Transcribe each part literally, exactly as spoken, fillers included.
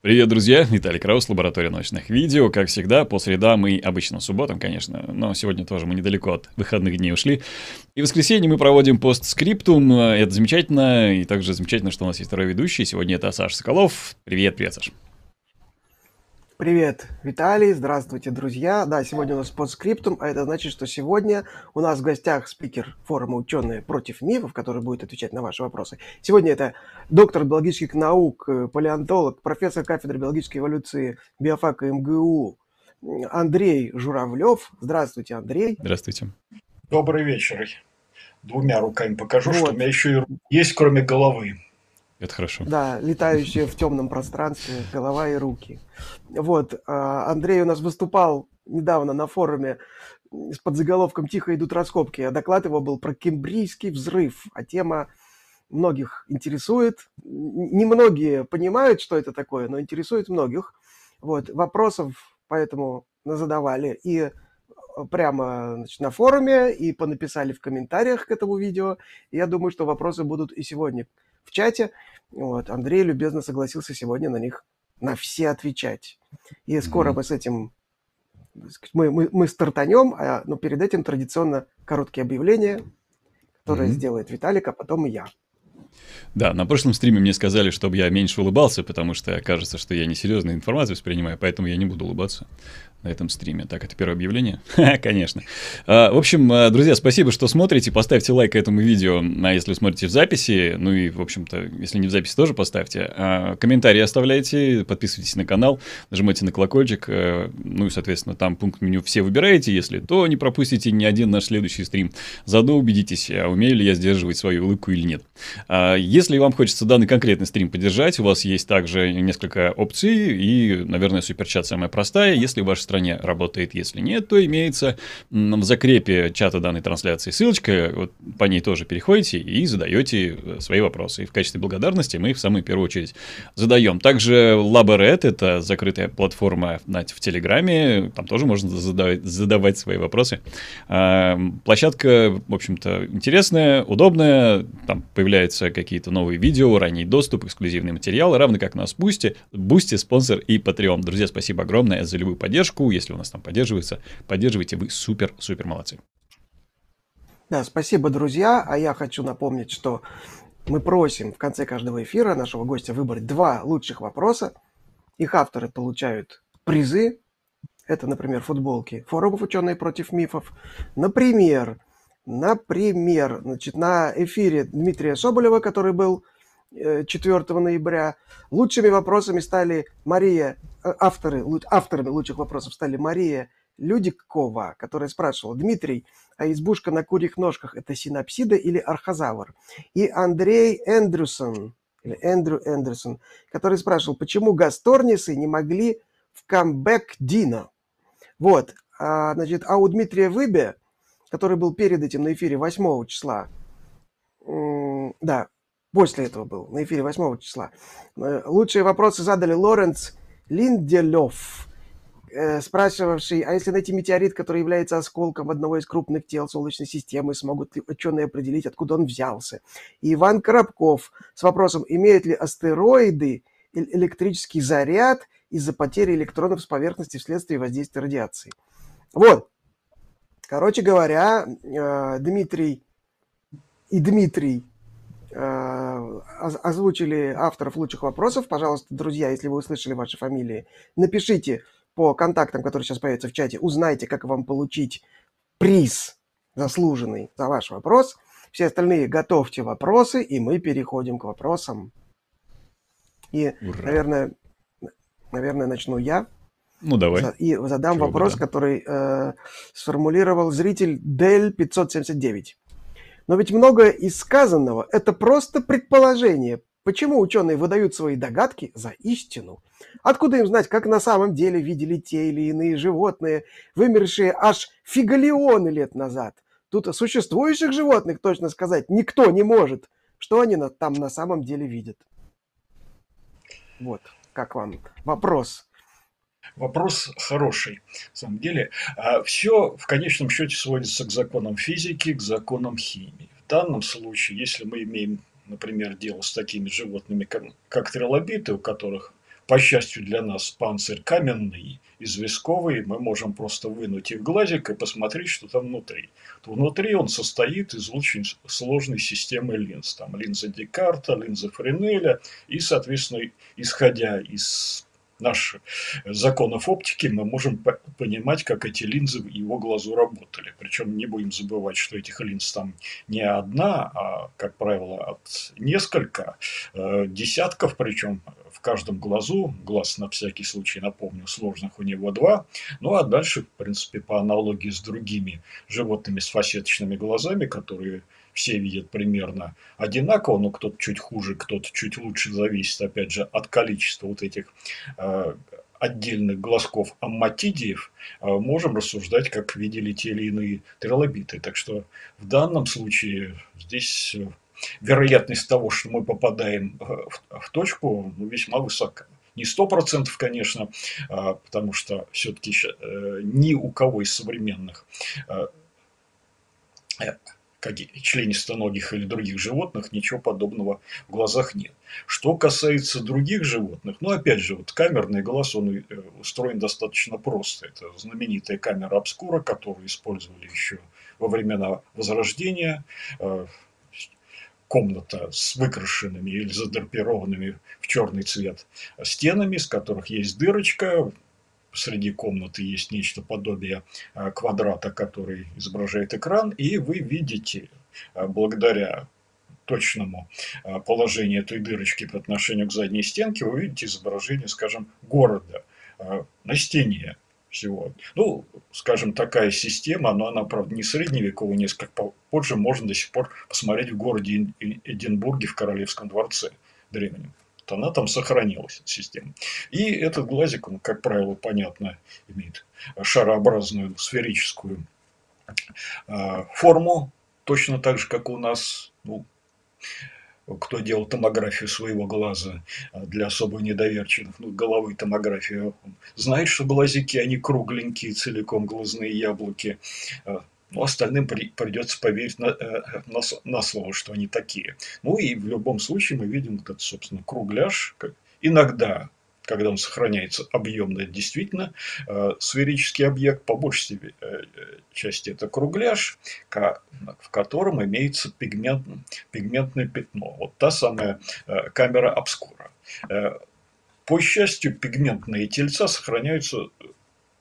Привет, друзья! Виталий Краус, Лаборатория ночных видео. Как всегда, по средам и обычным субботам, конечно, но сегодня тоже мы недалеко от выходных дней ушли. И в воскресенье мы проводим постскриптум. Это замечательно, и также замечательно, что у нас есть второй ведущий. Сегодня это Саша Соколов. Привет, привет, Саш. Привет, Виталий, здравствуйте, друзья. Да, сегодня у нас постскриптум, а это значит, что сегодня у нас в гостях спикер форума «Ученые против мифов», который будет отвечать на ваши вопросы. Сегодня это доктор биологических наук, палеонтолог, профессор кафедры биологической эволюции биофака эм гэ у Андрей Журавлев. Здравствуйте, Андрей. Здравствуйте. Добрый вечер. Двумя руками покажу, вот. Что у меня еще и есть, кроме головы. Это хорошо. Да, летающие в темном пространстве голова и руки. Вот, Андрей у нас выступал недавно на форуме с подзаголовком «Тихо идут раскопки», а доклад его был про Кембрийский взрыв, а тема многих интересует. Немногие понимают, что это такое, но интересует многих. Вот, вопросов поэтому задавали и прямо, значит, на форуме, и понаписали в комментариях к этому видео. Я думаю, что вопросы будут и сегодня в чате. Вот, Андрей любезно согласился сегодня на них, на все отвечать. И скоро mm-hmm. мы с этим мы, мы, мы стартанем, а, но перед этим традиционно короткие объявления, которые mm-hmm. сделает Виталик, а потом и я. Да, на прошлом стриме мне сказали, чтобы я меньше улыбался, потому что кажется, что я несерьезную информацию воспринимаю, поэтому я не буду улыбаться на этом стриме. Так, это первое объявление? Конечно. В общем, друзья, спасибо, что смотрите. Поставьте лайк этому видео, если смотрите в записи. Ну и, в общем-то, если не в записи, тоже поставьте. Комментарии оставляйте, подписывайтесь на канал, нажимайте на колокольчик. Ну и, соответственно, там пункт меню «Все выбираете». Если то, не пропустите ни один наш следующий стрим. Заодно убедитесь, умею ли я сдерживать свою улыбку или нет. Если вам хочется данный конкретный стрим поддержать, у вас есть также несколько опций. И, наверное, суперчат самая простая. Если ваш в стране работает, если нет, то имеется в закрепе чата данной трансляции ссылочка, вот по ней тоже переходите и задаете свои вопросы. И в качестве благодарности мы их в самую первую очередь задаем. Также Laboratoria — это закрытая платформа в Телеграме, там тоже можно задавать, задавать свои вопросы. Площадка, в общем-то, интересная, удобная, там появляются какие-то новые видео, ранний доступ, эксклюзивные материалы, равно как у нас Boosty, Boosty, спонсор и Patreon. Друзья, спасибо огромное за любую поддержку. Если у нас там поддерживается, поддерживайте, вы супер-супер молодцы. Да, спасибо, друзья. А я хочу напомнить, что мы просим в конце каждого эфира нашего гостя выбрать два лучших вопроса. Их авторы получают призы. Это, например, футболки форумов «Ученые против мифов». Например, например, значит, на эфире Дмитрия Соболева, который был четвёртого ноября, лучшими вопросами стали Мария, авторы, авторами лучших вопросов стали Мария Людикова, которая спрашивала: Дмитрий, а избушка на курьих ножках — это синапсида или архозавр? И Андрей Эндрюсон, или Эндрю Эндрюсон, который спрашивал, почему гасторнисы не могли в камбэк Дина? Вот, а, значит, а у Дмитрия Выбе, который был перед этим на эфире восьмого числа, да, после этого был, на эфире восьмого числа. Лучшие вопросы задали Лоренц Линделев, спрашивавший, а если найти метеорит, который является осколком одного из крупных тел Солнечной системы, смогут ли ученые определить, откуда он взялся? И Иван Коробков с вопросом, имеют ли астероиды электрический заряд из-за потери электронов с поверхности вследствие воздействия радиации. Вот. Короче говоря, Дмитрий и Дмитрий озвучили авторов лучших вопросов. Пожалуйста, друзья, если вы услышали ваши фамилии, напишите по контактам, которые сейчас появятся в чате, узнайте, как вам получить приз заслуженный за ваш вопрос. Все остальные готовьте вопросы, и мы переходим к вопросам. И, наверное, наверное, начну я. Ну, давай. И задам Чего вопрос, бы, да. который э, сформулировал зритель Дель пятьсот семьдесят девять. Но ведь многое из сказанного – это просто предположение. Почему ученые выдают свои догадки за истину? Откуда им знать, как на самом деле видели те или иные животные, вымершие аж фигалионы лет назад? Тут о существующих животных точно сказать никто не может, что они там на самом деле видят. Вот, как вам вопрос? Вопрос хороший, на самом деле. Все в конечном счете сводится к законам физики, к законам химии. В данном случае, если мы имеем, например, дело с такими животными, как трилобиты, у которых по счастью для нас, панцирь каменный, известковый, мы можем просто вынуть их глазик и посмотреть, что там внутри. То внутри он состоит из очень сложной системы линз. Там линза Декарта, линза Френеля и, соответственно, исходя из наших законов оптики, мы можем понимать, как эти линзы в его глазу работали. Причем не будем забывать, что этих линз там не одна, а, как правило, от несколько, десятков, причем в каждом глазу, глаз на всякий случай, напомню, сложных у него два, ну а дальше, в принципе, по аналогии с другими животными с фасеточными глазами, которые все видят примерно одинаково, но кто-то чуть хуже, кто-то чуть лучше, зависит, опять же, от количества вот этих э, отдельных глазков амматидиев, э, можем рассуждать, как видели те или иные трилобиты. Так что в данном случае здесь вероятность того, что мы попадаем в, в точку, ну, весьма высока. Не сто процентов, конечно, э, потому что все-таки э, ни у кого из современных э, членистоногих или других животных ничего подобного в глазах нет. Что касается других животных, ну опять же, вот камерный глаз, он устроен достаточно просто. Это знаменитая камера обскура, которую использовали еще во времена Возрождения. Комната с выкрашенными или задрапированными в черный цвет стенами, из которых есть дырочка. Среди комнаты есть нечто подобие квадрата, который изображает экран, и вы видите, благодаря точному положению этой дырочки по отношению к задней стенке, вы видите изображение, скажем, города на стене всего. Ну, скажем, такая система, но она, правда, не средневековая, несколько позже можно до сих пор посмотреть в городе Эдинбурге в Королевском дворце древнем. Она там сохранилась, эта система. И этот глазик, он, как правило, понятно, имеет шарообразную сферическую э, форму, точно так же, как у нас. Ну, кто делал томографию своего глаза для особо недоверчивых, ну, головы томографию, знает, что глазики, они кругленькие, целиком глазные яблоки. Но остальным придется поверить на, на, на слово, что они такие. Ну и в любом случае мы видим вот этот, собственно, кругляш. Иногда, когда он сохраняется объемно, действительно э, сферический объект, по большей э, части это кругляш, ко, в котором имеется пигмент, пигментное пятно. Вот та самая э, камера обскура. Э, по счастью, пигментные тельца сохраняются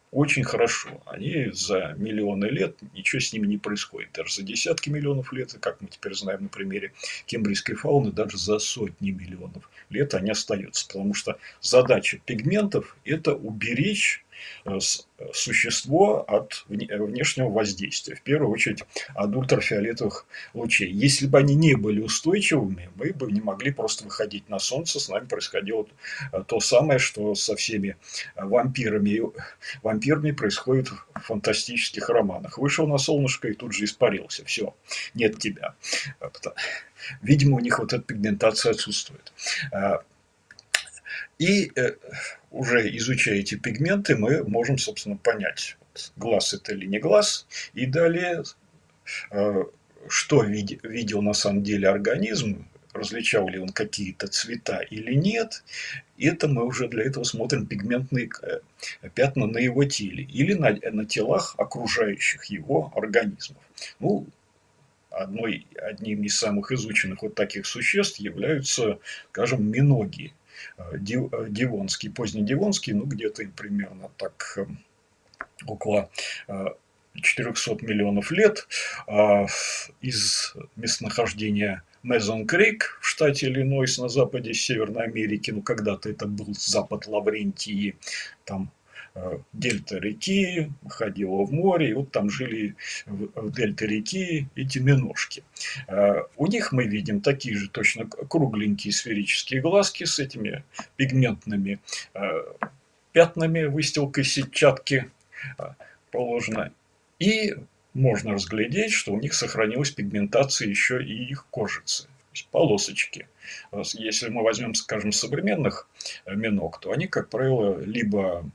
очень хорошо. Они за миллионы лет, ничего с ними не происходит. Даже за десятки миллионов лет, и как мы теперь знаем на примере кембрийской фауны, даже за сотни миллионов лет они остаются. Потому что задача пигментов – это уберечь существо от внешнего воздействия, в первую очередь от ультрафиолетовых лучей. Если бы они не были устойчивыми, мы бы не могли просто выходить на солнце, с нами происходило то самое, что со всеми вампирами, вампирами происходит в фантастических романах. Вышел на солнышко и тут же испарился, все, нет тебя. Видимо, у них вот эта пигментация отсутствует. И э, уже изучая эти пигменты, мы можем, собственно, понять, вот, глаз это или не глаз. И далее, э, что вид- видел на самом деле организм, различал ли он какие-то цвета или нет. Это мы уже для этого смотрим пигментные э, пятна на его теле или на, на телах окружающих его организмов. Ну, одной, одним из самых изученных вот таких существ являются, скажем, миноги. Девонский, позднедевонский, ну где-то примерно так около четырехсот миллионов лет, из местонахождения Мезон Крик в штате Иллинойс на западе Северной Америки, ну когда-то это был запад Лаврентии, там дельта реки выходила в море, и вот там жили в дельте реки эти миножки. У них мы видим такие же точно кругленькие сферические глазки с этими пигментными пятнами, выстилкой сетчатки положено. И можно разглядеть, что у них сохранилась пигментация еще и их кожицы, полосочки. Если мы возьмем, скажем, современных миног, то они, как правило, либо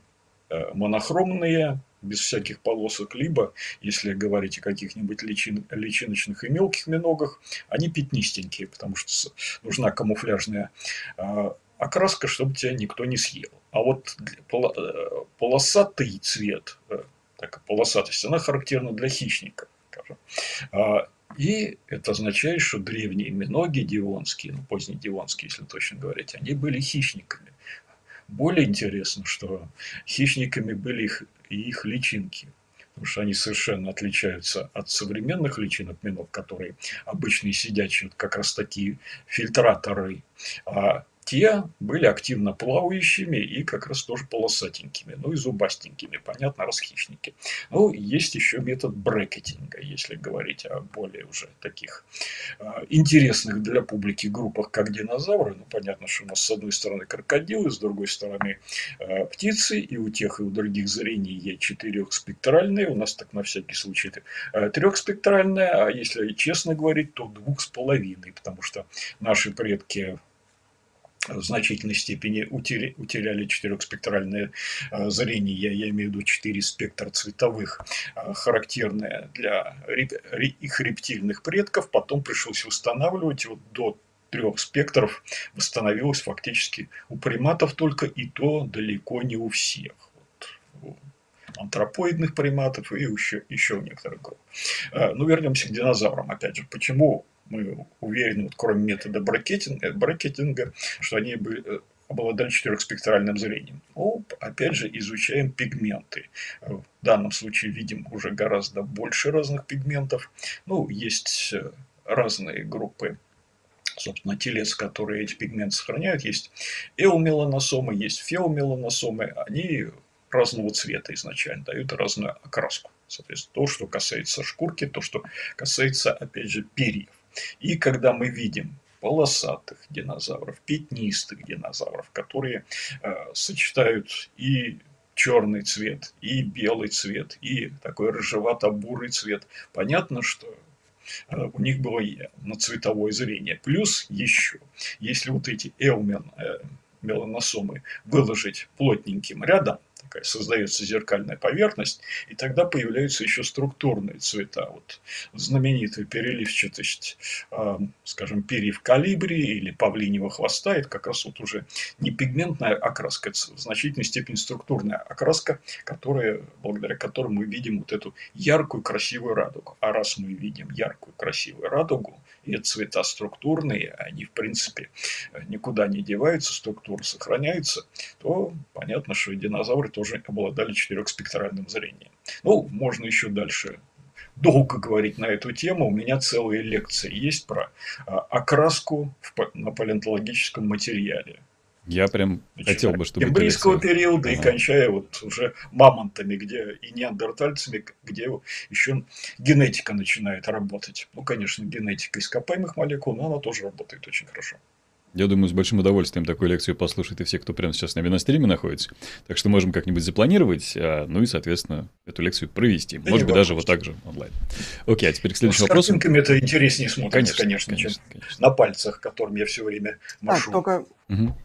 монохромные, без всяких полосок, либо, если говорить о каких-нибудь личин, личиночных и мелких миногах, они пятнистенькие, потому что нужна камуфляжная э, окраска, чтобы тебя никто не съел. А вот полосатый цвет, так, полосатость, она характерна для хищника. И это означает, что древние миноги дивонские, ну, поздние дивонские, если точно говорить, они были хищниками. Более интересно, что хищниками были их, их личинки. Потому что они совершенно отличаются от современных личинок миног, которые обычные сидячие, как раз такие фильтраторы. А те были активно плавающими и как раз тоже полосатенькими, ну и зубастенькими, понятно, раз хищники. Ну, есть еще метод брекетинга, если говорить о более уже таких а, интересных для публики группах, как динозавры. Ну, понятно, что у нас с одной стороны крокодилы, с другой стороны а, птицы, и у тех, и у других зрение четырехспектральное, у нас так на всякий случай а, трехспектральное, а если честно говорить, то двух с половиной, потому что наши предки в значительной степени утеряли четырехспектральное зрение, я имею в виду четыре спектра цветовых, характерные для их рептильных предков, потом пришлось восстанавливать вот до трех спектров, восстановилось фактически у приматов только, и то далеко не у всех. Вот. Антропоидных приматов и еще, еще у некоторых групп. Ну, вернемся к динозаврам, опять же, почему? Мы уверены, вот, кроме метода бракетинга, бракетинга, что они были, обладали четырехспектральным зрением. Ну, опять же, изучаем пигменты. В данном случае видим уже гораздо больше разных пигментов. Ну, есть разные группы, собственно, телец, которые эти пигменты сохраняют. Есть эомеланосомы, есть феомеланосомы. Они разного цвета изначально дают разную окраску. Соответственно, то, что касается шкурки, то, что касается, опять же, перьев. И когда мы видим полосатых динозавров, пятнистых динозавров, которые э, сочетают и черный цвет, и белый цвет, и такой рыжевато-бурый цвет, понятно, что э, у них было на цветовое зрение. Плюс еще, если вот эти эумен, э, меланосомы выложить плотненьким рядом, создается зеркальная поверхность, и тогда появляются еще структурные цвета. Вот знаменитая переливчатость, э, скажем, перьев колибри или павлиньего хвоста, это как раз вот уже не пигментная окраска, это в значительной степени структурная окраска, которая, благодаря которой мы видим вот эту яркую, красивую радугу. А раз мы видим яркую, красивую радугу, и цвета структурные, они, в принципе, никуда не деваются, структура сохраняется, то понятно, что и динозавры тоже обладали четырехспектральным зрением. Ну, можно еще дальше долго говорить на эту тему. У меня целые лекции есть про окраску на палеонтологическом материале. Я прям начиная хотел бы, чтобы... Кембрийского периода, ага, и кончая вот уже мамонтами, где и неандертальцами, где еще генетика начинает работать. Ну, конечно, генетика ископаемых молекул, но она тоже работает очень хорошо. Я думаю, с большим удовольствием такую лекцию послушают и все, кто прямо сейчас на виностриме находится. Так что можем как-нибудь запланировать, ну и, соответственно, эту лекцию провести. Да, может быть, даже вот так же онлайн. Окей, а теперь к следующему вопросу. С картинками это интереснее смотрится, конечно, конечно, конечно, конечно. На пальцах, которым я все время машу. Так, только... Угу.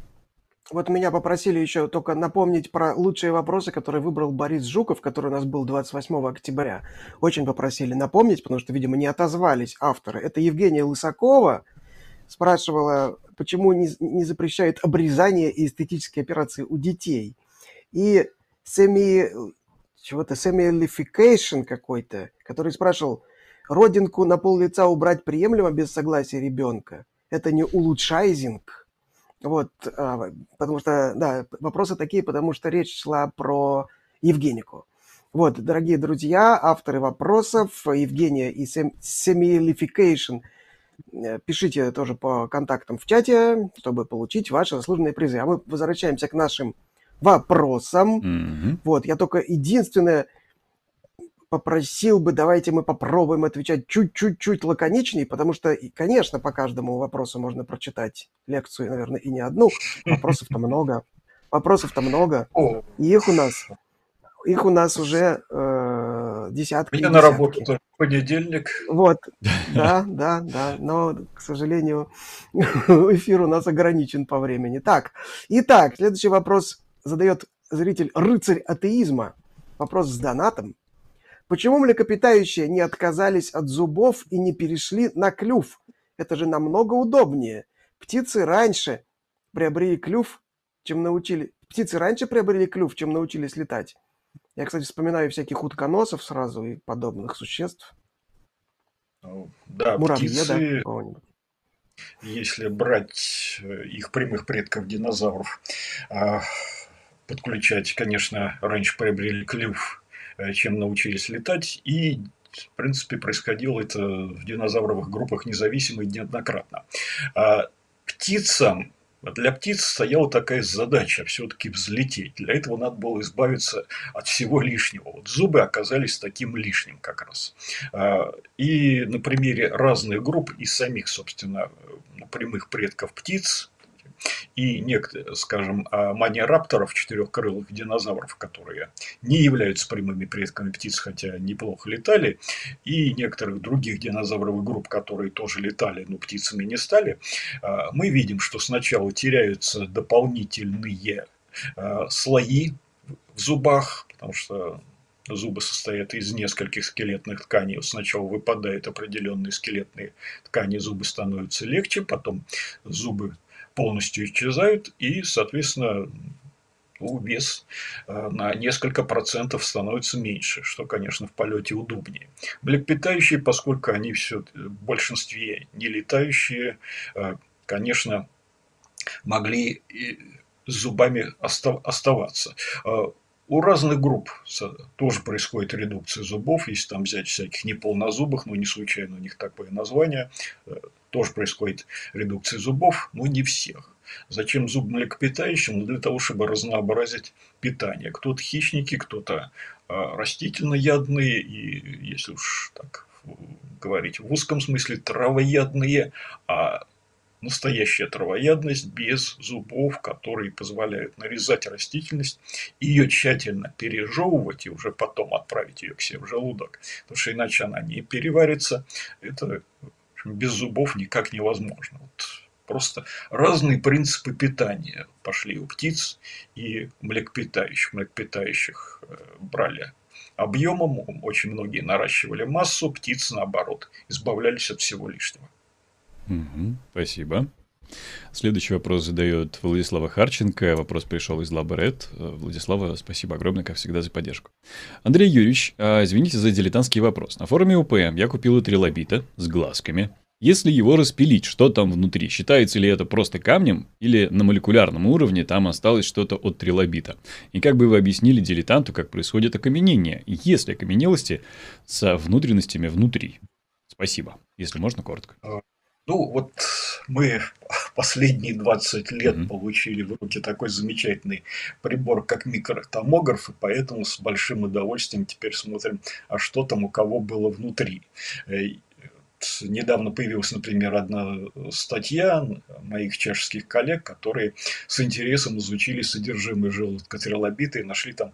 Вот меня попросили еще только напомнить про лучшие вопросы, которые выбрал Борис Жуков, который у нас был двадцать восьмого октября. Очень попросили напомнить, потому что, видимо, не отозвались авторы. Это Евгения Лысакова спрашивала, почему не, не запрещают обрезание и эстетические операции у детей. И семи... чего-то семиэлификейшн какой-то, который спрашивал, родинку на пол лица убрать приемлемо без согласия ребенка? Это не улучшайзинг? Вот, потому что, да, вопросы такие, потому что речь шла про Евгенику. Вот, дорогие друзья, авторы вопросов, Евгения и Семилификейшн, пишите тоже по контактам в чате, чтобы получить ваши заслуженные призы. А мы возвращаемся к нашим вопросам. Mm-hmm. Вот, я только единственное попросил бы, давайте мы попробуем отвечать чуть-чуть-чуть лаконичнее, потому что, конечно, по каждому вопросу можно прочитать лекцию, наверное, и не одну. Вопросов-то много. Вопросов-то много. О. И их у нас, их у нас уже э, десятки. Меня на работу только в понедельник. Вот, да, да, да. Но, к сожалению, эфир у нас ограничен по времени. Так, итак, следующий вопрос задает зритель «Рыцарь атеизма». Вопрос с донатом. Почему млекопитающие не отказались от зубов и не перешли на клюв? Это же намного удобнее. Птицы раньше приобрели клюв, чем научили... Птицы раньше приобрели клюв, чем научились летать. Я, кстати, вспоминаю всяких утконосов сразу и подобных существ. Да, муравьи, птицы, да, если брать их прямых предков динозавров, подключать, конечно, раньше приобрели клюв, чем научились летать. И, в принципе, происходило это в динозавровых группах независимо и неоднократно. Птицам... Для птиц стояла такая задача все-таки взлететь. Для этого надо было избавиться от всего лишнего. Вот зубы оказались таким лишним как раз. И на примере разных групп и самих, собственно, прямых предков птиц, и некоторые, скажем, маниарапторов, четырехкрылых динозавров, которые не являются прямыми предками птиц, хотя неплохо летали, и некоторых других динозавровых групп, которые тоже летали, но птицами не стали, мы видим, что сначала теряются дополнительные слои в зубах, потому что зубы состоят из нескольких скелетных тканей. Вот сначала выпадают определенные скелетные ткани, зубы становятся легче, потом зубы полностью исчезают, и, соответственно, вес на несколько процентов становится меньше, что, конечно, в полете удобнее. Млекопитающие, поскольку они все в большинстве не летающие, конечно, могли с зубами оставаться. У разных групп тоже происходит редукция зубов, если там взять всяких неполнозубых, но не случайно у них такое название, тоже происходит редукция зубов, но не всех. Зачем зуб млекопитающим? Ну, для того, чтобы разнообразить питание. Кто-то хищники, кто-то растительноядные, и если уж так говорить в узком смысле, травоядные, а настоящая травоядность без зубов, которые позволяют нарезать растительность, ее тщательно пережевывать и уже потом отправить ее к себе в желудок. Потому что иначе она не переварится. Это без зубов никак невозможно. Вот просто разные принципы питания пошли у птиц и млекопитающих. Млекопитающих брали объемом, очень многие наращивали массу, птицы, наоборот, избавлялись от всего лишнего. Угу, спасибо. Следующий вопрос задает Владислава Харченко. Вопрос пришел из Лаборет. Владислава, спасибо огромное, как всегда, за поддержку. Андрей Юрьевич, извините за дилетантский вопрос. На форуме УПМ я купил трилобита с глазками. Если его распилить, что там внутри? Считается ли это просто камнем? Или на молекулярном уровне там осталось что-то от трилобита? И как бы вы объяснили дилетанту, как происходит окаменение? И есть ли окаменелости со внутренностями внутри? Спасибо. Если можно, коротко. Ну, вот мы последние двадцать лет mm-hmm. получили в руки такой замечательный прибор, как микротомограф, и поэтому с большим удовольствием теперь смотрим, а что там у кого было внутри. Недавно появилась, например, одна статья моих чешских коллег, которые с интересом изучили содержимое желудка трилобита и нашли там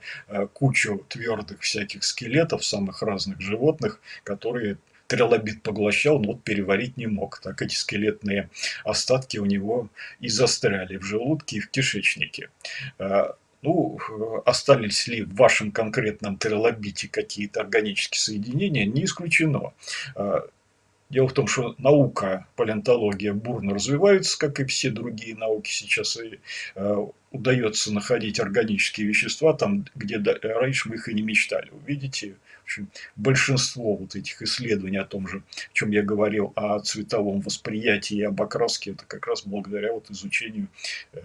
кучу твердых всяких скелетов самых разных животных, которые... трилобит поглощал, но вот переварить не мог. Так эти скелетные остатки у него и застряли в желудке и в кишечнике. Ну, остались ли в вашем конкретном трилобите какие-то органические соединения, не исключено. Дело в том, что наука, палеонтология бурно развивается, как и все другие науки сейчас. И, э, удается находить органические вещества там, где раньше мы их и не мечтали. Увидите, в общем, большинство вот этих исследований о том же, о чем я говорил, о цветовом восприятии и об окраске, это как раз благодаря вот изучению э,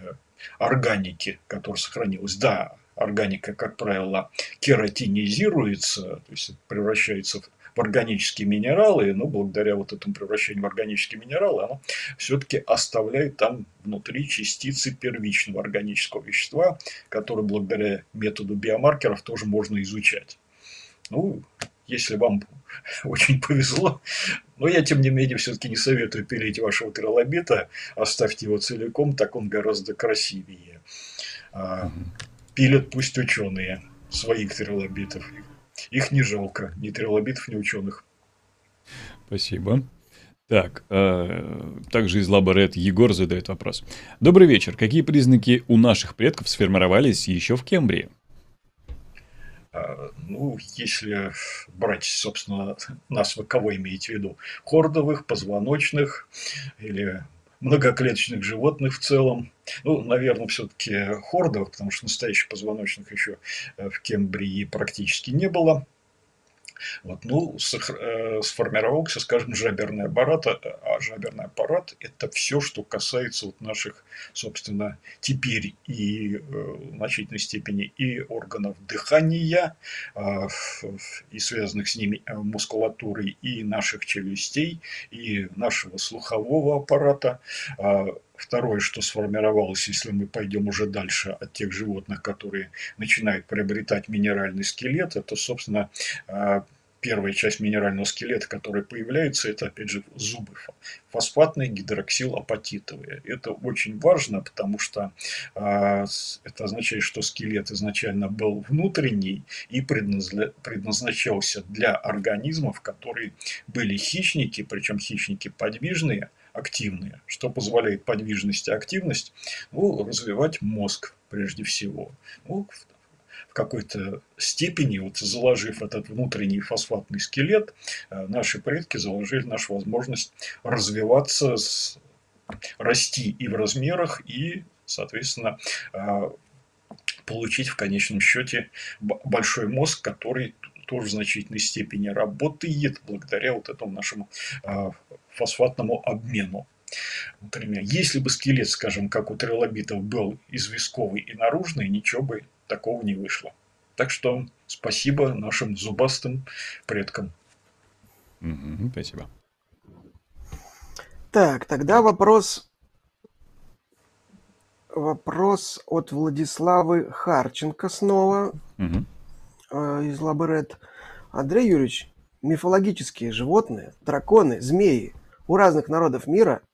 органики, которая сохранилась. Да, органика, как правило, кератинизируется, то есть превращается в... в органические минералы, но благодаря вот этому превращению в органические минералы оно все-таки оставляет там внутри частицы первичного органического вещества, которые благодаря методу биомаркеров тоже можно изучать. Ну, если вам очень повезло, но я, тем не менее, все-таки не советую пилить вашего трилобита, оставьте его целиком, так он гораздо красивее. Пилят пусть ученые своих трилобитов. Их не жалко, ни трилобитов, ни ученых. Спасибо. Так, э, также из Лаборет Егор задает вопрос. Добрый вечер. Какие признаки у наших предков сформировались еще в Кембрии? Ну, если брать, собственно, нас, вы кого имеете в виду? Хордовых, позвоночных или многоклеточных животных в целом. Ну, наверное, все-таки хордовых, потому что настоящих позвоночных еще в Кембрии практически не было. Вот, ну, сформировался, скажем, жаберный аппарат, а жаберный аппарат – это все, что касается вот наших, собственно, теперь и в значительной степени и органов дыхания, и связанных с ними мускулатурой, и наших челюстей, и нашего слухового аппарата. Второе, что сформировалось, если мы пойдем уже дальше от тех животных, которые начинают приобретать минеральный скелет, это, собственно, первая часть минерального скелета, которая появляется, это, опять же, зубы фосфатные гидроксилапатитовые. Это очень важно, потому что это означает, что скелет изначально был внутренний и предназначался для организмов, которые были хищники, причем хищники подвижные, активные, что позволяет подвижность и активность, ну, развивать мозг прежде всего. Ну, в какой-то степени, вот, заложив этот внутренний фосфатный скелет, наши предки заложили нашу возможность развиваться, расти и в размерах, и, соответственно, получить в конечном счете большой мозг, который тоже в значительной степени работает благодаря вот этому нашему фосфатному обмену. Например, если бы скелет, скажем, как у трилобитов, был известковый и наружный, ничего бы такого не вышло. Так что спасибо нашим зубастым предкам. Mm-hmm, спасибо. Так, тогда вопрос... Вопрос от Владиславы Харченко снова mm-hmm. э, из Лаборет. Андрей Юрьевич, мифологические животные, драконы, змеи у разных народов мира –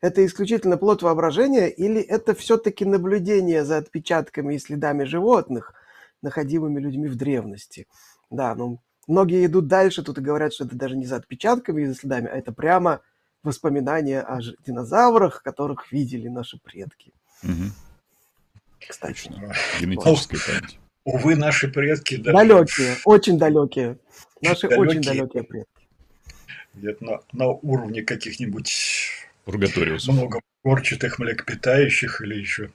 это исключительно плод воображения или это все-таки наблюдение за отпечатками и следами животных, находимыми людьми в древности? Да, ну, многие идут дальше, тут и говорят, что это даже не за отпечатками и за следами, а это прямо воспоминания о динозаврах, которых видели наши предки. Угу. Кстати. Генетическая память. Увы, наши предки… Далекие, очень далекие. Наши очень далекие предки. Где-то на, на уровне каких-нибудь многопорчатых млекопитающих или еще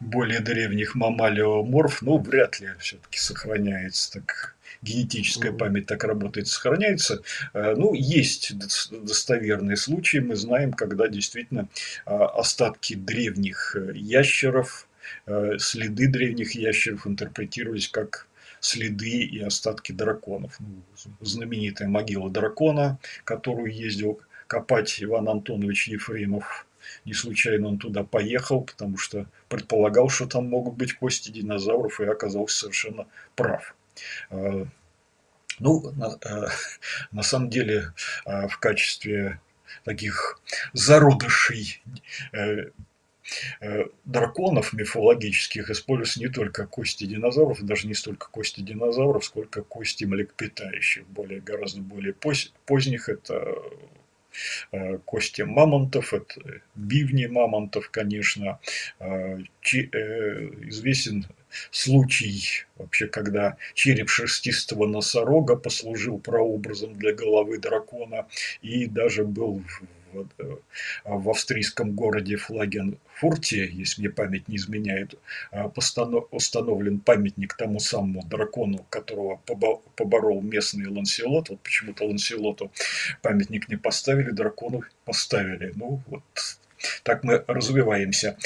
более древних мамалиоморф, ну, вряд ли все-таки сохраняется. Так генетическая память так работает, сохраняется. Ну, есть достоверные случаи, мы знаем, когда действительно остатки древних ящеров, следы древних ящеров интерпретировались как следы и остатки драконов. Знаменитая могила дракона, которую ездил копать Иван Антонович Ефремов. Не случайно он туда поехал, потому что предполагал, что там могут быть кости динозавров, и оказался совершенно прав. Ну, на, на самом деле, в качестве таких зародышей драконов мифологических используются не только кости динозавров, даже не столько кости динозавров, сколько кости млекопитающих. Более, гораздо более поздних это кости мамонтов, это бивни мамонтов, конечно. Известен случай, вообще, когда череп шерстистого носорога послужил прообразом для головы дракона и даже был в австрийском городе Флагенфурте, если мне память не изменяет, установлен памятник тому самому дракону, которого поборол местный Ланселот. Вот почему-то Ланселоту памятник не поставили, дракону поставили. Ну, вот так мы развиваемся.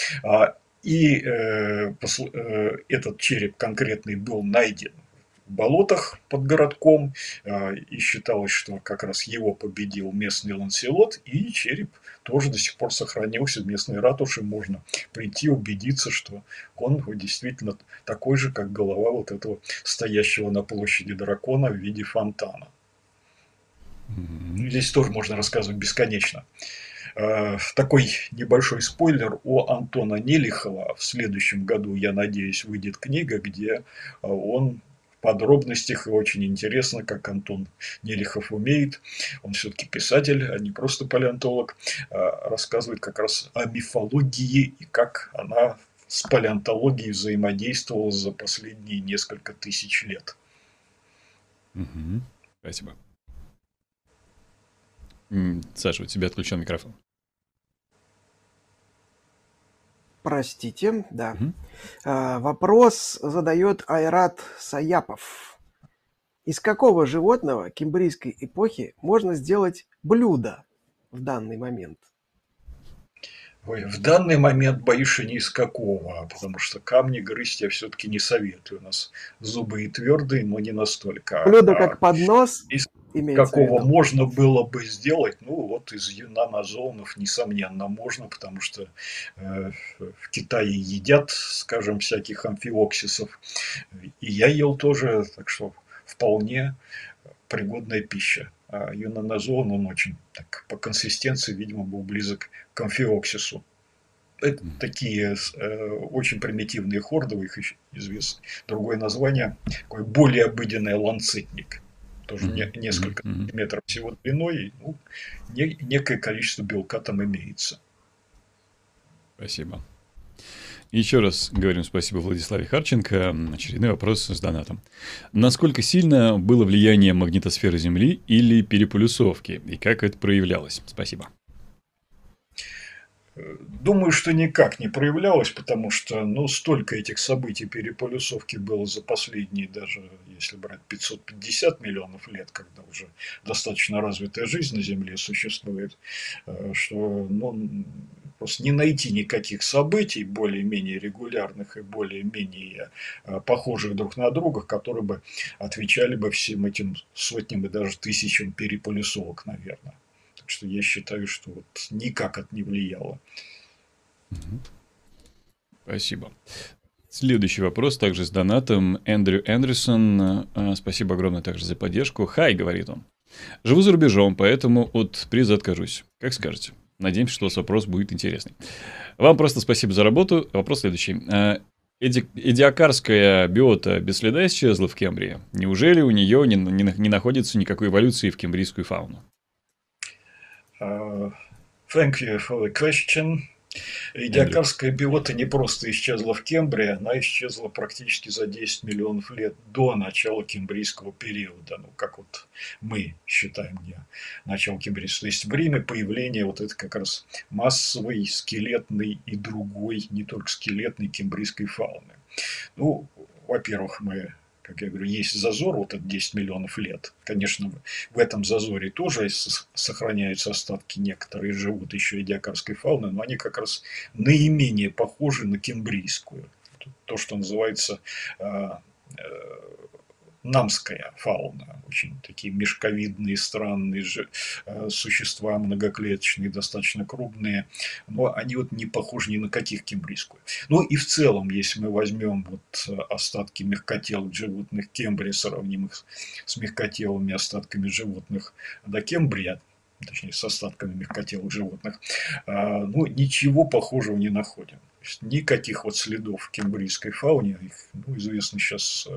И э, посл... э, этот череп конкретный был найден в болотах под городком, э, и считалось, что как раз его победил местный Ланселот, и череп тоже до сих пор сохранился в местной ратуше, можно прийти убедиться, что он действительно такой же, как голова вот этого стоящего на площади дракона в виде фонтана. Mm-hmm. Здесь тоже можно рассказывать бесконечно. Такой небольшой спойлер у Антона Нелихова. В следующем году, я надеюсь, выйдет книга, где он в подробностях, и очень интересно, как Антон Нелихов умеет, он все-таки писатель, а не просто палеонтолог, рассказывает как раз о мифологии и как она с палеонтологией взаимодействовала за последние несколько тысяч лет. Угу. Спасибо. Саша, у тебя отключен микрофон. Простите, да. Угу. А, вопрос задает Айрат Саяпов. Из какого животного кембрийской эпохи можно сделать блюдо в данный момент? Ой, в данный момент, боюсь, ни из какого, потому что камни грызть я все-таки не советую. У нас зубы и твердые, но не настолько. Блюдо а, как поднос? Из какого можно было бы сделать? Ну, вот из нанозоонов, несомненно, можно, потому что э, в Китае едят, скажем, всяких амфиоксисов. И я ел тоже, так что вполне пригодная пища. А юноназоон, он очень так, по консистенции, видимо, был близок к амфиоксису. Это такие э, очень примитивные хордовые, их еще известно. Другое название, такой более обыденный ланцетник. Тоже не, несколько сантиметров всего длиной. Ну, не, некое количество белка там имеется. Спасибо. Еще раз говорим спасибо Владиславе Харченко. Очередной вопрос с донатом. Насколько сильно было влияние магнитосферы Земли или переполюсовки? И как это проявлялось? Спасибо. Думаю, что никак не проявлялось, потому что ну, столько этих событий переполюсовки было за последние, даже если брать пятьсот пятьдесят миллионов лет, когда уже достаточно развитая жизнь на Земле существует, что ну, просто не найти никаких событий более-менее регулярных и более-менее похожих друг на друга, которые бы отвечали бы всем этим сотням и даже тысячам переполюсовок, наверное. Что я считаю, что вот никак это не влияло. Спасибо. Следующий вопрос также с донатом. Эндрю Эндрюсон. Спасибо огромное также за поддержку. Хай, говорит он. Живу за рубежом, поэтому от приза откажусь. Как скажете. Надеемся, что у вас вопрос будет интересный. Вам просто спасибо за работу. Вопрос следующий. Эди... Эдиакарская биота без следа исчезла в Кембрии. Неужели у нее не, не, не находится никакой эволюции в кембрийскую фауну? Uh, thank you for the question. Эдиакарская биота не просто исчезла в Кембрии, она исчезла практически за десять миллионов лет до начала кембрийского периода. Ну, как вот мы считаем не начало кембрийского. То есть время появления вот это как раз массовой, скелетной и другой, не только скелетной кембрийской фауны. Ну, во-первых, мы... Как я говорю, есть зазор, вот это десять миллионов лет. Конечно, в этом зазоре тоже сохраняются остатки, некоторые живут еще эдиакарской фауны, но они как раз наименее похожи на кембрийскую. То, что называется э, э, намская фауна. Очень такие мешковидные, странные же, э, существа, многоклеточные, достаточно крупные. Но они вот не похожи ни на каких кембрийскую. Ну и в целом, если мы возьмем вот остатки мягкотелых животных Кембрии, сравним их с мягкотелыми остатками животных до Кембрия, точнее с остатками мягкотелых животных, ну ничего похожего не находим. Никаких вот следов в кембрийской фауне, их ну, известно сейчас,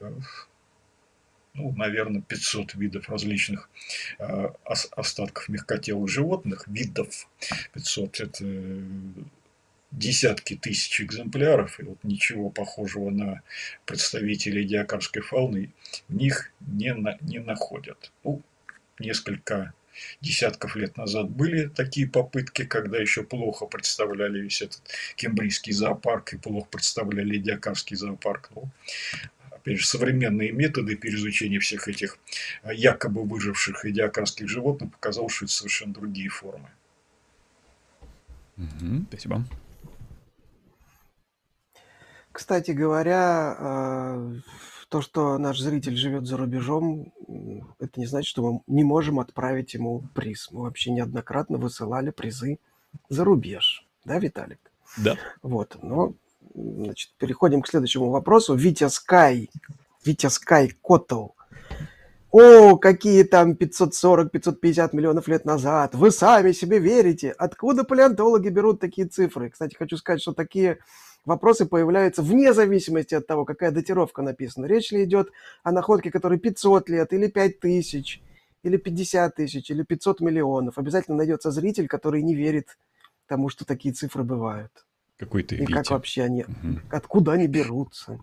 ну, наверное, пятьсот видов различных остатков мягкотелых животных, видов пятьсот, это десятки тысяч экземпляров, и вот ничего похожего на представителей эдиакарской фауны в них не, на, не находят. Ну, несколько десятков лет назад были такие попытки, когда еще плохо представляли весь этот кембрийский зоопарк и плохо представляли эдиакарский зоопарк. Ну, опять же, современные методы переизучения всех этих якобы выживших эдиакарских животных показали, что это совершенно другие формы. Mm-hmm. Спасибо. Кстати говоря, то, что наш зритель живет за рубежом, это не значит, что мы не можем отправить ему приз. Мы вообще неоднократно высылали призы за рубеж. Да, Виталик? Да. Вот. Ну, значит, переходим к следующему вопросу. Витя Скай. Витя Скай Котл. О, какие там пятьсот сорок — пятьсот пятьдесят миллионов лет назад. Вы сами себе верите. Откуда палеонтологи берут такие цифры? Кстати, хочу сказать, что такие... вопросы появляются вне зависимости от того, какая датировка написана. Речь ли идет о находке, которой пятьсот лет, или пять тысяч, или пятьдесят тысяч, или пятьсот миллионов. Обязательно найдется зритель, который не верит тому, что такие цифры бывают. Какой ты, И Витя. Как вообще они, угу. Откуда они берутся.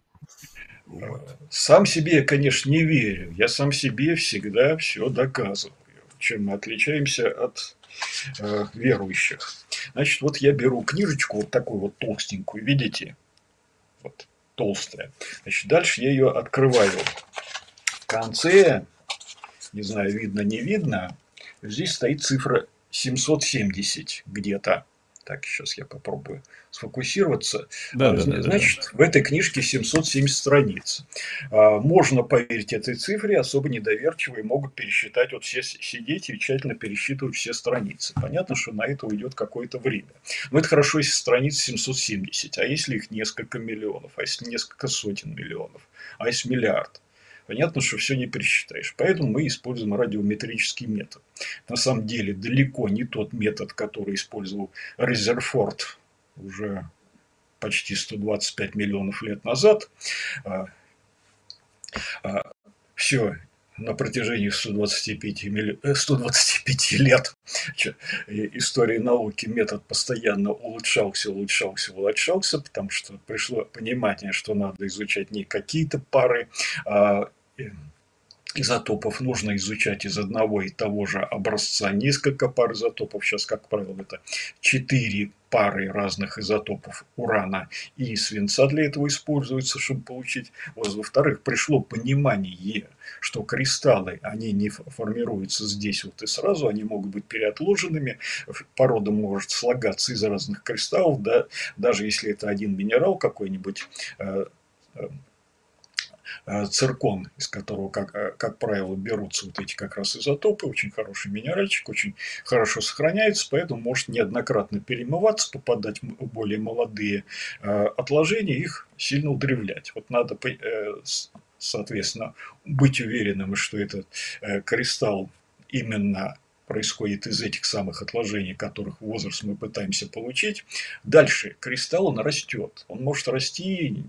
Вот. Сам себе я, конечно, не верю. Я сам себе всегда все доказываю. чем мы отличаемся от э, верующих. Значит, вот я беру книжечку, вот такую вот толстенькую, видите? Вот, толстая. Значит, дальше я ее открываю. В конце, не знаю, видно, не видно, здесь стоит цифра семьсот семьдесят где-то. Так, сейчас я попробую сфокусироваться. Да, Значит, да, да, да. в этой книжке семьсот семьдесят страниц. Можно поверить этой цифре, особо недоверчивые могут пересчитать, вот все сидеть и тщательно пересчитывать все страницы. Понятно, что на это уйдет какое-то время. Но это хорошо, если страниц семьсот семьдесят, а если их несколько миллионов, а если несколько сотен миллионов, а если миллиард. Понятно, что все не пересчитаешь. Поэтому мы используем радиометрический метод. На самом деле, далеко не тот метод, который использовал Резерфорд уже почти сто двадцать пять миллионов лет назад. Все на протяжении ста двадцати пяти, милли... ста двадцати пяти лет истории науки метод постоянно улучшался, улучшался, улучшался, потому что пришло понимание, что надо изучать не какие-то пары, а изотопов, нужно изучать из одного и того же образца несколько пар изотопов. Сейчас, как правило, это четыре пары разных изотопов урана и свинца для этого используются, чтобы получить. Во-вторых, пришло понимание, что кристаллы, они не формируются здесь вот и сразу, они могут быть переотложенными, порода может слагаться из разных кристаллов, да, даже если это один минерал какой-нибудь, циркон, из которого, как, как правило, берутся вот эти как раз изотопы, очень хороший минеральчик, очень хорошо сохраняется, поэтому может неоднократно перемываться, попадать в более молодые э, отложения, их сильно удревлять. Вот надо, э, соответственно, быть уверенным, что этот э, кристалл именно происходит из этих самых отложений, которых возраст мы пытаемся получить. Дальше кристалл, он растет, он может расти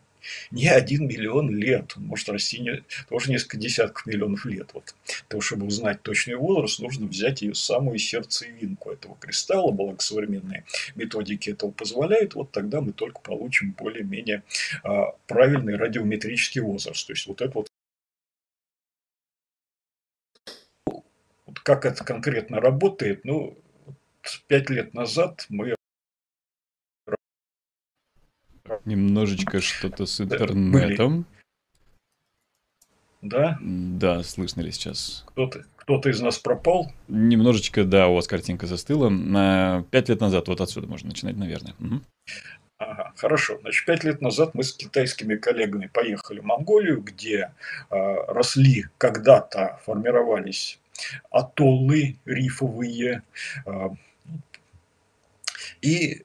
не один миллион лет, он может расти не, тоже несколько десятков миллионов лет. Вот. То, чтобы узнать точный возраст, нужно взять ее самую сердцевинку этого кристалла, благо современные методики этого позволяют, вот тогда мы только получим более-менее а, правильный радиометрический возраст. То есть вот это вот, как это конкретно работает, ну, пять лет назад мы Немножечко что-то с интернетом. Да? Да, слышно ли сейчас? Кто-то, кто-то из нас пропал? Немножечко, да, у вас картинка застыла. Пять лет назад, вот отсюда можно начинать, наверное. Угу. Ага, хорошо. Значит, пять лет назад мы с китайскими коллегами поехали в Монголию, где э, росли, когда-то формировались атоллы рифовые. Э, и...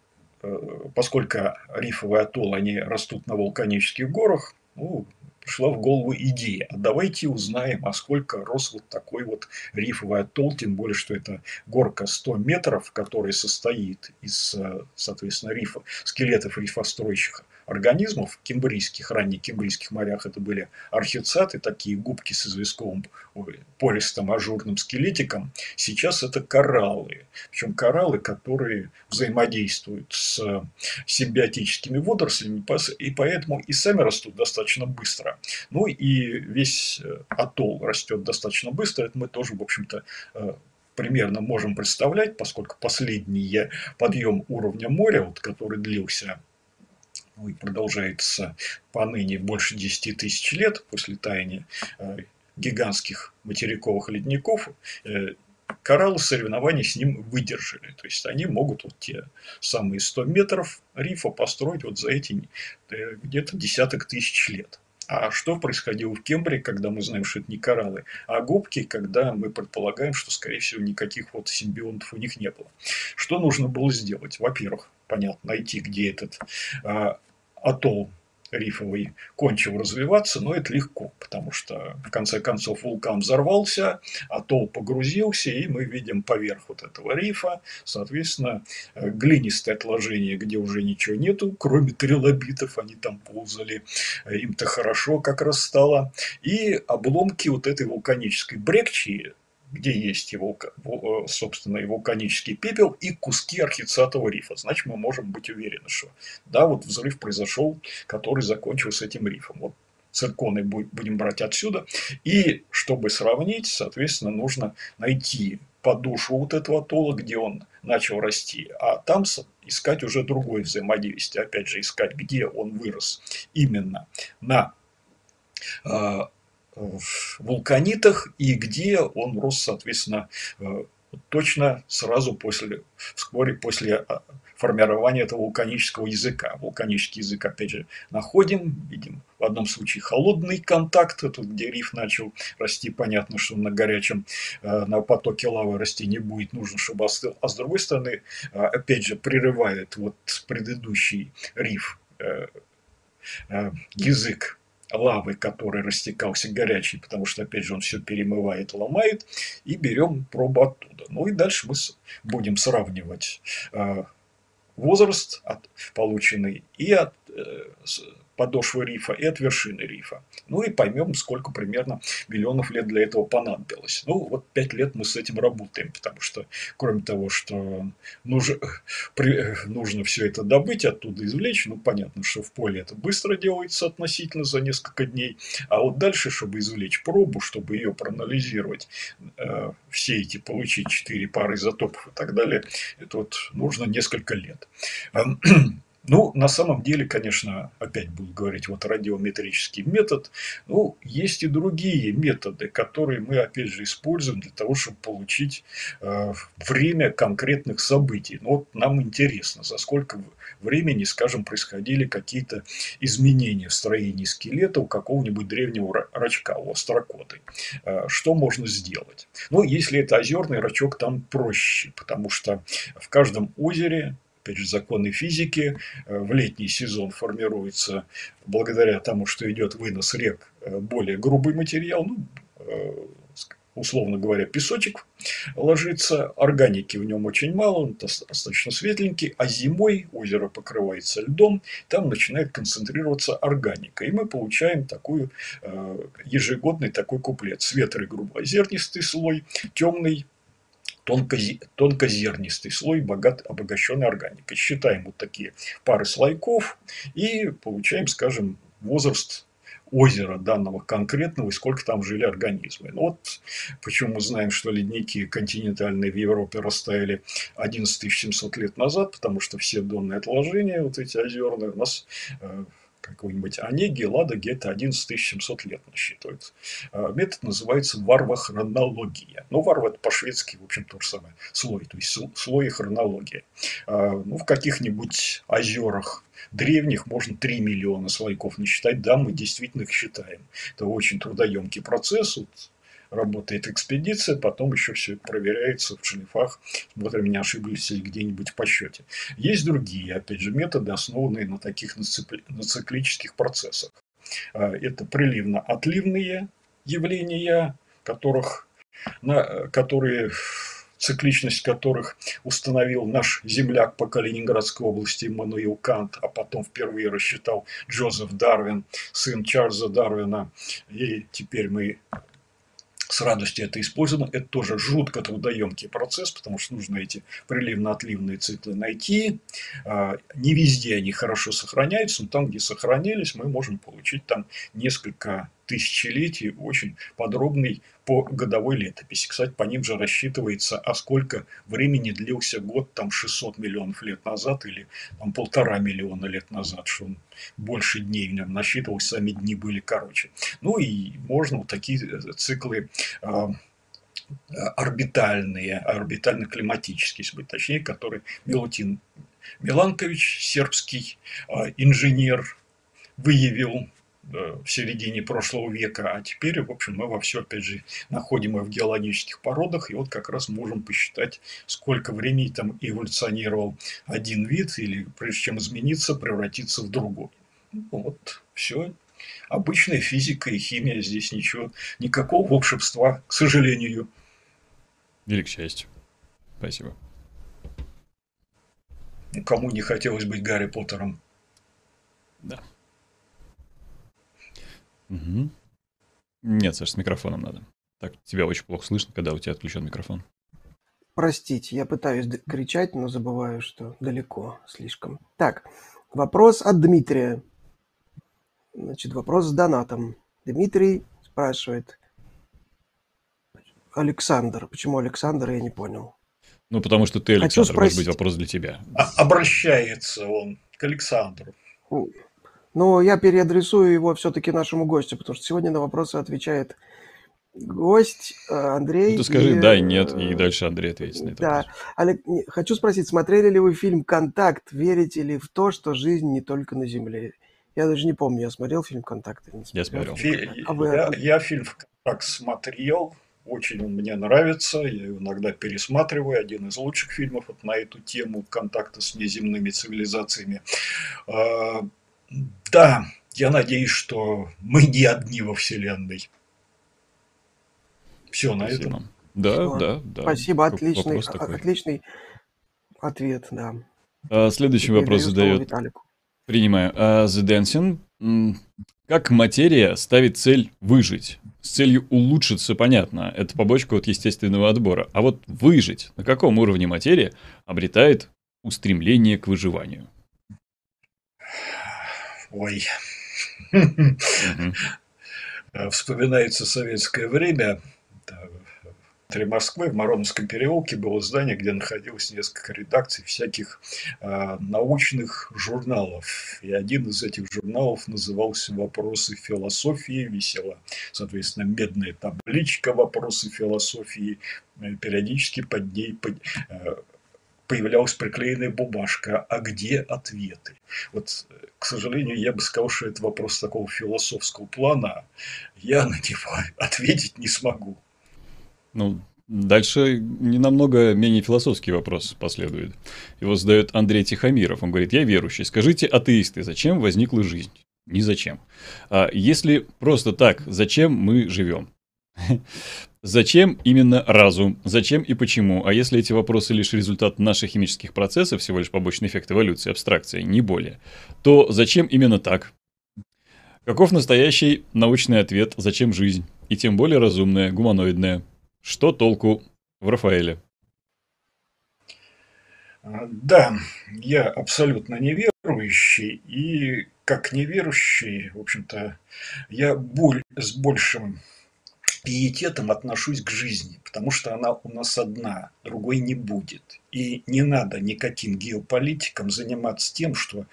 Поскольку рифовые атоллы, они растут на вулканических горах, ну, пришла в голову идея. А давайте узнаем, а сколько рос вот такой вот рифовый атолл, тем более, что это горка сто метров, которая состоит из, соответственно, рифа, скелетов рифостроящих организмов кембрийских, ранних кембрийских морях. Это были архицаты, такие губки с известковым пористым ажурным скелетиком. Сейчас это кораллы. Причем кораллы, которые взаимодействуют с симбиотическими водорослями, и поэтому и сами растут достаточно быстро. Ну и весь атолл растет достаточно быстро. Это мы тоже, в общем-то, примерно можем представлять, поскольку последний подъем уровня моря, вот, который длился и продолжается поныне больше десяти тысяч лет после таяния э, гигантских материковых ледников, э, кораллы соревнований с ним выдержали. То есть они могут вот те самые сто метров рифа построить вот за эти э, где-то десяток тысяч лет. А что происходило в Кембрии, когда мы знаем, что это не кораллы, а губки, когда мы предполагаем, что, скорее всего, никаких вот симбионтов у них не было. Что нужно было сделать? Во-первых, понятно, найти, где этот э, атолл рифовый кончил развиваться, но это легко, потому что, в конце концов, вулкан взорвался, атолл погрузился, и мы видим поверх вот этого рифа, соответственно, глинистое отложение, где уже ничего нету, кроме трилобитов, они там ползали, им-то хорошо как раз стало, и обломки вот этой вулканической брекчии, где есть его, собственно, его вулканический пепел и куски архицатового рифа. Значит, мы можем быть уверены, что да, вот взрыв произошел, который закончился этим рифом. Вот цирконы будем брать отсюда. И чтобы сравнить, соответственно, нужно найти подошву вот этого атолла, где он начал расти, а там искать уже другое взаимодействие. Опять же, искать, где он вырос именно на э, вулканитах и где он рос, соответственно, э, точно сразу после, вскоре после формирования этого вулканического языка. Вулканический язык, опять же, находим, видим. В одном случае холодный контакт, тут где риф начал расти, понятно, что на горячем, на потоке лавы расти не будет, нужно, чтобы остыл. А с другой стороны, опять же, прерывает вот предыдущий риф язык лавы, который растекался горячий, потому что, опять же, он все перемывает, ломает, и берем пробу оттуда. Ну и дальше мы будем сравнивать возраст, полученный, и от подошвы рифа, и от вершины рифа. Ну и поймем, сколько примерно миллионов лет для этого понадобилось. Ну вот пять лет мы с этим работаем, потому что кроме того, что нужно, нужно все это добыть, оттуда извлечь, ну понятно, что в поле это быстро делается относительно за несколько дней, а вот дальше, чтобы извлечь пробу, чтобы ее проанализировать, э, все эти получить четыре пары изотопов и так далее, это вот нужно несколько лет. Ну, на самом деле, конечно, опять буду говорить, вот радиометрический метод. Ну, есть и другие методы, которые мы, опять же, используем для того, чтобы получить э, время конкретных событий. Ну, вот нам интересно, за сколько времени, скажем, происходили какие-то изменения в строении скелета у какого-нибудь древнего рачка, у острокоты. Э, что можно сделать? Ну, если это озерный рачок, там проще, потому что в каждом озере... Опять же, законы физики, в летний сезон формируется благодаря тому, что идет вынос рек, более грубый материал, ну, условно говоря, песочек ложится, органики в нем очень мало, он достаточно светленький, а зимой озеро покрывается льдом, там начинает концентрироваться органика, и мы получаем такую, ежегодный такой куплет. Светлый грубозернистый слой, темный тонкозернистый слой, богат, обогащенный органикой. Считаем вот такие пары слойков и получаем, скажем, возраст озера данного конкретного и сколько там жили организмы. Ну, вот почему мы знаем, что ледники континентальные в Европе растаяли одиннадцать тысяч семьсот лет назад, потому что все донные отложения, вот эти озерные, у нас... какой-нибудь Онеги, Ладоги, это одиннадцать тысяч семьсот лет насчитывается. Метод называется варвохронология. Ну, варва – это по-шведски, в общем, то же самое, слой, то есть слой и хронология. Ну, в каких-нибудь озерах древних можно три миллиона слойков не считать. Да, мы действительно их считаем. Это очень трудоемкий процесс. Вот работает экспедиция, потом еще все это проверяется в шлифах, смотрим, не ошиблись ли где-нибудь в подсчете. Есть другие, опять же, методы, основанные на таких на циклических процессах. Это приливно-отливные явления, которых, на, которые, цикличность которых установил наш земляк по Калининградской области Иммануил Кант, а потом впервые рассчитал Джозеф Дарвин, сын Чарльза Дарвина, и теперь мы... С радостью это использовано. Это тоже жутко трудоемкий процесс, потому что нужно эти приливно-отливные циклы найти. Не везде они хорошо сохраняются, но там, где сохранились, мы можем получить там несколько тысячелетий, очень подробный по годовой летописи. Кстати, по ним же рассчитывается, а сколько времени длился год там шестьсот миллионов лет назад или там полтора миллиона лет назад, что он больше дней в нем насчитывалось, сами дни были короче. Ну и можно вот такие циклы э, орбитальные, орбитально-климатические, если быть точнее, которые Милутин Миланкович, сербский э, инженер, выявил в середине прошлого века, а теперь, в общем, мы во все, опять же, находим и в геологических породах, и вот как раз можем посчитать, сколько времени там эволюционировал один вид, или прежде чем измениться, превратиться в другой. Ну, вот, все. Обычная физика и химия, здесь ничего, никакого волшебства, к сожалению. Или к счастью. Спасибо. Кому не хотелось быть Гарри Поттером? Да. Угу. Нет, Саш, с микрофоном надо. Так, тебя очень плохо слышно, когда у тебя отключен микрофон. Простите, я пытаюсь кричать, но забываю, что далеко слишком. Так, вопрос от Дмитрия. Значит, вопрос с донатом. Дмитрий спрашивает. Александр. Почему Александр, я не понял. Ну, потому что ты, Александр, может быть, вопрос для тебя. Обращается он к Александру. Ну, я переадресую его все-таки нашему гостю, потому что сегодня на вопросы отвечает гость Андрей. Ну, ты скажи и... да, нет, и дальше Андрей ответит на это. Да. Алек... Хочу спросить, смотрели ли вы фильм «Контакт»? Верите ли в то, что жизнь не только на Земле? Я даже не помню, я смотрел фильм «Контакт»? Не смотрел. Я смотрел. Фи... А вы... я, я фильм «Контакт» смотрел. Очень он мне нравится, я его иногда пересматриваю. Один из лучших фильмов вот на эту тему контакта с неземными цивилизациями. Да, я надеюсь, что мы не одни во Вселенной. Все, на Спасибо. Этом. Да, Все. да, да. Спасибо, отличный, отличный ответ, да. А, следующий Теперь вопрос задает. Принимаю. А, The Dancing. Как материя ставит цель выжить? С целью улучшиться, понятно, это побочка от естественного отбора. А вот выжить, на каком уровне материя обретает устремление к выживанию? Ой. Вспоминается советское время. При Москве в Мороновском переулке было здание, где находилось несколько редакций всяких э, научных журналов. И один из этих журналов назывался «Вопросы философии». Висела, соответственно, медная табличка «Вопросы философии». Периодически под ней под, э, появлялась приклеенная бумажка «А где ответы?». Вот, к сожалению, я бы сказал, что это вопрос такого философского плана. Я на него ответить не смогу. Ну, дальше не намного менее философский вопрос последует. Его задает Андрей Тихомиров. Он говорит: я верующий. Скажите, атеисты, зачем возникла жизнь? Ни зачем. А если просто так, зачем мы живем? Зачем именно разум? Зачем и почему? А если эти вопросы лишь результат наших химических процессов, всего лишь побочный эффект эволюции, абстракции, не более, то зачем именно так? Каков настоящий научный ответ, зачем жизнь? И тем более разумная, гуманоидная. Что толку в Рафаэле? Да, я абсолютно неверующий, и как неверующий, в общем-то, я боль, с большим пиететом отношусь к жизни, потому что она у нас одна, другой не будет. И не надо никаким геополитикам заниматься тем, что...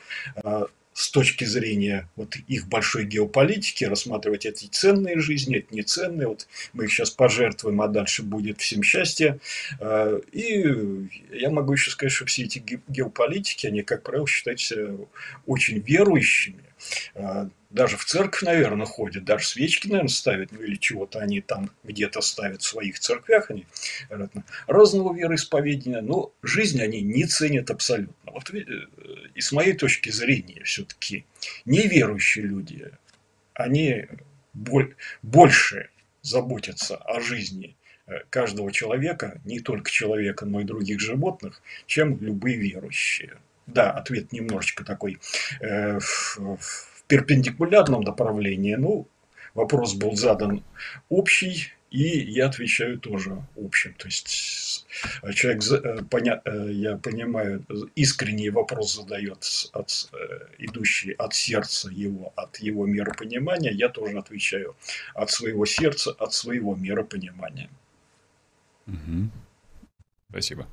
с точки зрения вот их большой геополитики, рассматривать эти ценные жизни, эти неценные. Вот мы их сейчас пожертвуем, а дальше будет всем счастье. И я могу еще сказать, что все эти геополитики, они, как правило, считаются очень верующими. Даже в церковь, наверное, ходят, даже свечки, наверное, ставят, ну или чего-то они там где-то ставят в своих церквях, они разного вероисповедания, но жизнь они не ценят абсолютно. Вот и с моей точки зрения все-таки неверующие люди, они больше заботятся о жизни каждого человека, не только человека, но и других животных, чем любые верующие. Да, ответ немножечко такой... Э, перпендикулярном направлении, ну, вопрос был задан общий, и я отвечаю тоже общим. То есть человек, я понимаю, искренний вопрос задает, от, идущий от сердца его, от его миропонимания, я тоже отвечаю от своего сердца, от своего миропонимания. Угу. Спасибо.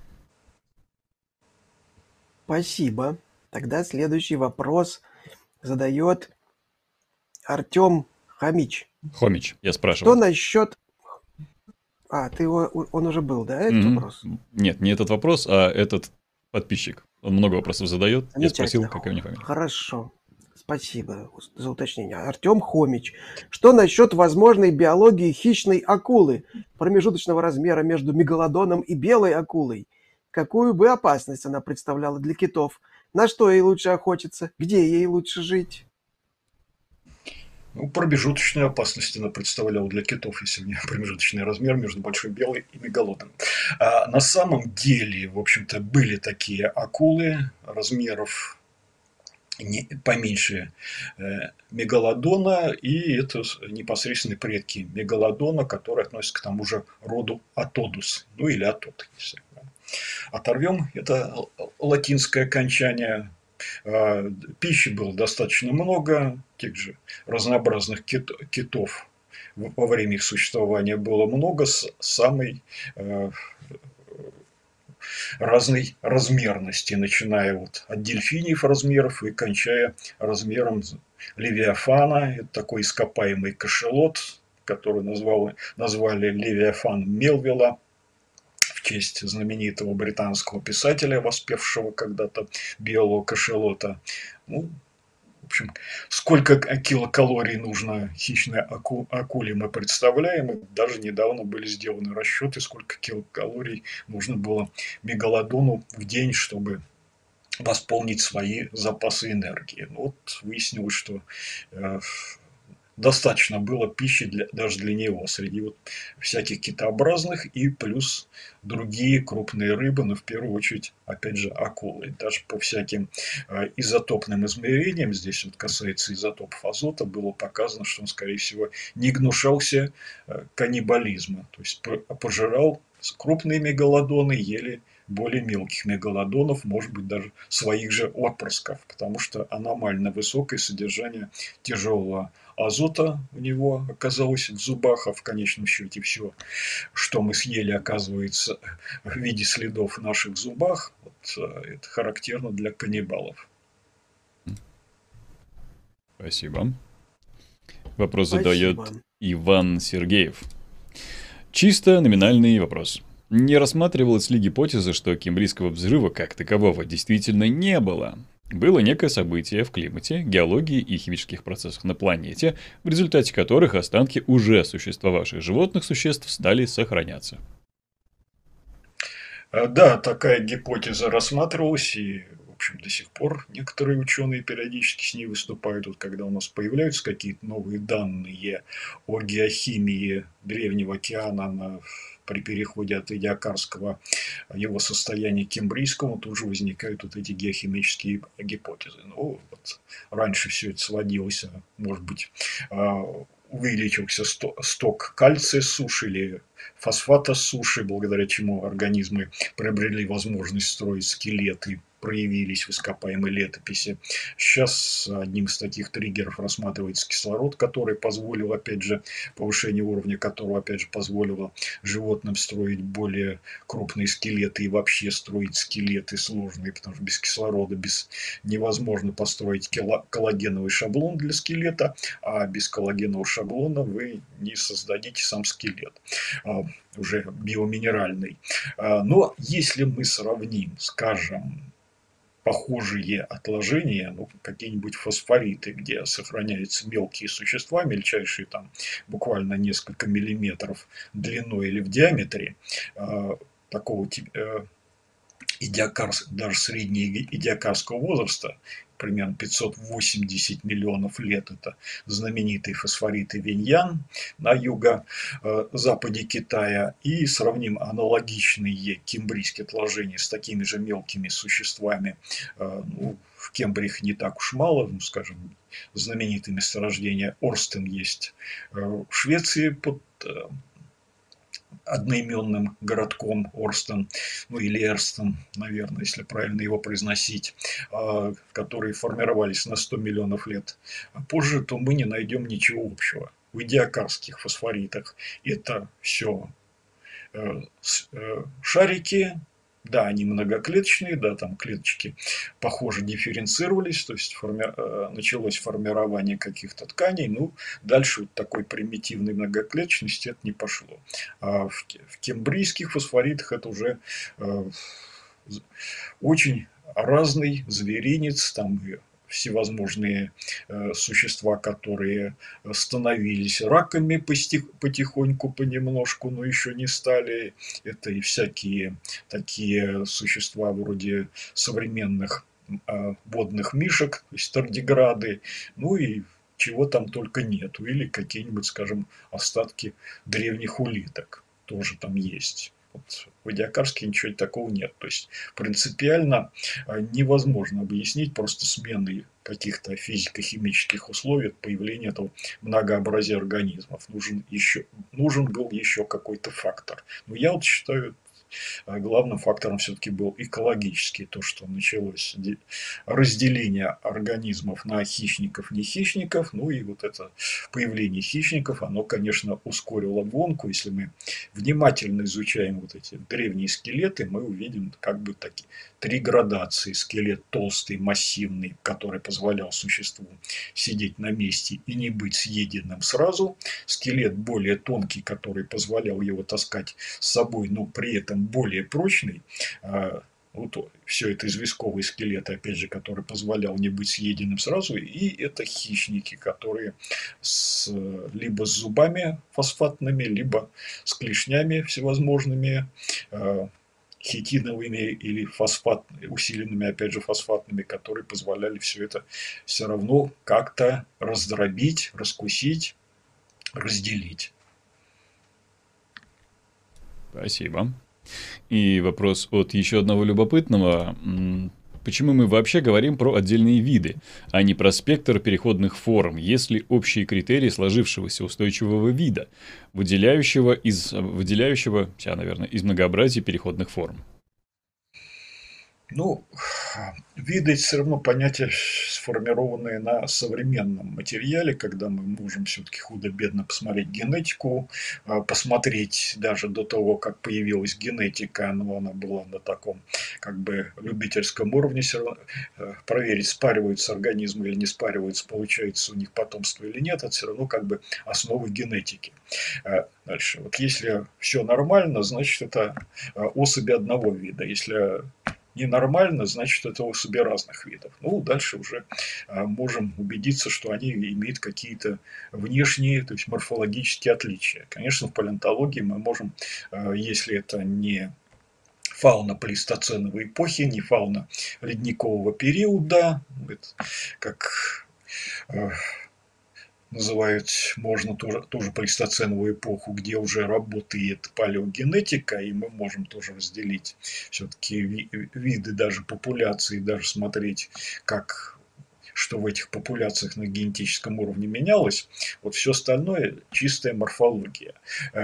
Спасибо. Тогда следующий вопрос... задает Артем Хомич. Хомич, я спрашиваю. Что насчет... А, ты его... он уже был, да, этот mm-hmm. вопрос? Нет, не этот вопрос, а этот подписчик. Он много вопросов задает. Я спросил, какая у него фамилия. Хорошо, спасибо за уточнение. Артем Хомич. Что насчет возможной биологии хищной акулы, промежуточного размера между мегалодоном и белой акулой? Какую бы опасность она представляла для китов? На что ей лучше охотиться? Где ей лучше жить? Ну, промежуточную опасность она представляла для китов, если у нее промежуточный размер между большой белой и мегалодом. А на самом деле, в общем-то, были такие акулы размеров не, поменьше э, мегалодона, и это непосредственные предки мегалодона, которые относятся к тому же роду атодус, ну или атод, если. Оторвем это латинское окончание Пищи было достаточно много, тех же разнообразных китов во время их существования было много, с самой разной размерности, начиная вот от дельфиньев размеров и кончая размером левиафана. Это такой ископаемый кашалот, который назвали, назвали левиафан Мелвилла в честь знаменитого британского писателя, воспевшего когда-то белого кашалота. Ну, в общем, сколько килокалорий нужно хищной аку, акуле, мы представляем. И даже недавно были сделаны расчеты, сколько килокалорий нужно было мегалодону в день, чтобы восполнить свои запасы энергии. Вот выяснилось, что э, достаточно было пищи для, даже для него среди вот всяких китообразных и плюс другие крупные рыбы, но в первую очередь, опять же, акулы. Даже по всяким э, изотопным измерениям, здесь вот касается изотопов азота, было показано, что он, скорее всего, не гнушался э, каннибализма, то есть пожирал крупные мегалодоны, ели более мелких мегалодонов, может быть, даже своих же отпрысков, потому что аномально высокое содержание тяжелого азота у него оказалось в зубах, а в конечном счете все, что мы съели, оказывается в виде следов в наших зубах. Вот, это характерно для каннибалов. Спасибо. Вопрос Спасибо. задает Иван Сергеев. Чисто номинальный вопрос. Не рассматривалась ли гипотеза, что Кембрийского взрыва как такового действительно не было? Было некое событие в климате, геологии и химических процессах на планете, в результате которых останки уже существовавших животных существ стали сохраняться. Да, такая гипотеза рассматривалась, и, в общем, до сих пор некоторые ученые периодически с ней выступают. Вот когда у нас появляются какие-то новые данные о геохимии Древнего океана на... при переходе от идиакарского его состояния к кембрийскому, тут же возникают вот эти геохимические гипотезы. Ну, вот, раньше все это сводилось, может быть, увеличился сток кальция с суши или фосфата с суши, благодаря чему организмы приобрели возможность строить скелеты, проявились в ископаемой летописи. Сейчас одним из таких триггеров рассматривается кислород, который позволил, опять же, повышение уровня которого, опять же, позволило животным строить более крупные скелеты и вообще строить скелеты сложные, потому что без кислорода без... невозможно построить коллагеновый шаблон для скелета, а без коллагенового шаблона вы не создадите сам скелет, уже биоминеральный. Но если мы сравним, скажем, похожие отложения, ну, какие-нибудь фосфориты, где сохраняются мелкие существа, мельчайшие там буквально несколько миллиметров длиной или в диаметре, э, такого э, идиакарс, даже среднего идиакарского возраста, примерно пятьсот восемьдесят миллионов лет, это знаменитые фосфориты Виньян на юго-западе Китая, и сравним аналогичные кембрийские отложения с такими же мелкими существами, ну, в Кембрии их не так уж мало, ну, скажем, знаменитые месторождения Орстен есть в Швеции под одноименным городком Орстен, ну или Эрстен, наверное, если правильно его произносить, которые формировались на сто миллионов лет позже, то мы не найдем ничего общего. В идиакарских фосфоритах это все шарики, да, они многоклеточные, да, там клеточки, похоже, дифференцировались, то есть форми... началось формирование каких-то тканей, ну, дальше вот такой примитивной многоклеточности это не пошло. А в, в кембрийских фосфоритах это уже э, очень разный зверинец, там и всевозможные э, существа, которые становились раками потихоньку, понемножку, но еще не стали. Это и всякие такие существа вроде современных э, водных мишек, то есть тардиграды, ну и чего там только нету. Или какие-нибудь, скажем, остатки древних улиток тоже там есть. Вот в идиакарске ничего такого нет. То есть принципиально невозможно объяснить просто сменой каких-то физико-химических условий появления этого многообразия организмов. Нужен, еще, нужен был еще какой-то фактор. Но я вот считаю, главным фактором все-таки был экологический, то, что началось разделение организмов на хищников, не хищников, ну и вот это появление хищников, оно, конечно, ускорило гонку. Если мы внимательно изучаем вот эти древние скелеты, мы увидим как бы такие три градации: скелет толстый, массивный, который позволял существу сидеть на месте и не быть съеденным сразу, скелет более тонкий, который позволял его таскать с собой, но при этом более прочный. Вот все это известковые скелеты, опять же, который позволял не быть съеденным сразу. И это хищники, которые с, либо с зубами фосфатными, либо с клешнями всевозможными, хитиновыми или фосфатными, усиленными, опять же, фосфатными, которые позволяли все это все равно как-то раздробить, раскусить, разделить. Спасибо. И вопрос от еще одного любопытного. Почему мы вообще говорим про отдельные виды, а не про спектр переходных форм, если общие критерии сложившегося устойчивого вида, выделяющего из, выделяющего, я, наверное, из многообразия переходных форм? Ну, виды все равно понятия, сформированные на современном материале, когда мы можем все-таки худо-бедно посмотреть генетику, посмотреть даже до того, как появилась генетика, но она была на таком как бы любительском уровне, все равно проверить, спариваются организмы или не спариваются, получается у них потомство или нет, это все равно как бы основы генетики. Дальше, вот если все нормально, значит это особи одного вида, если ненормально, значит, это особи разных видов. Ну, дальше уже можем убедиться, что они имеют какие-то внешние, то есть морфологические отличия. Конечно, в палеонтологии мы можем, если это не фауна плейстоценовой эпохи, не фауна ледникового периода, как называют, можно тоже, тоже плейстоценовую эпоху, где уже работает палеогенетика, и мы можем тоже разделить все-таки ви, виды, даже популяции, даже смотреть, как, что в этих популяциях на генетическом уровне менялось. Вот все остальное чистая морфология.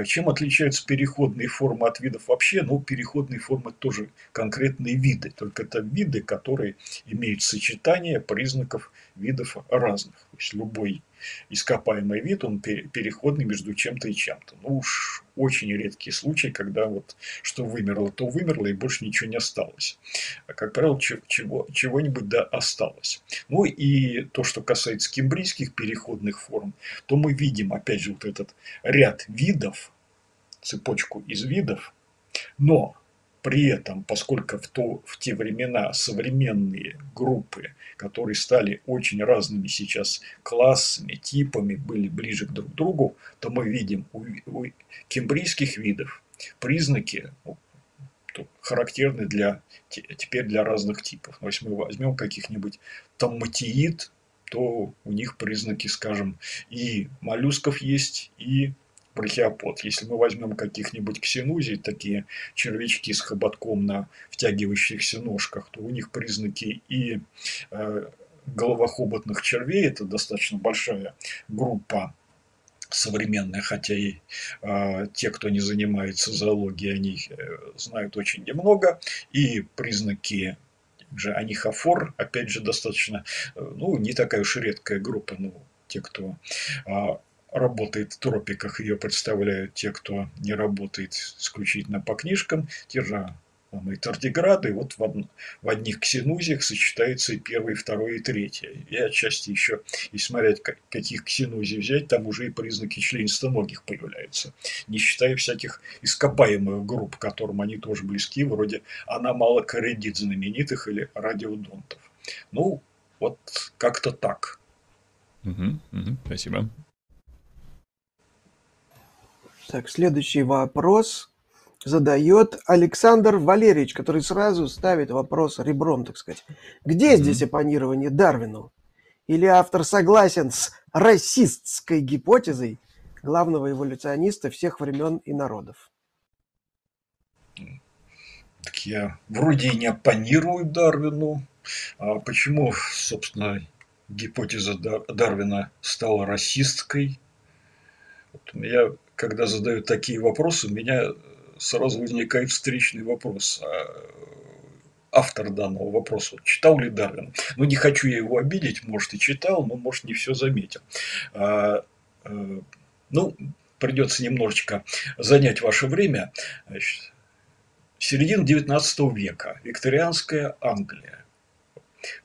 Чем отличаются переходные формы от видов вообще? Ну, переходные формы тоже конкретные виды, только это виды, которые имеют сочетание признаков видов разных. То есть любой ископаемый вид, он переходный между чем-то и чем-то. Ну уж очень редкий случай, когда вот что вымерло, то вымерло и больше ничего не осталось. Как правило, чего, чего-нибудь да осталось. Ну и то, что касается кембрийских переходных форм, то мы видим опять же вот этот ряд видов, цепочку из видов, но при этом, поскольку в, то, в те времена современные группы, которые стали очень разными сейчас классами, типами, были ближе друг к другу, то мы видим у, у кембрийских видов признаки, характерны для, теперь для разных типов. Но если мы возьмем каких-нибудь томматиид, то у них признаки, скажем, и моллюсков есть, и брахиопод. Если мы возьмем каких-нибудь ксенузий, такие червячки с хоботком на втягивающихся ножках, то у них признаки и э, головохоботных червей, это достаточно большая группа современная, хотя и э, те, кто не занимается зоологией, они э, знают очень немного, и признаки же анихофор, опять же, достаточно, э, ну, не такая уж редкая группа, но те, кто э, работает в тропиках, ее представляют те, кто не работает исключительно по книжкам, те же там, и тардиграды, вот в, од... в одних ксенузиях сочетаются и первое, и второе, и третье. И отчасти еще, и смотреть, как... каких ксенузий взять, там уже и признаки членистоногих появляются, не считая всяких ископаемых групп, которым они тоже близки, вроде аномалокоридид знаменитых или радиодонтов. Ну, вот как-то так. Угу, угу, спасибо. Так, следующий вопрос задает Александр Валерьевич, который сразу ставит вопрос ребром, так сказать. Где mm-hmm. здесь оппонирование Дарвину? Или автор согласен с расистской гипотезой главного эволюциониста всех времен и народов? Так я вроде и не оппонирую Дарвину. А почему, собственно, гипотеза Дарвина стала расистской? Вот я... Когда задают такие вопросы, меня сразу возникает встречный вопрос. Автор данного вопроса, читал ли Дарвин? Ну, не хочу я его обидеть, может, и читал, но, может, не все заметил. Ну, придется немножечко занять ваше время. Значит, середина девятнадцатого века, викторианская Англия.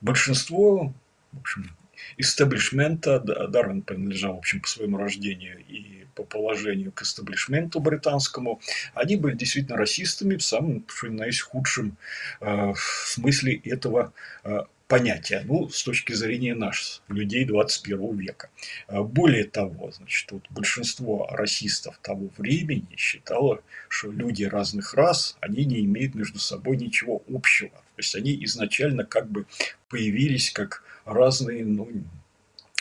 Большинство, в общем, истеблишмента, Дарвин принадлежал, в общем, по своему рождению и по положению к истеблишменту британскому, они были действительно расистами в самом, что ни на есть, худшем э, смысле этого э, понятия, ну, с точки зрения наших, людей двадцать первого века. Более того, значит, вот большинство расистов того времени считало, что люди разных рас, они не имеют между собой ничего общего. То есть, они изначально как бы появились как разные, ну,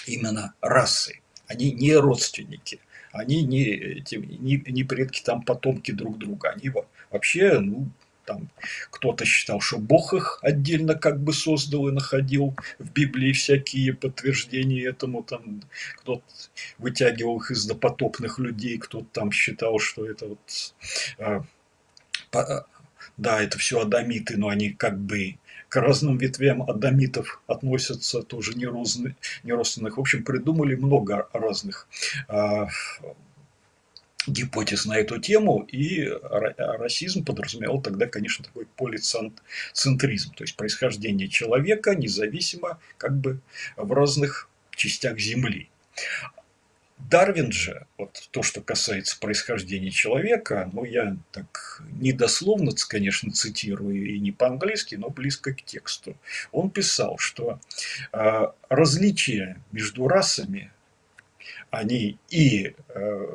именно расы. Они не родственники. Они не, не, не предки, там, потомки друг друга. Они вообще, ну, там, кто-то считал, что Бог их отдельно как бы создал и находил в Библии всякие подтверждения этому. Там, кто-то вытягивал их из допотопных людей, кто-то там считал, что это вот... Э, по, да, это все адамиты, но они как бы... К разным ветвям адамитов относятся тоже неродственных. В общем, придумали много разных э, гипотез на эту тему. И расизм подразумевал тогда, конечно, такой полицентризм. То есть, происхождение человека независимо как бы в разных частях Земли. Дарвин же, вот то, что касается происхождения человека, ну, я так недословно, конечно, цитирую и не по-английски, но близко к тексту. Он писал, что э, различия между расами, они и э,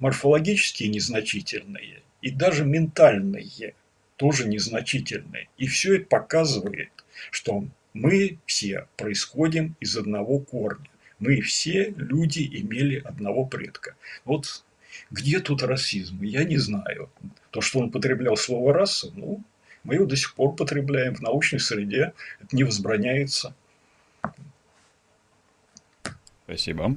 морфологически незначительные, и даже ментальные тоже незначительные. И все это показывает, что мы все происходим из одного корня. Мы все люди имели одного предка. Вот где тут расизм? Я не знаю. То, что он потреблял слово «раса», ну, мы его до сих пор потребляем в научной среде. Это не возбраняется. Спасибо.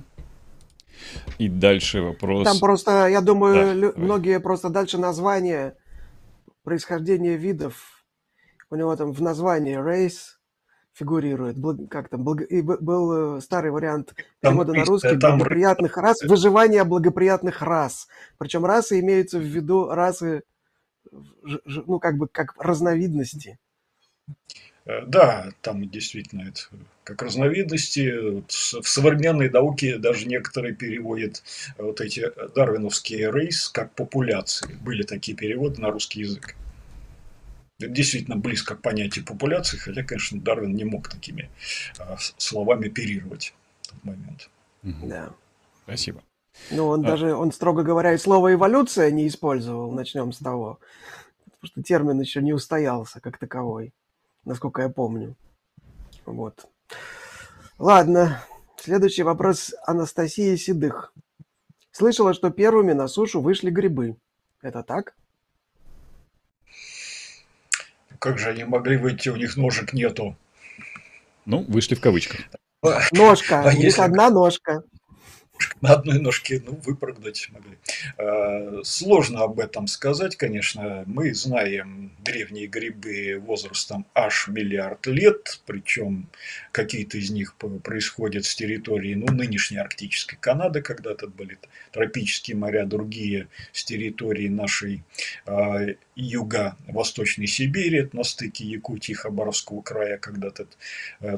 И дальше вопрос. Там просто, я думаю, да, многие вы... просто дальше название, происхождение видов. У него там в названии «race» фигурирует, как там, благо... и был старый вариант перевода на русский, там... благоприятных рас, выживание благоприятных рас. Причем расы имеются в виду расы, ну, как бы, как разновидности. Да, там действительно это как разновидности. В современной науке даже некоторые переводят вот эти дарвиновские рейс как популяции. Были такие переводы на русский язык. Это действительно близко к понятию популяции, хотя, конечно, Дарвин не мог такими словами оперировать в тот момент. Да. Спасибо. Ну, он а... даже, он, строго говоря, и слово «эволюция» не использовал, начнем с того, потому что термин еще не устоялся как таковой, насколько я помню. Вот. Ладно, следующий вопрос Анастасии Седых. Слышала, что первыми на сушу вышли грибы. Это так? Как же они могли выйти, у них ножек нету. Ну, вышли в кавычках. Ножка, а у них одна ножка. На одной ножке, ну, выпрыгнуть могли. Сложно об этом сказать, конечно. Мы знаем древние грибы возрастом аж миллиард лет. Причем какие-то из них происходят с территории, ну, нынешней арктической Канады. Когда-то были тропические моря, другие с территории нашей юго-восточной Сибири. На стыке Якутии и Хабаровского края когда-то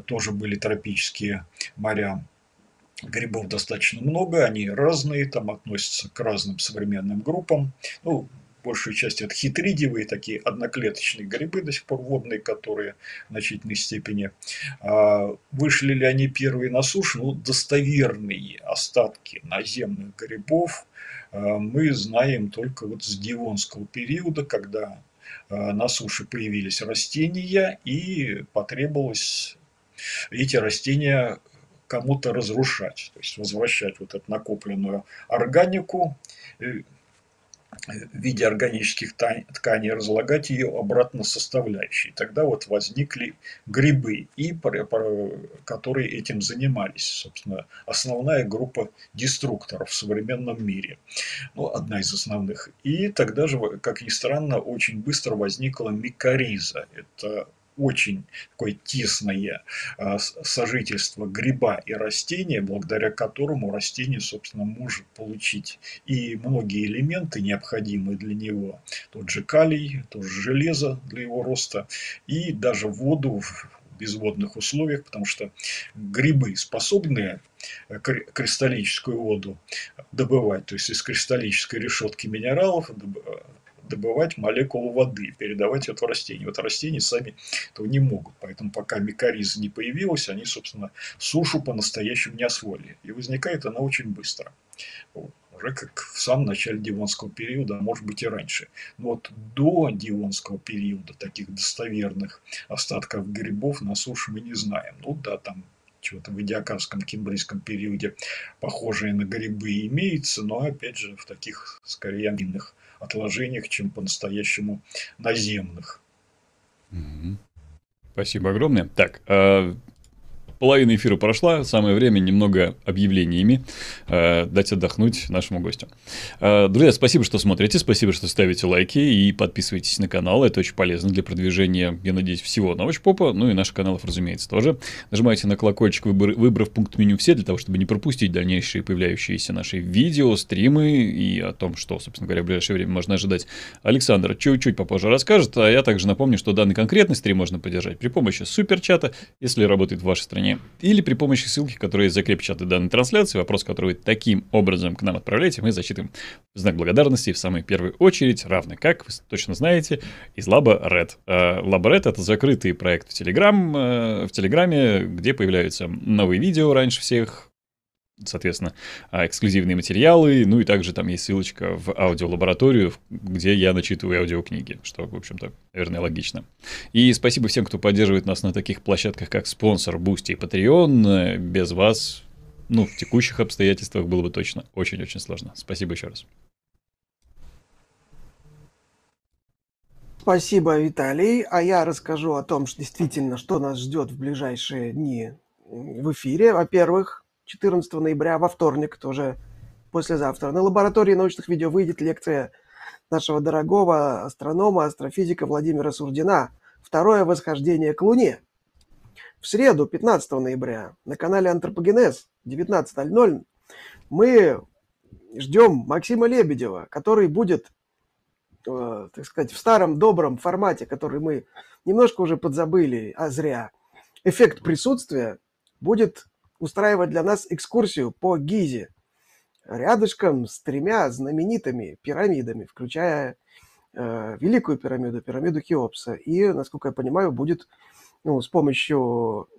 тоже были тропические моря. Грибов достаточно много, они разные, там относятся к разным современным группам. Ну, большую часть это хитридиевые, такие одноклеточные грибы, до сих пор водные, которые в значительной степени. Вышли ли они первые на сушу? Ну, достоверные остатки наземных грибов мы знаем только вот с девонского периода, когда на суше появились растения и потребовалось эти растения... кому-то разрушать, то есть возвращать вот эту накопленную органику в виде органических тканей разлагать ее обратно составляющей. Тогда вот возникли грибы, и, которые этим занимались. Собственно, основная группа деструкторов в современном мире. Ну, одна из основных. И тогда же, как ни странно, очень быстро возникла микориза. Это очень такое тесное сожительство гриба и растения, благодаря которому растение, собственно, может получить и многие элементы, необходимые для него. Тот же калий, тот же железо для его роста, и даже воду в безводных условиях, потому что грибы способны кристаллическую воду добывать, то есть из кристаллической решетки минералов добывать молекулу воды, передавать это в растения. Вот растения сами этого не могут. Поэтому пока микориза не появилась, они, собственно, сушу по-настоящему не освоили. И возникает она очень быстро. Вот. Уже как в самом начале девонского периода, а может быть и раньше. Но вот до девонского периода таких достоверных остатков грибов на суше мы не знаем. Ну да, там чего-то в идиакарском, кембрийском периоде похожие на грибы имеется, но опять же в таких скорее аминных отложениях, чем по-настоящему наземных. Mm-hmm. Спасибо огромное. Так, э, половина эфира прошла, самое время немного объявлениями э, дать отдохнуть нашему гостю. Э, друзья, спасибо, что смотрите, спасибо, что ставите лайки и подписывайтесь на канал, это очень полезно для продвижения, я надеюсь, всего научпопа, ну и наших каналов, разумеется, тоже. Нажимайте на колокольчик, выбор, выбрав пункт меню «Все», для того, чтобы не пропустить дальнейшие появляющиеся наши видео, стримы и о том, что, собственно говоря, в ближайшее время можно ожидать. Александр чуть-чуть попозже расскажет, а я также напомню, что данный конкретный стрим можно поддержать при помощи суперчата, если работает в вашей стране, или при помощи ссылки, которые закрепчат в данной трансляции. Вопрос, который вы таким образом к нам отправляете, мы зачитываем в знак благодарности в самую первую очередь, равно как, вы точно знаете, из Laboratoria. Laboratoria — это закрытый проект в Телеграм, в Телеграме, где появляются новые видео раньше всех, соответственно, эксклюзивные материалы, ну и также там есть ссылочка в аудиолабораторию, где я начитываю аудиокниги, что, в общем-то, наверное, логично. И спасибо всем, кто поддерживает нас на таких площадках, как спонсор, Boosty и Patreon. Без вас, ну, в текущих обстоятельствах было бы точно очень-очень сложно. Спасибо еще раз. Спасибо, Виталий. А я расскажу о том, что действительно, что нас ждет в ближайшие дни в эфире. Во-первых, четырнадцатого ноября, во вторник, тоже послезавтра, на лаборатории научных видео выйдет лекция нашего дорогого астронома, астрофизика Владимира Сурдина «Второе восхождение к Луне». В среду, пятнадцатого ноября, на канале «Антропогенез» девятнадцать ноль ноль мы ждем Максима Лебедева, который будет, э, так сказать, в старом добром формате, который мы немножко уже подзабыли, а зря, эффект присутствия, будет устраивать для нас экскурсию по Гизе рядышком с тремя знаменитыми пирамидами, включая э, Великую пирамиду, пирамиду Хеопса. И, насколько я понимаю, будет ну, с помощью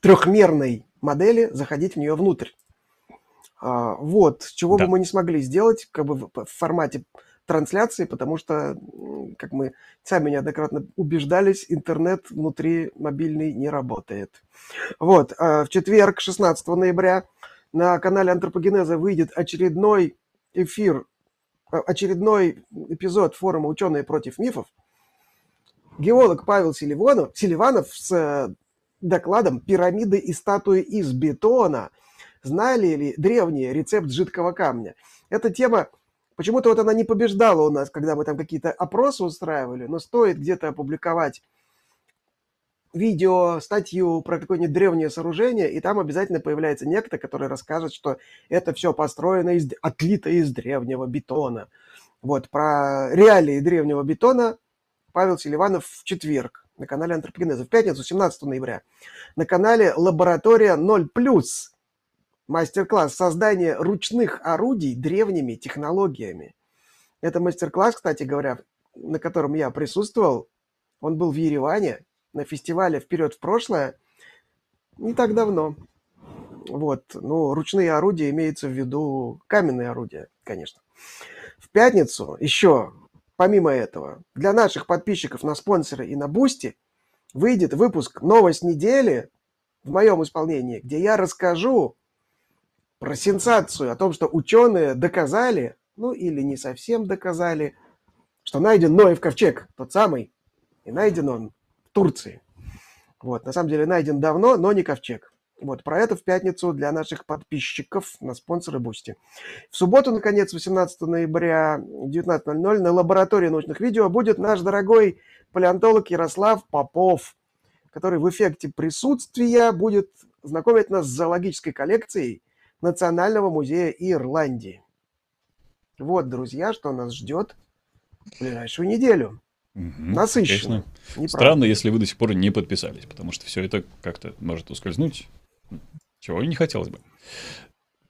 трехмерной модели заходить в нее внутрь. А, вот, чего да. бы мы не смогли сделать как бы, в формате трансляции, потому что, как мы сами неоднократно убеждались, интернет внутри мобильный не работает. Вот, в четверг, шестнадцатого ноября, на канале «Антропогенеза» выйдет очередной эфир, очередной эпизод форума «Ученые против мифов». Геолог Павел Селиванов, Селиванов с докладом «Пирамиды и статуи из бетона. Знали ли древние рецепт жидкого камня?» Эта тема почему-то вот она не побеждала у нас, когда мы там какие-то опросы устраивали, но стоит где-то опубликовать видео, статью про какое-нибудь древнее сооружение, и там обязательно появляется некто, который расскажет, что это все построено, из, отлито из древнего бетона. Вот, про реалии древнего бетона Павел Селиванов в четверг на канале «Антропогенеза». В пятницу, семнадцатого ноября, на канале «Лаборатория ноль плюс». Мастер-класс «Создание ручных орудий древними технологиями». Это мастер-класс, кстати говоря, на котором я присутствовал. Он был в Ереване на фестивале «Вперед в прошлое» не так давно. Вот. Ну, ручные орудия имеются в виду каменные орудия, конечно. В пятницу еще, помимо этого, для наших подписчиков на спонсоры и на Boosty выйдет выпуск «Новость недели» в моем исполнении, где я расскажу про сенсацию, о том, что ученые доказали ну или не совсем доказали, что найден Ноев ковчег, тот самый, и найден он в Турции. Вот, на самом деле найден давно, но не ковчег. Вот, про это в пятницу для наших подписчиков на спонсоры Boosty. В субботу, наконец, восемнадцатого ноября в девятнадцать ноль ноль на лаборатории научных видео будет наш дорогой палеонтолог Ярослав Попов, который в эффекте присутствия будет знакомить нас с зоологической коллекцией Национального музея Ирландии. Вот, друзья, что нас ждет в ближайшую неделю. Насыщенно. Странно, если вы до сих пор не подписались, потому что все это как-то может ускользнуть. Чего и не хотелось бы.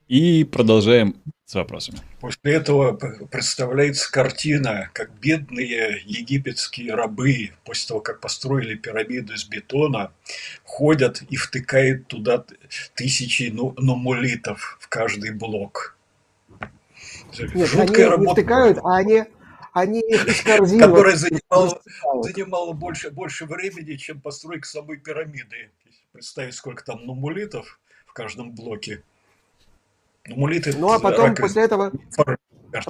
И продолжаем с вопросами. После этого представляется картина, как бедные египетские рабы, после того, как построили пирамиды из бетона, ходят и втыкают туда тысячи номулитов в каждый блок. Нет, жуткая они работа. Не втыкают, а они... Они из корзины. Которая занимала, занимала больше, больше времени, чем постройка самой пирамиды. Представить, сколько там номулитов в каждом блоке. Номулиты. Ну а потом после этого,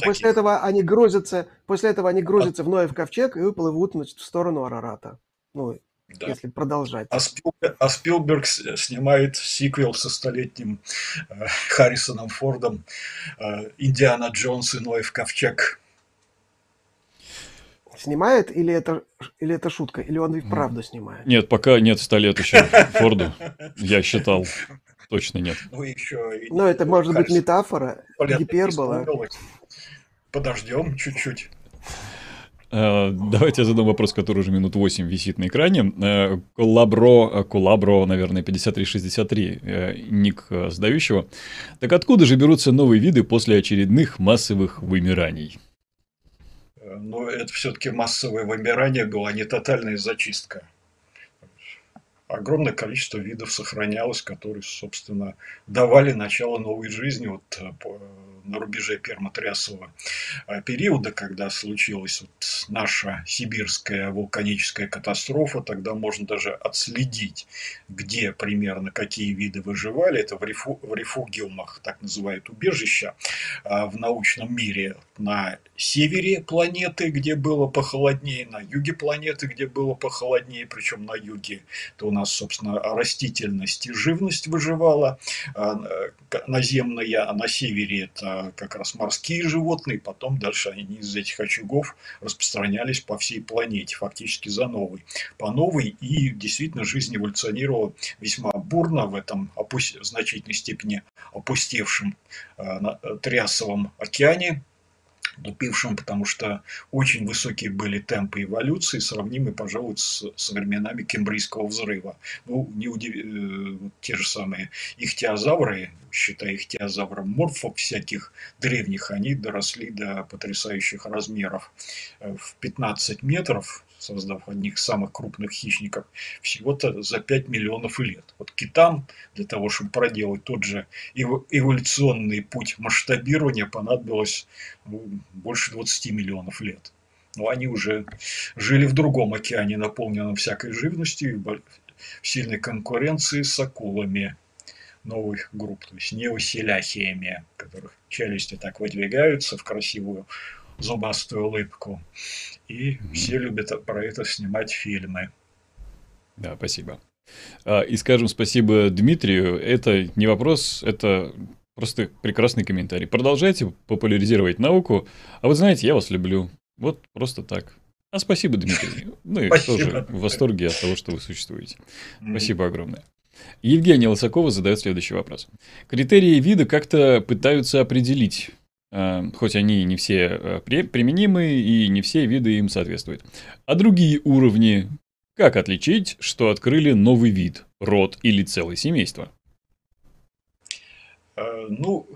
после этого они грузятся, после этого они грузятся а... в Ноев ковчег и уплывут, значит, в сторону Арарата. Ну, да. Если продолжать. А Спилберг, а Спилберг снимает сиквел со столетним э, Харрисоном Фордом э, «Индиана Джонс и Ноев ковчег». Снимает или это, или это шутка, или он и вправду снимает? Нет, пока нет ста лет еще Форду, я считал, точно нет. Ну, еще и... Но это может Харрисон. Быть метафора, гипербола. Подождем чуть-чуть. Давайте я задам вопрос, который уже минут восемь висит на экране. Коллабро, коллабро, наверное, пятьдесят три шестьдесят три, ник задающего. Так откуда же берутся новые виды после очередных массовых вымираний? Но это все-таки массовое вымирание было, а не тотальная зачистка. Огромное количество видов сохранялось, которые, собственно, давали начало новой жизни вот, по, на рубеже перматриасового периода, когда случилась вот наша сибирская вулканическая катастрофа. Тогда можно даже отследить, где примерно какие виды выживали. Это в, рефу, в рефугиумах, так называют убежища, в научном мире на севере планеты, где было похолоднее, на юге планеты, где было похолоднее, причем на юге, то у нас, собственно, растительность и живность выживала наземная, а на севере это как раз морские животные, потом дальше они из этих очагов распространялись по всей планете, фактически за новой, по новой, и действительно жизнь эволюционировала весьма бурно в этом опусть... в значительной степени опустевшем Триасовом океане, наступившим, потому что очень высокие были темпы эволюции, сравнимые, пожалуй, с, со временами Кембрийского взрыва. Ну, не удив... те же самые ихтиозавры, считая ихтиозавром морфов всяких древних, они доросли до потрясающих размеров в пятнадцать метров, создав одних из самых крупных хищников, всего-то за пять миллионов лет. Вот китам для того, чтобы проделать тот же эволюционный путь масштабирования, понадобилось ну, больше двадцати миллионов лет. Но они уже жили в другом океане, наполненном всякой живностью, в сильной конкуренции с акулами новых групп, то есть неоселяхиями, которых челюсти так выдвигаются в красивую зубастую улыбку. И все любят про это снимать фильмы. Да, спасибо. И скажем спасибо Дмитрию. Это не вопрос, это просто прекрасный комментарий. Продолжайте популяризировать науку. А вот знаете, я вас люблю. Вот просто так. А спасибо, Дмитрий. Ну и тоже в восторге от того, что вы существуете. Спасибо огромное. Евгения Лысакова задает следующий вопрос. Критерии вида как-то пытаются определить, хоть они не все применимы и не все виды им соответствуют. А другие уровни? Как отличить, что открыли новый вид, род или целое семейство? Ну,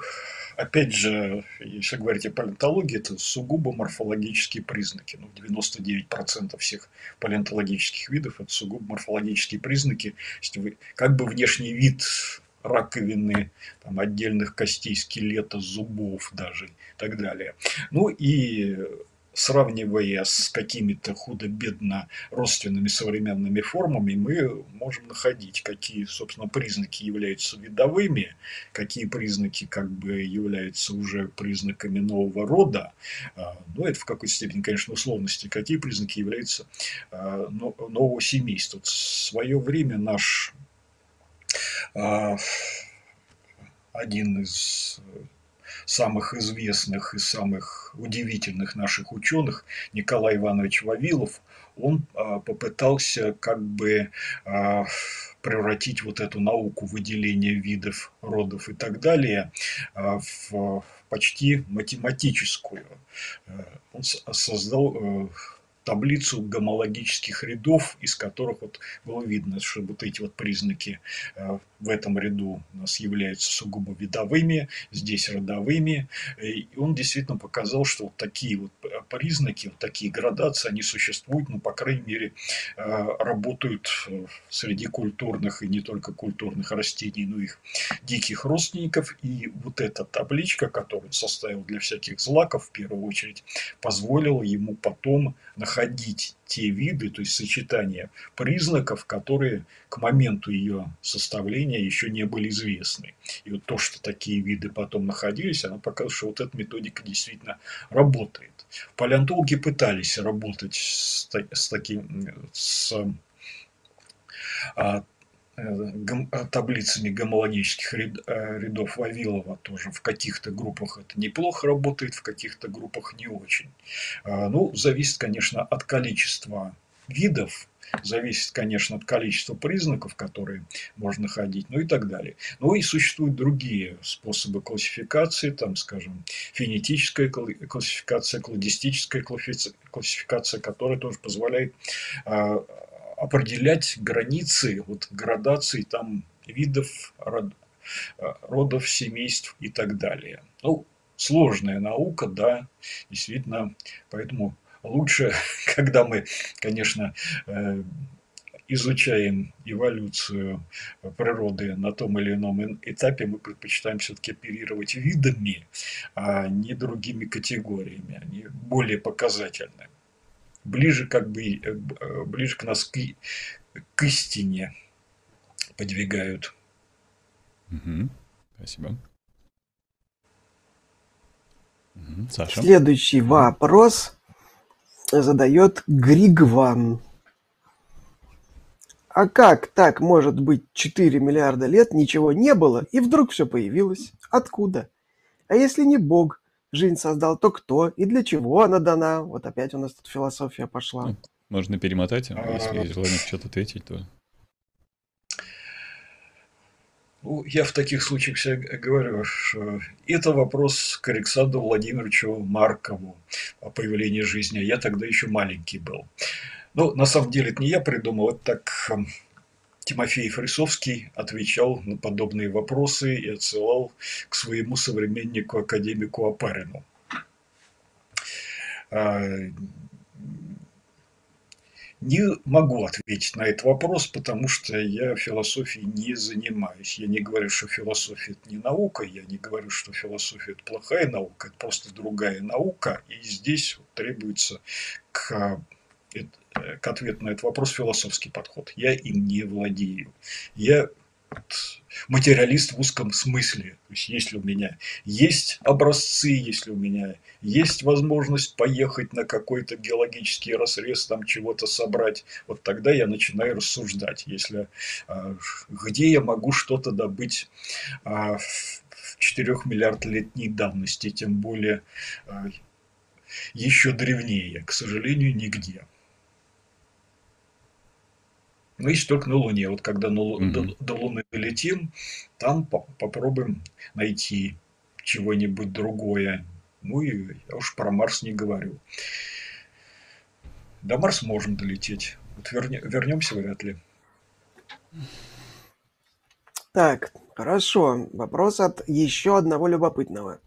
опять же, если говорить о палеонтологии, это сугубо морфологические признаки. Ну, девяносто девять процентов всех палеонтологических видов – это сугубо морфологические признаки. Если вы, как бы внешний вид раковины, там, отдельных костей, скелета, зубов даже и так далее. Ну и сравнивая с какими-то худо-бедно родственными современными формами, мы можем находить, какие, собственно, признаки являются видовыми, какие признаки как бы являются уже признаками нового рода, ну, это в какой-то степени, конечно, условности, какие признаки являются нового семейства. В свое время наш один из самых известных и самых удивительных наших ученых, Николай Иванович Вавилов, он попытался как бы превратить вот эту науку выделения видов, родов и так далее в почти математическую. Он создал таблицу гомологических рядов, из которых вот было видно, что вот эти вот признаки в этом ряду у нас являются сугубо видовыми, здесь родовыми. И он действительно показал, что вот такие вот признаки, вот такие градации, они существуют, но, по крайней мере, работают среди культурных и не только культурных растений, но и их диких родственников. И вот эта табличка, которую он составил для всяких злаков, в первую очередь, позволила ему потом находиться находить те виды, то есть сочетание признаков, которые к моменту ее составления еще не были известны. И вот то, что такие виды потом находились, она показывает, что вот эта методика действительно работает. Палеонтологи пытались работать с, с таким, с а, таблицами гомологических рядов Вавилова тоже. В каких-то группах это неплохо работает, в каких-то группах не очень. Ну, зависит, конечно, от количества видов, зависит, конечно, от количества признаков, которые можно находить, ну и так далее. Ну и существуют другие способы классификации, там, скажем, фенетическая классификация, кладистическая классификация, которая тоже позволяет определять границы вот, градации там, видов, род, родов, семейств и так далее. Ну, сложная наука, да, действительно, поэтому лучше, когда мы, конечно, изучаем эволюцию природы на том или ином этапе, мы предпочитаем все-таки оперировать видами, а не другими категориями, они более показательны. Ближе, как бы, ближе к нас к, к истине подвигают. Угу. Спасибо. Угу. Саша. Следующий вопрос задает Григван. А как так может быть четыре миллиарда лет ничего не было и вдруг все появилось? Откуда? А если не Бог жизнь создал, то кто и для чего она дана? Вот опять у нас тут философия пошла. Можно перемотать, а если есть желание что-то ответить, то... Ну, я в таких случаях всегда говорю, что это вопрос к Александру Владимировичу Маркову о появлении жизни. Я тогда еще маленький был. Но на самом деле это не я придумал, это так... Тимофеев Рисовский отвечал на подобные вопросы и отсылал к своему современнику, академику Опарину. Не могу ответить на этот вопрос, потому что я философией не занимаюсь. Я не говорю, что философия – это не наука, я не говорю, что философия – это плохая наука, это просто другая наука, и здесь требуется к... к ответу на этот вопрос философский подход. Я им не владею. Я материалист в узком смысле. То есть, если у меня есть образцы, если у меня есть возможность поехать на какой-то геологический разрез, там чего-то собрать, вот тогда я начинаю рассуждать. Если где я могу что-то добыть в четырёх миллиардов летней давности, тем более еще древнее, к сожалению, нигде. Ну, если только на Луне. Вот когда на, угу. до, до Луны долетим, там по попробуем найти чего-нибудь другое. Ну, и я уж про Марс не говорю. До Марса можем долететь. Вот верне вернемся вряд ли. Так, хорошо. Вопрос от еще одного любопытного.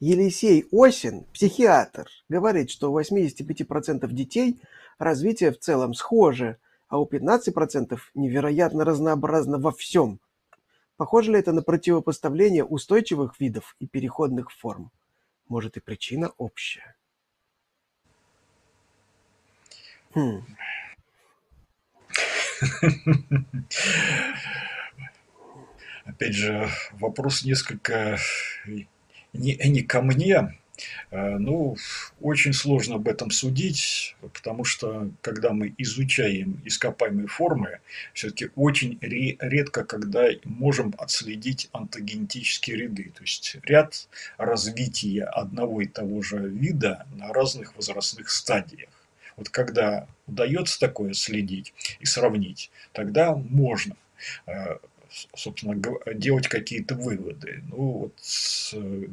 Елисей Осин, психиатр, говорит, что у восьмидесяти пяти процентов детей развитие в целом схоже, а у пятнадцати процентов невероятно разнообразно во всем. Похоже ли это на противопоставление устойчивых видов и переходных форм? Может, и причина общая? Хм. Опять же, вопрос несколько не, не ко мне. Ну, очень сложно об этом судить, потому что, когда мы изучаем ископаемые формы, все-таки очень редко, когда можем отследить онтогенетические ряды, то есть ряд развития одного и того же вида на разных возрастных стадиях. Вот когда удается такое следить и сравнить, тогда можно, собственно, делать какие-то выводы. Ну, вот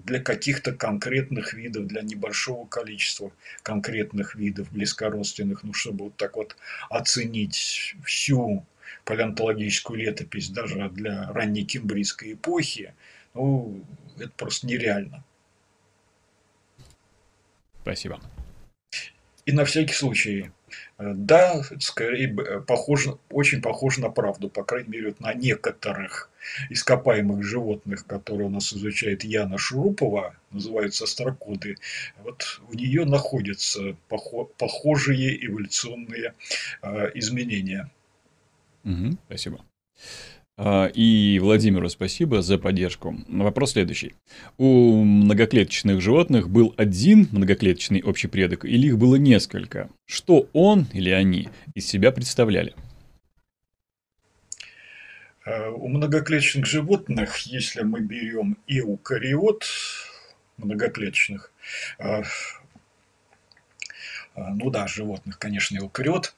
для каких-то конкретных видов, для небольшого количества конкретных видов близкородственных, ну, чтобы вот так вот оценить всю палеонтологическую летопись даже для раннекембрийской эпохи, ну, это просто нереально. Спасибо. И на всякий случай, да, скорее похоже, очень похоже на правду, по крайней мере, на некоторых ископаемых животных, которые у нас изучает Яна Шурупова, называются строкоды. Вот у нее находятся похожие эволюционные изменения. Угу, спасибо. И Владимиру спасибо за поддержку. Вопрос следующий. У многоклеточных животных был один многоклеточный общий предок или их было несколько? Что он или они из себя представляли? У многоклеточных животных, если мы берем эукариот многоклеточных, ну да, животных, конечно, эукариот,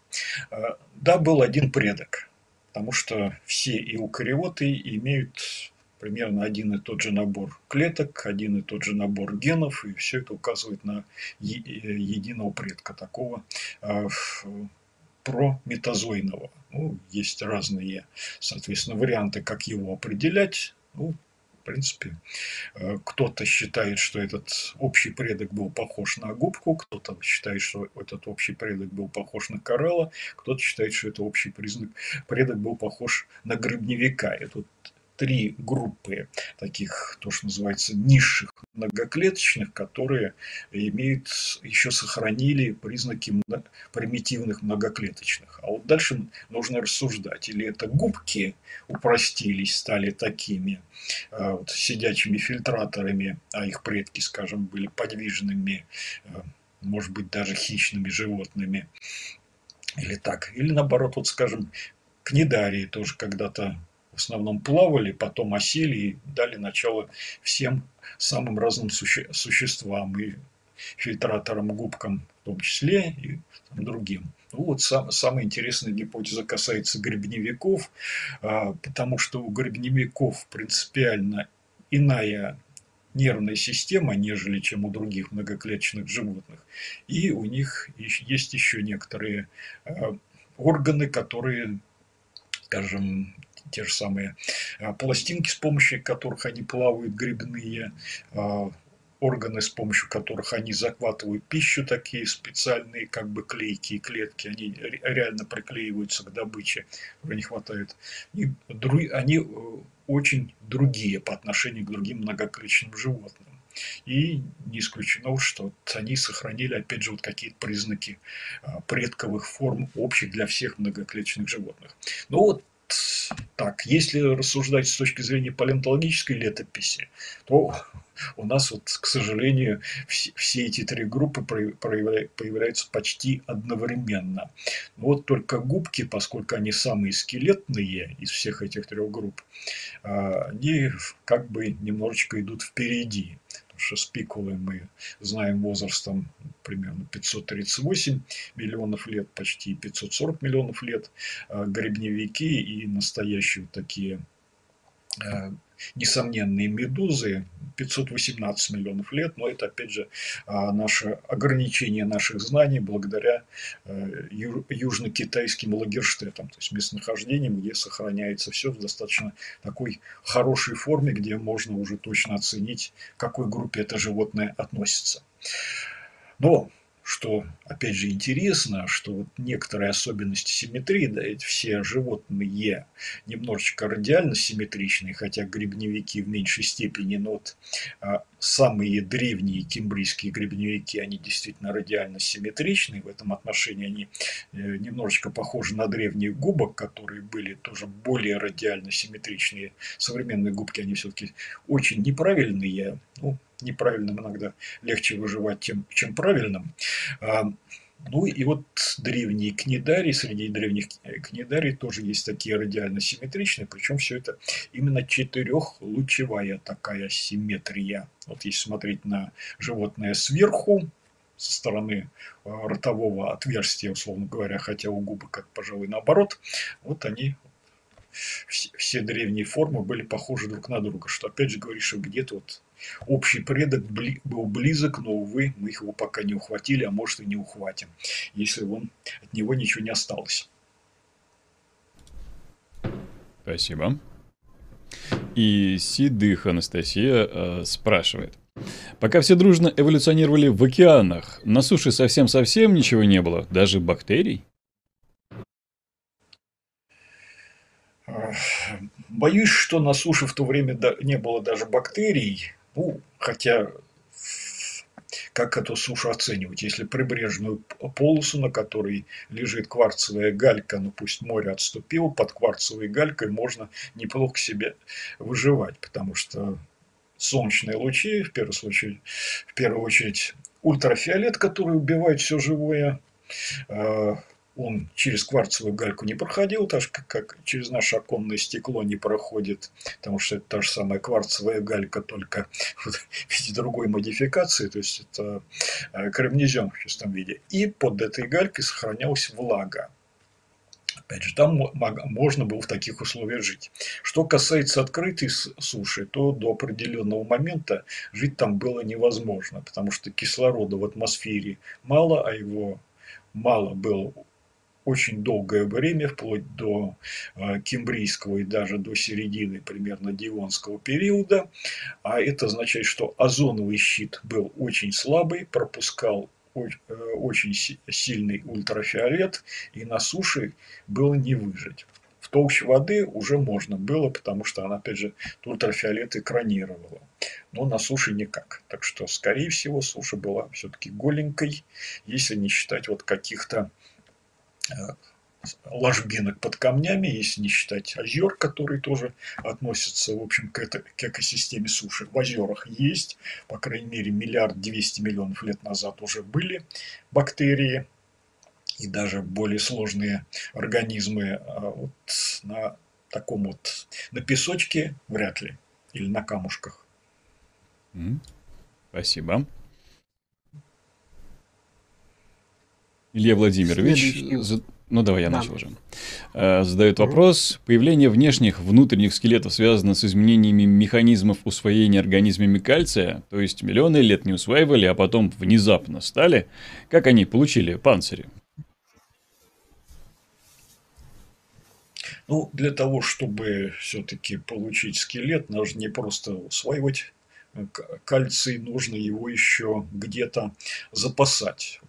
да, был один предок. Потому что все эукариоты имеют примерно один и тот же набор клеток, один и тот же набор генов, и все это указывает на е- единого предка такого э- прометазойного. Ну, есть разные, соответственно, варианты, как его определять. Ну, в принципе, э- кто-то считает, что этот общий предок был похож на губку, кто-то считает, что этот общий предок был похож на коралла, кто-то считает, что это общий признак. Предок был похож на гребневика. И тут три группы таких, то, что называется, низших многоклеточных, которые имеют, еще сохранили признаки примитивных многоклеточных. А вот дальше нужно рассуждать. Или это губки упростились, стали такими вот, сидячими фильтраторами, а их предки, скажем, были подвижными, может быть, даже хищными животными. Или так. Или наоборот, вот, скажем, книдарии тоже когда-то в основном плавали, потом осели и дали начало всем самым разным суще- существам, и фильтраторам, губкам в том числе, и там, другим. Ну, вот сам, самая интересная гипотеза касается гребневиков, а, потому что у гребневиков принципиально иная нервная система, нежели чем у других многоклеточных животных. И у них есть еще некоторые а, органы, которые, скажем, те же самые пластинки, с помощью которых они плавают, грибные органы, с помощью которых они захватывают пищу, такие специальные как бы клейкие клетки, они реально приклеиваются к добыче, которой не хватает. И они очень другие по отношению к другим многоклеточным животным. И не исключено, что они сохранили, опять же, вот какие-то признаки предковых форм, общих для всех многоклеточных животных. Но вот так, если рассуждать с точки зрения палеонтологической летописи, то у нас, вот, к сожалению, все, все эти три группы появляются почти одновременно. Но вот только губки, поскольку они самые скелетные из всех этих трех групп, они как бы немножечко идут впереди. Потому что спикулы мы знаем возрастом примерно пятьсот тридцать восемь миллионов лет, почти пятьсот сорок миллионов лет. Гребневики и настоящие такие несомненные медузы пятьсот восемнадцать миллионов лет. Но это, опять же, наше ограничение наших знаний благодаря южно-китайским лагерштетам. То есть местонахождением, где сохраняется все в достаточно такой хорошей форме, где можно уже точно оценить, к какой группе это животное относится. Но что, опять же, интересно, что вот некоторые особенности симметрии, да, эти все животные немножечко радиально симметричные, хотя гребневики в меньшей степени, но вот а, самые древние кембрийские гребневики, они действительно радиально симметричны, в этом отношении они э, немножечко похожи на древних губок, которые были тоже более радиально симметричные. Современные губки, они все-таки очень неправильные, ну, неправильным иногда легче выживать, тем, чем правильным. А, ну и вот древние книдарии, среди древних книдарий тоже есть такие радиально симметричные, причем все это именно четырехлучевая такая симметрия. Вот если смотреть на животное сверху, со стороны ротового отверстия, условно говоря, хотя у губы, как, пожалуй, наоборот, вот они... Все древние формы были похожи друг на друга, что опять же говоришь, что где-то вот общий предок был близок, но, увы, мы его пока не ухватили, а может и не ухватим, если он, от него ничего не осталось. Спасибо. И Сидых Анастасия э, спрашивает. Пока все дружно эволюционировали в океанах, на суше совсем-совсем ничего не было, даже бактерий? Боюсь, что на суше в то время не было даже бактерий, ну, хотя как эту сушу оценивать, если прибрежную полосу, на которой лежит кварцевая галька, ну пусть море отступило, под кварцевой галькой можно неплохо себе выживать, потому что солнечные лучи, в первую очередь, в первую очередь ультрафиолет, который убивает все живое, он через кварцевую гальку не проходил, так же, как через наше оконное стекло не проходит, потому что это та же самая кварцевая галька, только в виде другой модификации, то есть это кремнезем в чистом виде. И под этой галькой сохранялась влага. Опять же, там можно было в таких условиях жить. Что касается открытой суши, то до определенного момента жить там было невозможно, потому что кислорода в атмосфере мало, а его мало было очень долгое время, вплоть до кембрийского и даже до середины примерно девонского периода. А это означает, что озоновый щит был очень слабый, пропускал очень сильный ультрафиолет, и на суше было не выжить. В толще воды уже можно было, потому что она, опять же, ультрафиолет экранировала. Но на суше никак. Так что, скорее всего, суша была все-таки голенькой, если не считать вот каких-то ложбинок под камнями, если не считать озер, которые тоже относятся, в общем, к, это, к экосистеме суши. В озерах есть, по крайней мере, миллиард двести миллионов лет назад уже были бактерии и даже более сложные организмы. А вот на таком вот, на песочке вряд ли, или на камушках. Спасибо. Илья Владимирович, зад... ну давай я да. начал уже, задает вопрос. Появление внешних внутренних скелетов связано с изменениями механизмов усвоения организмами кальция, то есть миллионы лет не усваивали, а потом внезапно стали. Как они получили панцири? Ну, для того, чтобы все-таки получить скелет, нужно не просто усваивать кальций, нужно его еще где-то запасать.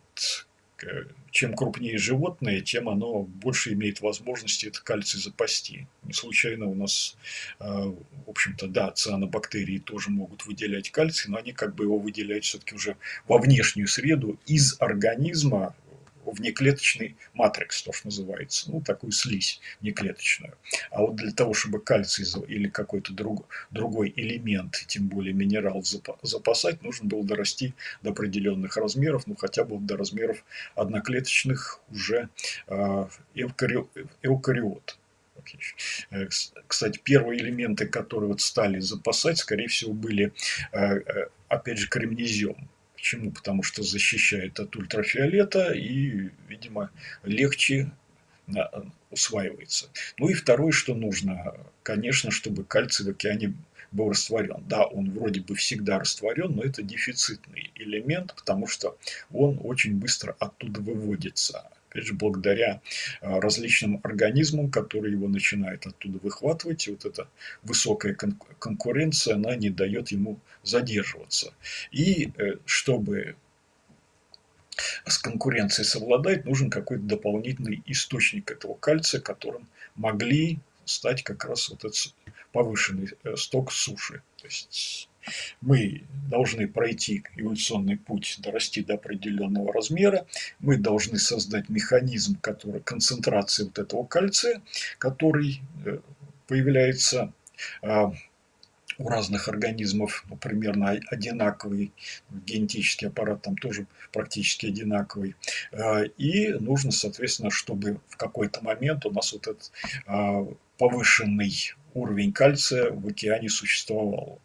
Чем крупнее животное, тем оно больше имеет возможности этот кальций запасти. Не случайно у нас, в общем-то, да, цианобактерии тоже могут выделять кальций, но они как бы его выделяют все-таки уже во внешнюю среду из организма, внеклеточный матрикс, то, что называется, ну, такую слизь внеклеточную. А вот для того, чтобы кальций или какой-то друг, другой элемент, тем более минерал, запасать, нужно было дорасти до определенных размеров, ну, хотя бы до размеров одноклеточных уже эукариот. Кстати, первые элементы, которые вот стали запасать, скорее всего, были, опять же, кремнезем. Почему? Потому что защищает от ультрафиолета и, видимо, легче усваивается. Ну и второе, что нужно, конечно, чтобы кальций в океане был растворен. Да, он вроде бы всегда растворен, но это дефицитный элемент, потому что он очень быстро оттуда выводится. Опять же, благодаря различным организмам, которые его начинают оттуда выхватывать, и вот эта высокая конкуренция, она не дает ему задерживаться. И чтобы с конкуренцией совладать, нужен какой-то дополнительный источник этого кальция, которым могли стать как раз вот этот повышенный сток суши. То есть мы должны пройти эволюционный путь, дорасти до определенного размера. Мы должны создать механизм, который концентрации вот этого кальция, который появляется у разных организмов, ну, примерно одинаковый, генетический аппарат там тоже практически одинаковый. И нужно, соответственно, чтобы в какой-то момент у нас вот этот повышенный уровень кальция в океане существовал.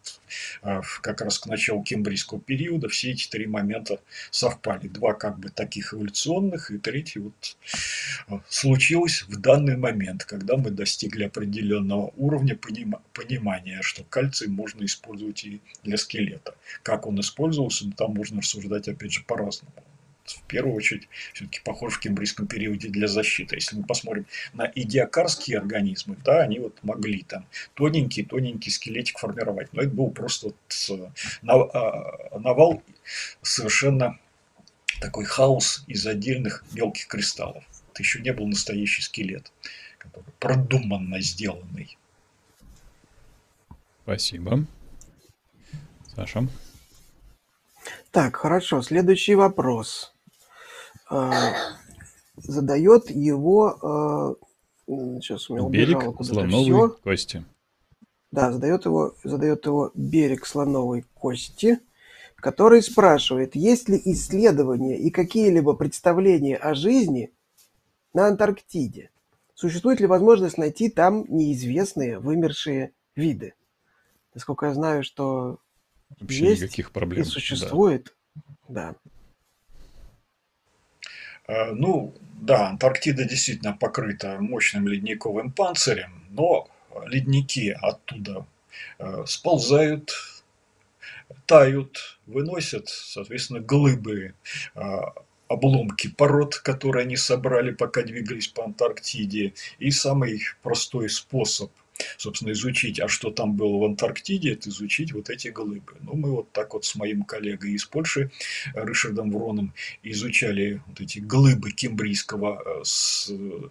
Как раз к началу кембрийского периода все эти три момента совпали. Два как бы таких эволюционных, и третий вот случилось в данный момент, когда мы достигли определенного уровня понимания, что кальций можно использовать и для скелета. Как он использовался, там можно рассуждать опять же по-разному. В первую очередь, все-таки похоже в кембрийском периоде для защиты. Если мы посмотрим на идиокарские организмы, да, они вот могли там тоненький-тоненький скелетик формировать. Но это был просто вот навал, совершенно такой хаос из отдельных мелких кристаллов. Это еще не был настоящий скелет, который продуманно сделанный. Спасибо. Саша. Так, хорошо. Следующий вопрос. Задает его... Сейчас у меня убежало куда-то все. Берег слоновой кости. Да, задает его, задает его берег слоновой кости, который спрашивает, есть ли исследования и какие-либо представления о жизни на Антарктиде? Существует ли возможность найти там неизвестные вымершие виды? Насколько я знаю, что... Вообще есть никаких проблем. И существует, да. да. Ну, да, Антарктида действительно покрыта мощным ледниковым панцирем, но ледники оттуда сползают, тают, выносят, соответственно, глыбы, обломки пород, которые они собрали, пока двигались по Антарктиде. И самый простой способ, собственно, изучить, а что там было в Антарктиде, это изучить вот эти глыбы. Ну, мы вот так вот с моим коллегой из Польши, Ришардом Вроном, изучали вот эти глыбы кембрийского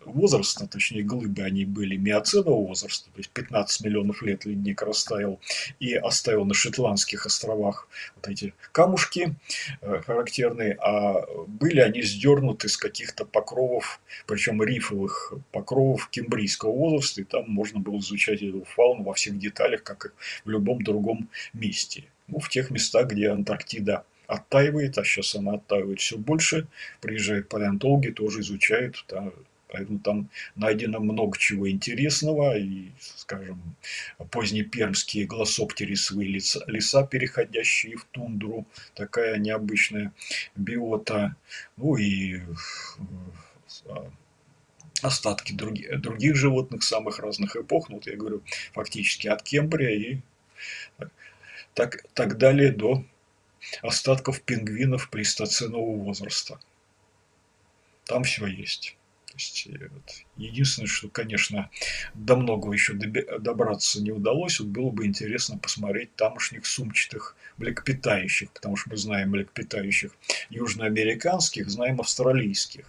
возраста, точнее, глыбы, они были миоценового возраста, то есть пятнадцать миллионов лет ледник растаял и оставил на Шетландских островах вот эти камушки характерные, а были они сдернуты с каких-то покровов, причем рифовых покровов кембрийского возраста, и там можно было изучать эту фауну во всех деталях, как и в любом другом месте. Ну, в тех местах, где Антарктида оттаивает, а сейчас она оттаивает все больше, приезжают палеонтологи, тоже изучают, там, поэтому там найдено много чего интересного, и, скажем, позднепермские глоссоптерисовые леса, леса, переходящие в тундру, такая необычная биота, ну и... остатки других, других животных самых разных эпох, ну, вот я говорю, фактически от Кембрия и так, так далее до остатков пингвинов плейстоценового возраста. Там все есть. То есть, вот, единственное, что, конечно, до многого еще добраться не удалось, вот было бы интересно посмотреть тамошних сумчатых млекопитающих, потому что мы знаем млекопитающих южноамериканских, знаем австралийских.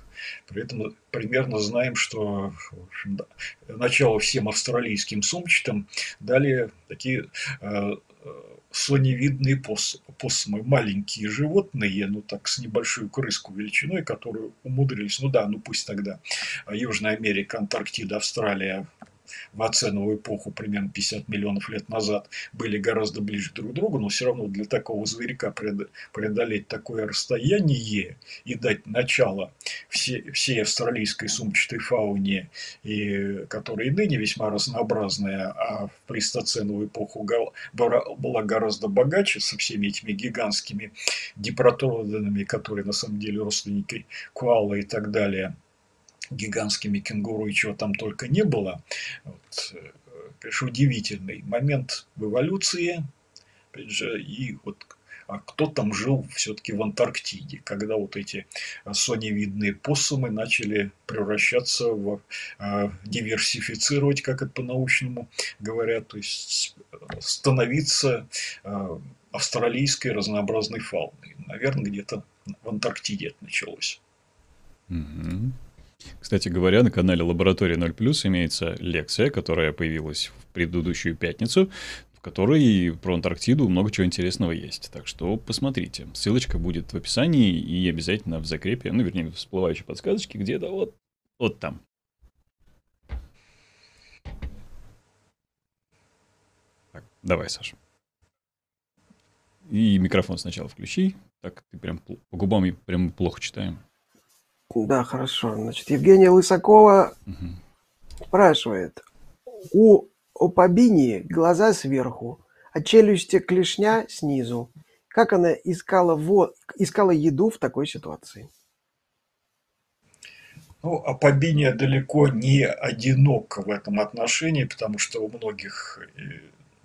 При этом примерно знаем, что в общем, да, начало всем австралийским сумчатым дали такие э, слоневидные пос, посмы, маленькие животные, ну так с небольшой крыску величиной, которые умудрились, ну да, ну пусть тогда Южная Америка, Антарктида, Австралия в оценовую эпоху примерно пятьдесят миллионов лет назад были гораздо ближе друг к другу, но все равно для такого зверька преодолеть такое расстояние и дать начало всей, всей австралийской сумчатой фауне, и, которая и ныне весьма разнообразная, а в плейстоценовую эпоху была гораздо богаче со всеми этими гигантскими дипротодонами, которые на самом деле родственники коалы и так далее, гигантскими кенгуру и чего там только не было. Вот, конечно, удивительный момент в эволюции. Опять же, и вот, а кто там жил все-таки в Антарктиде, когда вот эти соневидные посумы начали превращаться в диверсифицировать, как это по-научному говорят, то есть становиться австралийской разнообразной фауны. Наверное, где-то в Антарктиде это началось. Угу. Кстати говоря, на канале Лаборатория ноль плюс имеется лекция, которая появилась в предыдущую пятницу, в которой про Антарктиду много чего интересного есть. Так что посмотрите. Ссылочка будет в описании и обязательно в закрепе, ну, вернее, в всплывающей подсказочке, где-то вот, вот там. Так, давай, Саша. И микрофон сначала включи. Так, ты прям по губам прям плохо читаем. Да, хорошо. Значит, Евгения Лысакова угу. спрашивает. У опабини глаза сверху, а челюсти клешня снизу. Как она искала, во... искала еду в такой ситуации? Ну, опабиния далеко не одинока в этом отношении, потому что у многих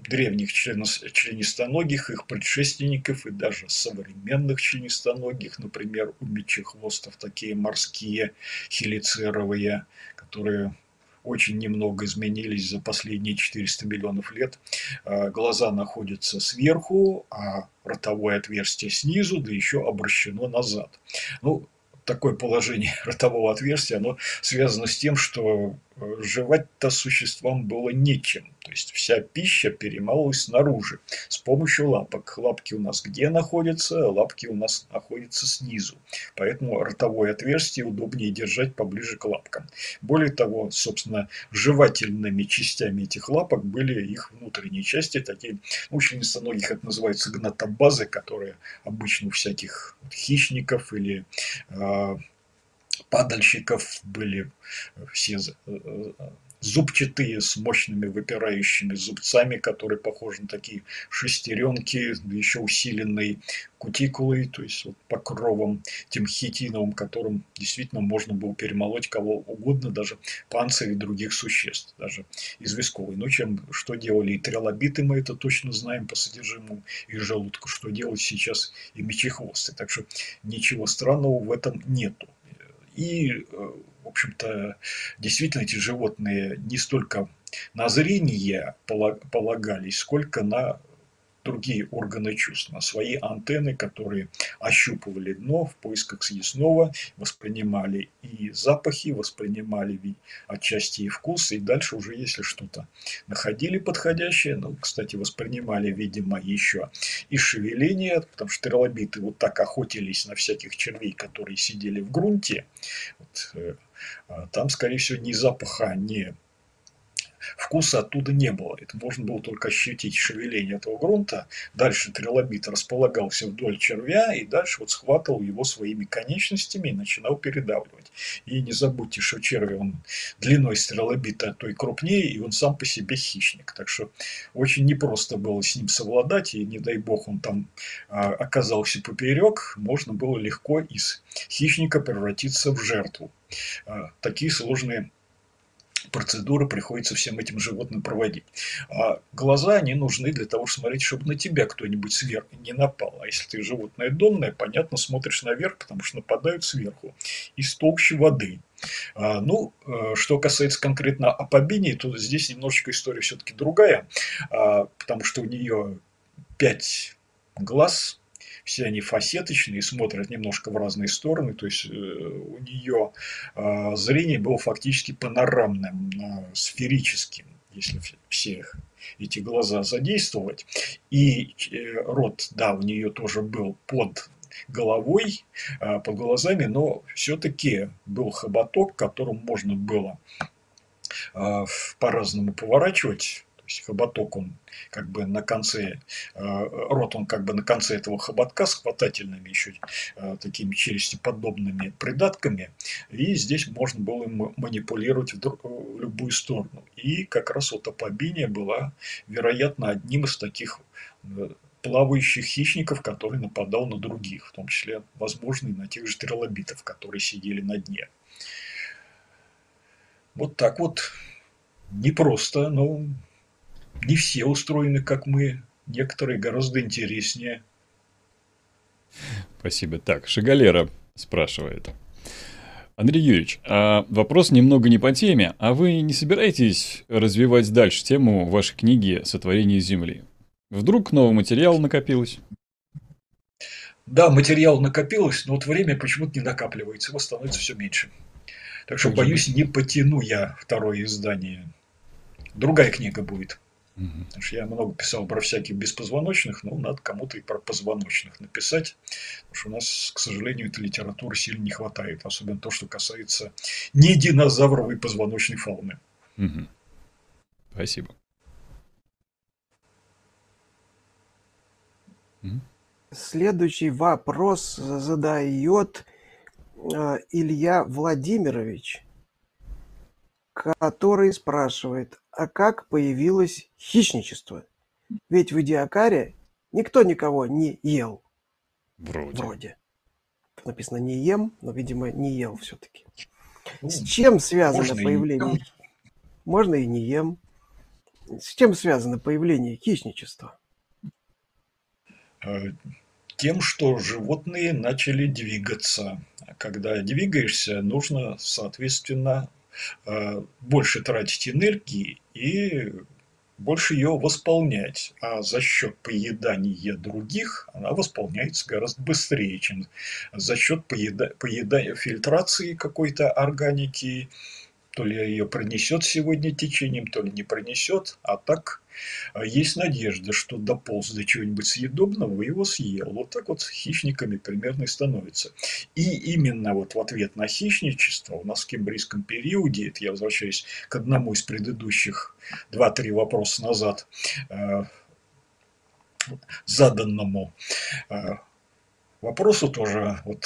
древних членистоногих, их предшественников и даже современных членистоногих, например, у мечехвостов такие морские, хелицеровые, которые очень немного изменились за последние четыреста миллионов лет. Глаза находятся сверху, а ротовое отверстие снизу, да еще обращено назад. Ну, такое положение ротового отверстия, оно связано с тем, что жевать-то существам было нечем. То есть, вся пища перемалывалась снаружи с помощью лапок. Лапки у нас где находятся? Лапки у нас находятся снизу. Поэтому ротовое отверстие удобнее держать поближе к лапкам. Более того, собственно, жевательными частями этих лапок были их внутренние части. Такие, ну, членистоногих это называются гнатобазы, которые обычно у всяких хищников или... Э, падальщиков были все зубчатые с мощными выпирающими зубцами, которые похожи на такие шестеренки, еще усиленной кутикулой, то есть вот покровом тем хитиновым, которым действительно можно было перемолоть кого угодно, даже панцирь и других существ, даже известковый. Но чем, что делали и трилобиты, мы это точно знаем по содержимому и желудку, что делают сейчас и мечехвосты. Так что ничего странного в этом нету. И, в общем-то, действительно эти животные не столько на зрение полагались, сколько на другие органы чувств, на свои антенны, которые ощупывали дно в поисках съестного, воспринимали и запахи, воспринимали отчасти и вкус, и дальше уже, если что-то находили подходящее, ну, кстати, воспринимали, видимо, еще и шевеление, потому что трилобиты вот так охотились на всяких червей, которые сидели в грунте, вот, там, скорее всего, ни запаха, ни вкуса оттуда не было. Это можно было только ощутить шевеление этого грунта. Дальше трилобит располагался вдоль червя и дальше вот схватывал его своими конечностями и начинал передавливать. И не забудьте, что червь, он длиной с трилобита, а то и крупнее, и он сам по себе хищник. Так что очень непросто было с ним совладать, и не дай бог он там оказался поперек, можно было легко из хищника превратиться в жертву. Такие сложные процедуры приходится всем этим животным проводить. А глаза, они нужны для того, чтобы смотреть, чтобы на тебя кто-нибудь сверху не напал. А если ты животное домное, понятно, смотришь наверх, потому что нападают сверху из толщи воды. А, ну, что касается конкретно опабинии, то здесь немножечко история все-таки другая, а, потому что у нее пять глаз. Все они фасеточные, смотрят немножко в разные стороны. То есть, у нее зрение было фактически панорамным, сферическим, если всех эти глаза задействовать. И рот, да, у нее тоже был под головой, под глазами, но все-таки был хоботок, которым можно было по-разному поворачивать. То есть, хоботок, он как бы на конце, э, рот он как бы на конце этого хоботка с хватательными еще э, такими челюстеподобными придатками. И здесь можно было им манипулировать в, друг, в любую сторону. И как раз вот опабиния была, вероятно, одним из таких э, плавающих хищников, который нападал на других. В том числе, возможно, и на тех же трилобитов, которые сидели на дне. Вот так вот. Непросто, но... Не все устроены, как мы. Некоторые гораздо интереснее. Спасибо. Так, Шагалера спрашивает. Андрей Юрьевич, а вопрос немного не по теме. А вы не собираетесь развивать дальше тему вашей книги «Сотворение Земли»? Вдруг новый материал накопилось? Да, материал накопилось, но вот время почему-то не накапливается, его становится все меньше. Так что, боюсь, не потяну я второе издание. Другая книга будет. Угу. Потому что я много писал про всяких беспозвоночных, но надо кому-то и про позвоночных написать. Потому что у нас, к сожалению, этой литературы сильно не хватает. Особенно то, что касается не динозавровой позвоночной фауны. Угу. Спасибо. Следующий вопрос задает Илья Владимирович, который спрашивает, а как появилось хищничество? Ведь в Идиакаре никто никого не ел. Вроде. Вроде. Написано «не ем», но, видимо, не ел все-таки. Ну, С чем связано можно появление... И... Можно и не ем. С чем связано появление хищничества? Тем, что животные начали двигаться. Когда двигаешься, нужно, соответственно, больше тратить энергии и больше ее восполнять. А за счет поедания других она восполняется гораздо быстрее, чем за счет поеда... поедания фильтрации какой-то органики. То ли ее пронесет сегодня течением, то ли не пронесет. А так есть надежда, что дополз до чего-нибудь съедобного и его съел. Вот так вот с хищниками примерно и становится. И именно вот в ответ на хищничество у нас в кембрийском периоде, это я возвращаюсь к одному из предыдущих два-три вопроса назад э, заданному э, вопросу тоже вот...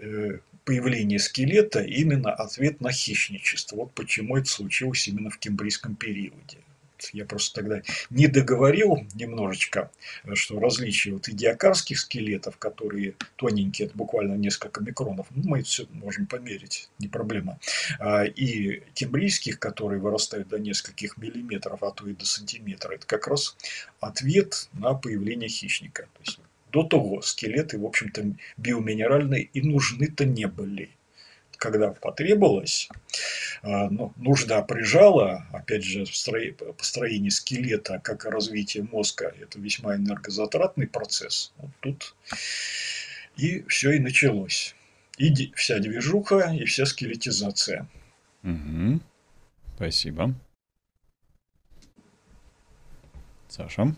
Э, появление скелета именно ответ на хищничество. Вот почему это случилось именно в кембрийском периоде. Я просто тогда не договорил немножечко, что различия вот идиакарских скелетов, которые тоненькие, это буквально несколько микронов, ну, мы это все можем померить, не проблема, и кембрийских, которые вырастают до нескольких миллиметров, а то и до сантиметра, это как раз ответ на появление хищника. То есть до того скелеты, в общем-то, биоминеральные и нужны-то не были. Когда потребовалось, нужда прижала, опять же, построение скелета, как и развитие мозга, это весьма энергозатратный процесс. Вот тут и все и началось. И вся движуха, и вся скелетизация. Угу. Спасибо. Саша?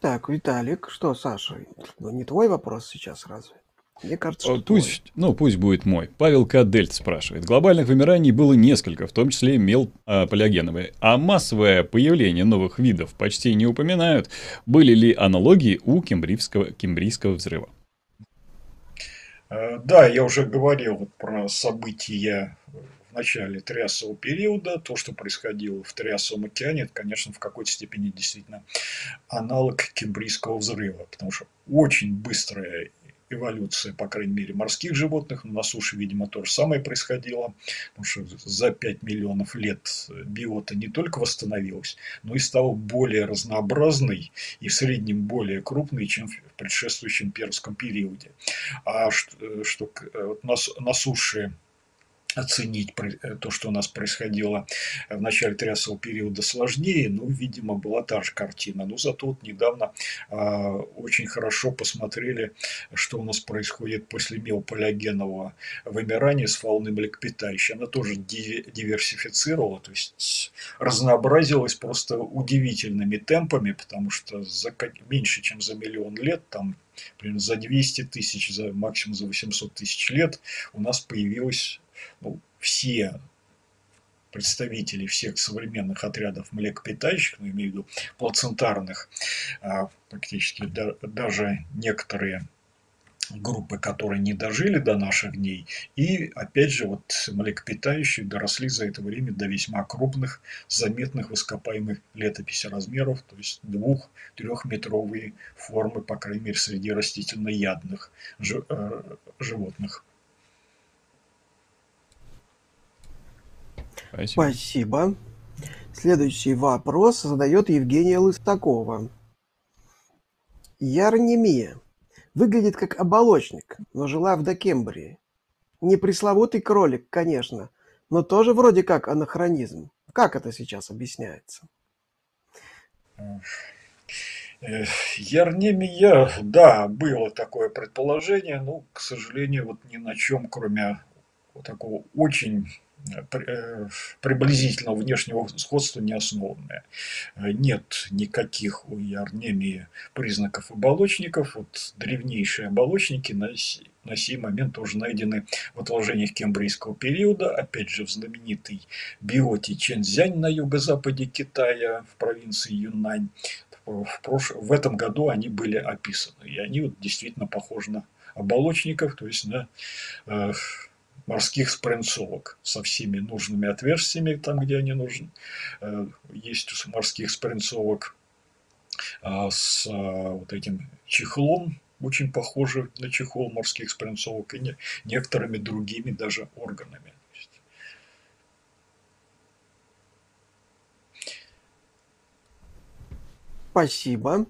Так, Виталик, что, Саша, не твой вопрос сейчас разве? Мне кажется, что пусть, ну, пусть будет мой. Павел Кадельт спрашивает. Глобальных вымираний было несколько, в том числе мелпалеогеновые. А массовое появление новых видов почти не упоминают. Были ли аналогии у кембрийского, кембрийского взрыва? Да, я уже говорил про события... В начале триасового периода, то, что происходило в Триасовом океане, это, конечно, в какой-то степени действительно аналог кембрийского взрыва, потому что очень быстрая эволюция, по крайней мере, морских животных, но на суше, видимо, то же самое происходило, потому что за пять миллионов лет биота не только восстановилась, но и стала более разнообразной и в среднем более крупной, чем в предшествующем пермском периоде. А что, что на, на суше... Оценить то, что у нас происходило в начале триасового периода, сложнее, но, видимо, была та же картина. Но зато вот недавно а, очень хорошо посмотрели, что у нас происходит после мелпалеогенового вымирания с фауной млекопитающей. Она тоже диверсифицировала, то есть разнообразилась просто удивительными темпами, потому что за, меньше, чем за миллион лет, там, примерно за двести тысяч, за, максимум за восемьсот тысяч лет у нас появилось... Ну, все представители всех современных отрядов млекопитающих, ну, имею в виду плацентарных, практически даже некоторые группы, которые не дожили до наших дней, и опять же вот млекопитающие доросли за это время до весьма крупных, заметных в ископаемых летописи размеров, то есть двух-трехметровые формы, по крайней мере, среди растительноядных животных. Спасибо. Спасибо. Следующий вопрос задает Евгения Лысакова. Ярнемия. Выглядит как оболочник, но жила в Докембрии. Не пресловутый кролик, конечно, но тоже вроде как анахронизм. Как это сейчас объясняется? Ярнемия, да, было такое предположение, но, к сожалению, вот ни на чем, кроме вот такого очень приблизительного внешнего сходства, не основанное. Нет никаких у Ярнемии признаков оболочников. Вот древнейшие оболочники на сей, на сей момент уже найдены в отложениях кембрийского периода, опять же в знаменитой биоте Чэньцзянь на юго-западе Китая, в провинции Юннань. В, прош... в этом году они были описаны, и они вот действительно похожи на оболочников, то есть на э, морских спринцовок со всеми нужными отверстиями, там, где они нужны. Э, есть у морских спринцовок э, с э, вот этим чехлом, очень похожим на чехол морских спринцовок, и не... некоторыми другими даже органами. Спасибо.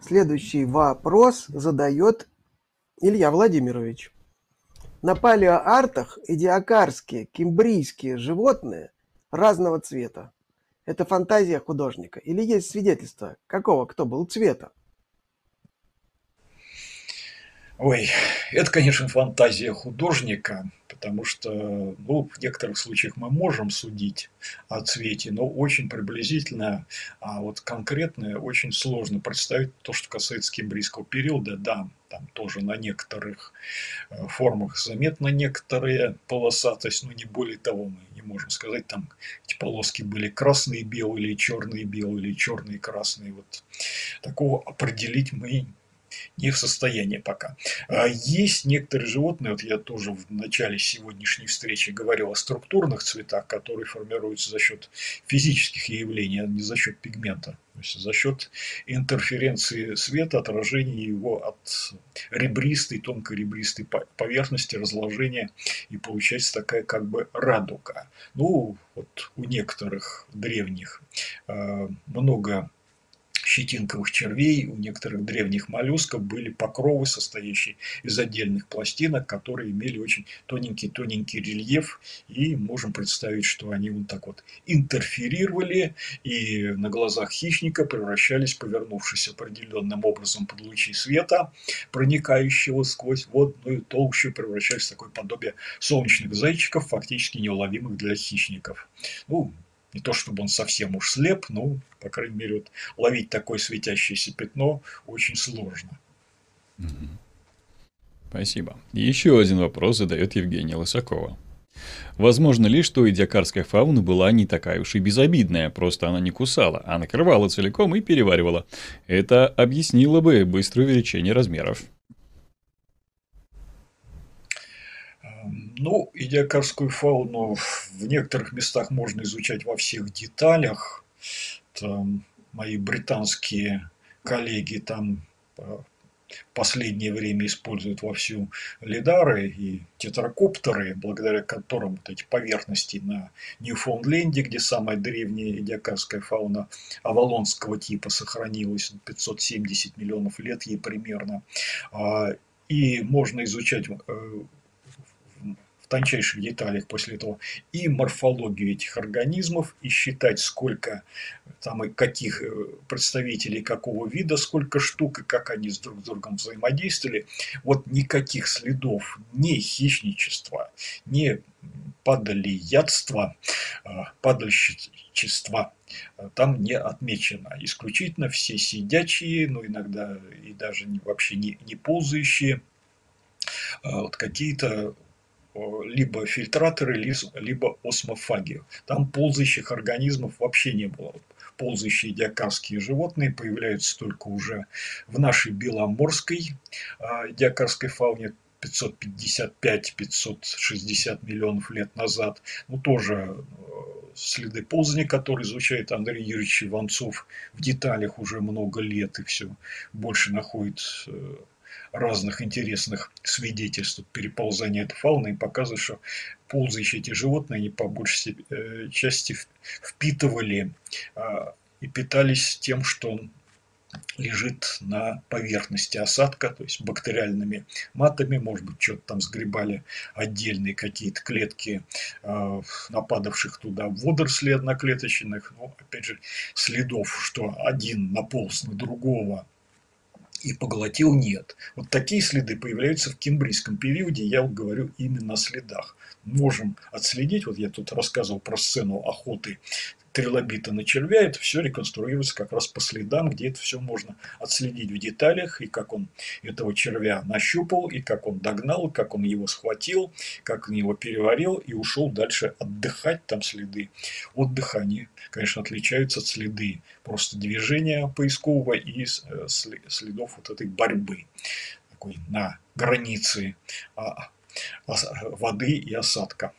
Следующий вопрос задает Илья Владимирович. На палеоартах идиокарские, кембрийские животные разного цвета. Это фантазия художника? Или есть свидетельство, какого кто был цвета? Ой, это, конечно, фантазия художника, потому что, ну, в некоторых случаях мы можем судить о цвете, но очень приблизительно, а вот конкретно очень сложно представить. То, что касается кембрийского периода, да, там тоже на некоторых формах заметна некоторая полосатость, но не более того, мы не можем сказать, там эти полоски были красные, белые, или черные, белые, или черные, красные. Вот такого определить мы не в состоянии пока. Есть некоторые животные, вот я тоже в начале сегодняшней встречи говорил о структурных цветах, которые формируются за счет физических явлений, а не за счет пигмента. То есть за счет интерференции света, отражения его от ребристой, тонко-ребристой поверхности, разложения, и получается такая как бы радуга. Ну, вот у некоторых древних много щетинковых червей, у некоторых древних моллюсков были покровы, состоящие из отдельных пластинок, которые имели очень тоненький-тоненький рельеф, и можем представить, что они вот так вот интерферировали и на глазах хищника превращались, повернувшись определенным образом под лучи света, проникающего сквозь водную толщу, превращались в такое подобие солнечных зайчиков, фактически неуловимых для хищников. Ну, не то чтобы он совсем уж слеп, но, по крайней мере, вот ловить такое светящееся пятно очень сложно. Спасибо. Еще один вопрос задает Евгения Лысакова. Возможно ли, что идиокарская фауна была не такая уж и безобидная, просто она не кусала, а накрывала целиком и переваривала? Это объяснило бы быстрое увеличение размеров. Ну, идиокарскую фауну в некоторых местах можно изучать во всех деталях. Там мои британские коллеги там в последнее время используют вовсю лидары и тетракоптеры, благодаря которым вот эти поверхности на Ньюфаундленде, где самая древняя идиокарская фауна авалонского типа сохранилась, пятьсот семьдесят миллионов лет ей примерно, и можно изучать в тончайших деталях после этого и морфологию этих организмов, и считать, сколько там и каких представителей какого вида, сколько штук, и как они с друг с другом взаимодействовали. Вот никаких следов ни хищничества, ни падальядства, падальщичества там не отмечено. Исключительно все сидячие, но иногда и даже вообще не, не ползающие, вот какие-то либо фильтраторы, либо осмофаги. Там ползающих организмов вообще не было. Ползающие идиокарские животные появляются только уже в нашей беломорской идиокарской фауне пятьсот пятьдесят пять — пятьсот шестьдесят миллионов лет назад. Ну, тоже следы ползания, которые изучает Андрей Юрьевич Иванцов в деталях уже много лет, и все больше находит разных интересных свидетельств переползания этой фауны, и показывает, что ползающие эти животные, они по большей части впитывали и питались тем, что лежит на поверхности осадка, то есть бактериальными матами, может быть, что-то там сгребали отдельные какие-то клетки э, нападавших туда водорослей одноклеточных, но, опять же, следов, что один наполз на другого и поглотил, нет. Вот такие следы появляются в кембрийском периоде, я вот говорю именно о следах. Можем отследить, вот я тут рассказывал про сцену охоты трилобита на червя, это все реконструируется как раз по следам, где это все можно отследить в деталях, и как он этого червя нащупал, и как он догнал, и как он его схватил, как он его переварил и ушел дальше отдыхать, там следы отдыха, они, конечно, отличаются от следы просто движения поискового и следов вот этой борьбы такой на границе воды и осадка.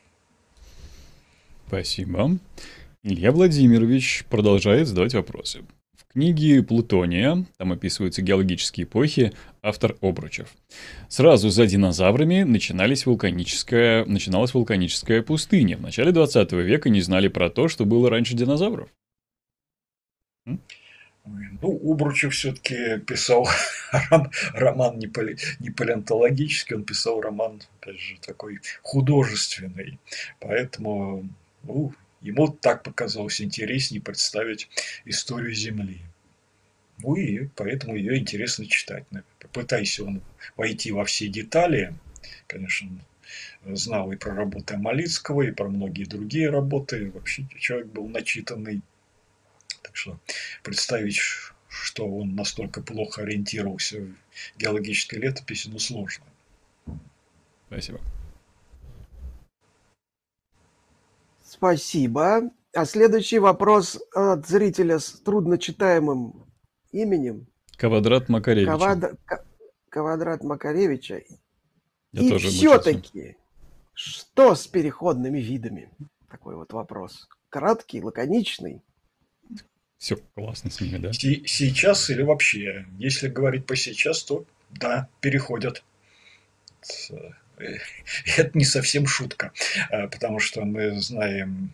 Спасибо. Илья Владимирович продолжает задавать вопросы. В книге «Плутония», там описываются геологические эпохи, автор Обручев. Сразу за динозаврами начиналась вулканическая, начиналась вулканическая пустыня. В начале двадцатого века не знали про то, что было раньше динозавров. М? Ну, Обручев все-таки писал роман не, поли, не палеонтологический, он писал роман, опять же, такой художественный. Поэтому... Ну, ему так показалось интереснее представить историю Земли. Ну и поэтому ее интересно читать. Попытайся он войти во все детали. Конечно, знал и про работы Амалицкого, и про многие другие работы. Вообще человек был начитанный. Так что представить, что он настолько плохо ориентировался в геологической летописи, ну сложно. Спасибо. Спасибо. А следующий вопрос от зрителя с трудночитаемым именем. Квадрат Макаревича. Квадр... Квадрат Макаревича. Я И все-таки, что с переходными видами? Такой вот вопрос. Краткий, лаконичный. Все классно с ними, да? Сейчас или вообще? Если говорить по сейчас, то да, переходят. Это не совсем шутка, потому что мы знаем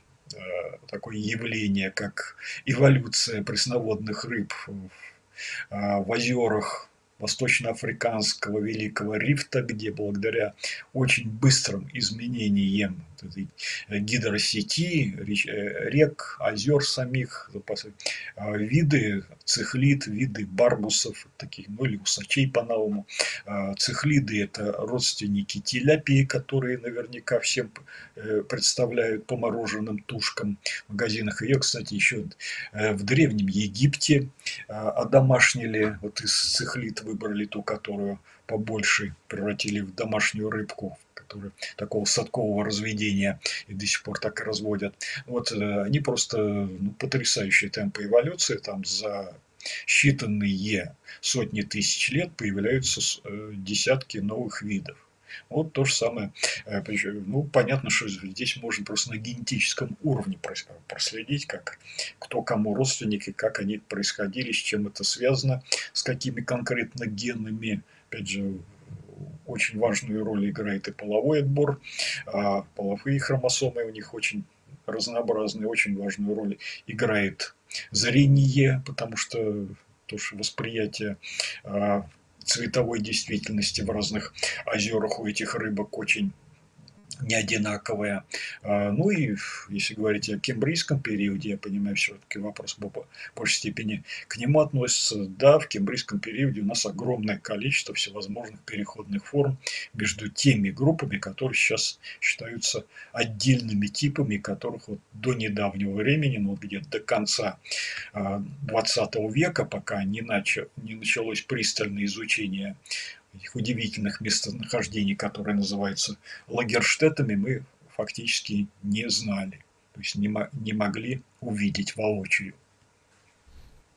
такое явление, как эволюция пресноводных рыб в озерах восточноафриканского Великого Рифта, где благодаря очень быстрым изменениям гидросети, рек, озер самих, виды цихлид, виды барбусов, таких, ну или усачей по-новому. Цихлиды – это родственники тиляпии, которые наверняка всем представляют по мороженым тушкам в магазинах. Ее, кстати, еще в Древнем Египте одомашнили, вот из цихлид выбрали ту, которую побольше превратили в домашнюю рыбку, которые такого садкового разведения и до сих пор так и разводят. Вот они просто, ну, потрясающие темпы эволюции, там за считанные сотни тысяч лет появляются десятки новых видов. Вот то же самое. Ну, понятно, что здесь можно просто на генетическом уровне проследить, как, кто кому родственники, как они происходили, с чем это связано, с какими конкретно генами. Опять же, очень важную роль играет и половой отбор, а половые хромосомы у них очень разнообразные, очень важную роль играет зрение, потому что то, что восприятие цветовой действительности в разных озерах у этих рыбок очень не одинаковая. Ну и если говорить о кембрийском периоде, я понимаю, все-таки вопрос был по большей степени к нему относится. Да, в кембрийском периоде у нас огромное количество всевозможных переходных форм между теми группами, которые сейчас считаются отдельными типами, которых вот до недавнего времени, ну где-то до конца двадцатого века, пока не, начало, не началось пристальное изучение их удивительных местонахождений, которые называются лагерштетами, мы фактически не знали. То есть не, не могли увидеть воочию.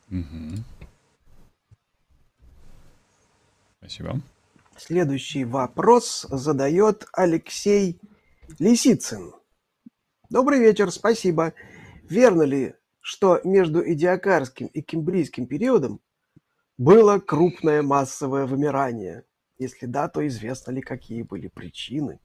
Угу. Спасибо. Следующий вопрос задает Алексей Лисицын. Добрый вечер, спасибо. Верно ли, что между идиакарским и кембрийским периодом было крупное массовое вымирание? Если да, то известно ли, какие были причины?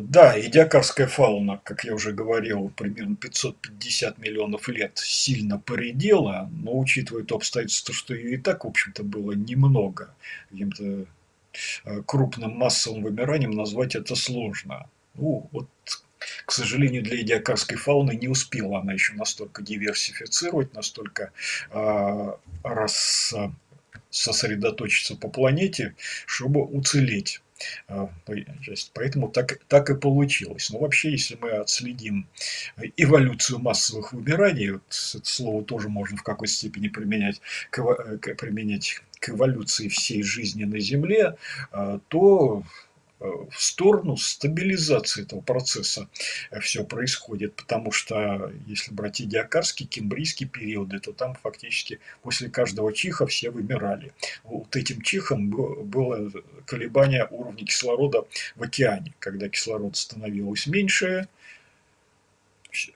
Да, и диакарская фауна, как я уже говорил, примерно пятьсот пятьдесят миллионов лет сильно поредела, но учитывая то обстоятельство, что ее и так, в общем-то, было немного, каким-то крупным массовым вымиранием назвать это сложно. Ну, вот, к сожалению, для диакарской фауны не успела она еще настолько диверсифицировать, настолько э, рас, сосредоточиться по планете, чтобы уцелеть. Поэтому так, так и получилось. Но вообще, если мы отследим эволюцию массовых вымираний, вот это слово тоже можно в какой-то степени применять к, применять к эволюции всей жизни на Земле, то в сторону стабилизации этого процесса все происходит. Потому что, если брать и диакарский, кембрийский периоды, то там фактически после каждого чиха все вымирали. Вот этим чихом было колебание уровня кислорода в океане. Когда кислород становилось меньше,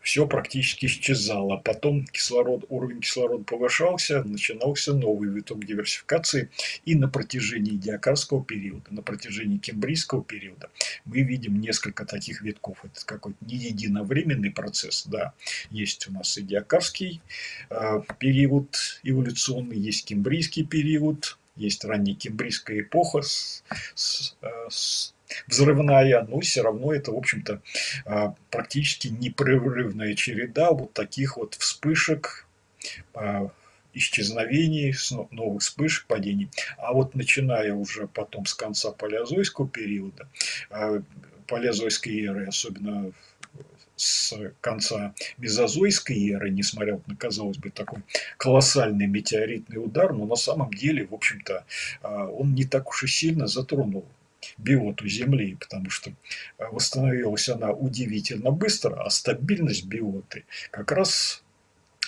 все практически исчезало. Потом кислород, уровень кислорода повышался, начинался новый виток диверсификации. И на протяжении диакарского периода, на протяжении кембрийского периода мы видим несколько таких витков. Это какой-то не единовременный процесс. Да, есть у нас и диакарский э, период эволюционный, есть кембрийский период, есть ранняя кембрийская эпоха с, с, с взрывная, но все равно это, в общем-то, практически непрерывная череда вот таких вот вспышек, исчезновений, новых вспышек, падений. А вот начиная уже потом с конца палеозойского периода, палеозойской эры, особенно с конца мезозойской эры, несмотря на, казалось бы, такой колоссальный метеоритный удар, но на самом деле, в общем-то, он не так уж и сильно затронул биоту Земли, потому что восстановилась она удивительно быстро, а стабильность биоты как раз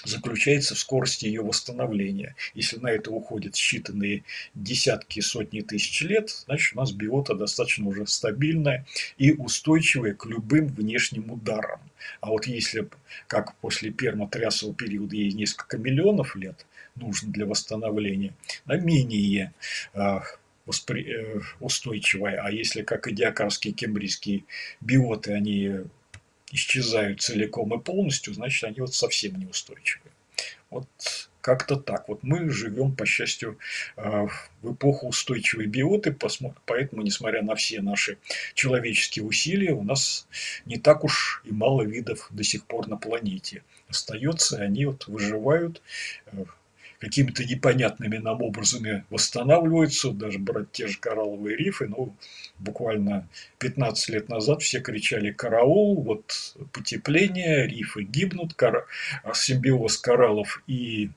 заключается в скорости ее восстановления. Если на это уходят считанные десятки, сотни тысяч лет, значит у нас биота достаточно уже стабильная и устойчивая к любым внешним ударам. А вот если, как после пермо-триасового периода, ей несколько миллионов лет нужно для восстановления, на менее устойчивая, а если, как и диакарские, кембрийские биоты, они исчезают целиком и полностью, значит, они вот совсем неустойчивые. Вот как-то так. Вот мы живем, по счастью, в эпоху устойчивой биоты, поэтому, несмотря на все наши человеческие усилия, у нас не так уж и мало видов до сих пор на планете остается, и они вот выживают, какими-то непонятными нам образами восстанавливаются, даже брать те же коралловые рифы. Ну, буквально пятнадцать лет назад все кричали: «Караул, вот потепление, рифы гибнут, кор... симбиоз кораллов и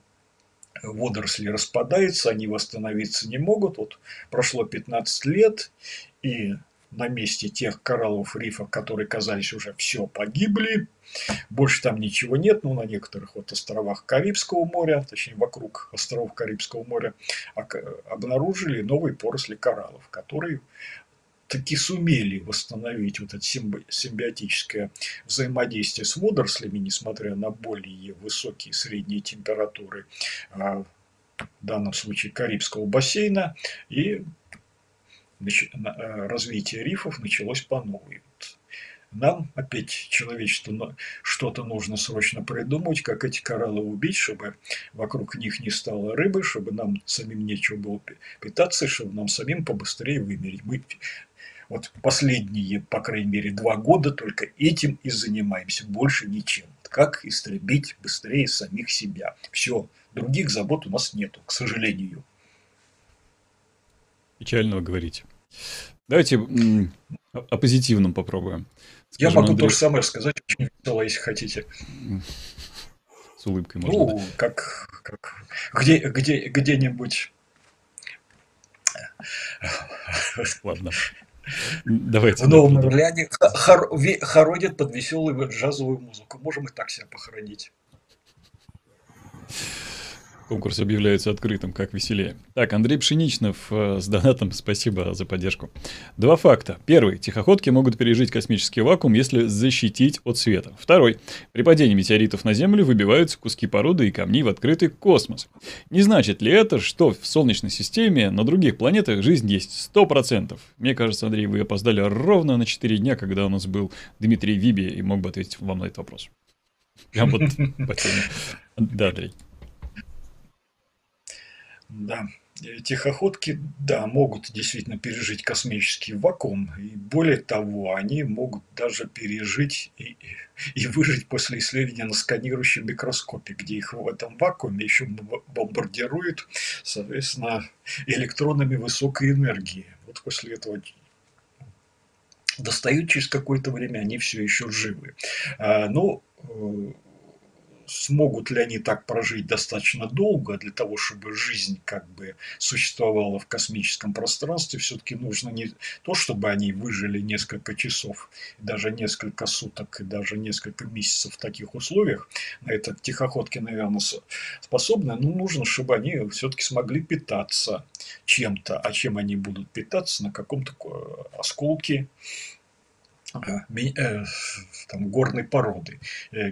водоросли распадается, они восстановиться не могут». Вот прошло пятнадцать лет, и на месте тех кораллов рифов, которые казались уже все погибли, больше там ничего нет, но ну, на некоторых вот островах Карибского моря, точнее вокруг островов Карибского моря, обнаружили новые поросли кораллов, которые таки сумели восстановить вот это симбиотическое взаимодействие с водорослями, несмотря на более высокие средние температуры, в данном случае Карибского бассейна, и развитие рифов началось по новой. Нам опять, человечеству, что-то нужно срочно придумать, как эти кораллы убить, чтобы вокруг них не стало рыбы, чтобы нам самим нечего было питаться, чтобы нам самим побыстрее вымереть. Мы вот последние, по крайней мере, два года только этим и занимаемся, больше ничем. Как истребить быстрее самих себя. Все, других забот у нас нету, к сожалению. Печально вы говорите. Давайте о позитивном попробуем. Скажем, я могу Андрей... то же самое сказать, очень весело, если хотите. С улыбкой можно. Ну, да. как, как... Где, где, где-нибудь... Ладно. Давайте. В Новом Орлеане хор... хоронят под веселую джазовую музыку. Можем и так себя похоронить. Конкурс объявляется открытым, как веселее. Так, Андрей Пшеничнов э, с донатом. Спасибо за поддержку. Два факта. Первый. Тихоходки могут пережить космический вакуум, если защитить от света. Второй. При падении метеоритов на Землю выбиваются куски породы и камней в открытый космос. Не значит ли это, что в Солнечной системе на других планетах жизнь есть сто процентов? Мне кажется, Андрей, вы опоздали ровно на четыре дня, когда у нас был Дмитрий Выбе, и мог бы ответить вам на этот вопрос. Прям вот по теме. Да, Андрей. Да, тихоходки, да, могут действительно пережить космический вакуум, и более того, они могут даже пережить и, и выжить после исследования на сканирующем микроскопе, где их в этом вакууме еще бомбардируют, соответственно, электронами высокой энергии. Вот после этого достают через какое-то время, они все еще живы. Но смогут ли они так прожить достаточно долго для того, чтобы жизнь как бы существовала в космическом пространстве? Все-таки нужно не то, чтобы они выжили несколько часов, даже несколько суток, и даже несколько месяцев в таких условиях. На это тихоходки, наверное, способны. Но нужно, чтобы они все-таки смогли питаться чем-то. А чем они будут питаться? На каком-то осколке там горной породы,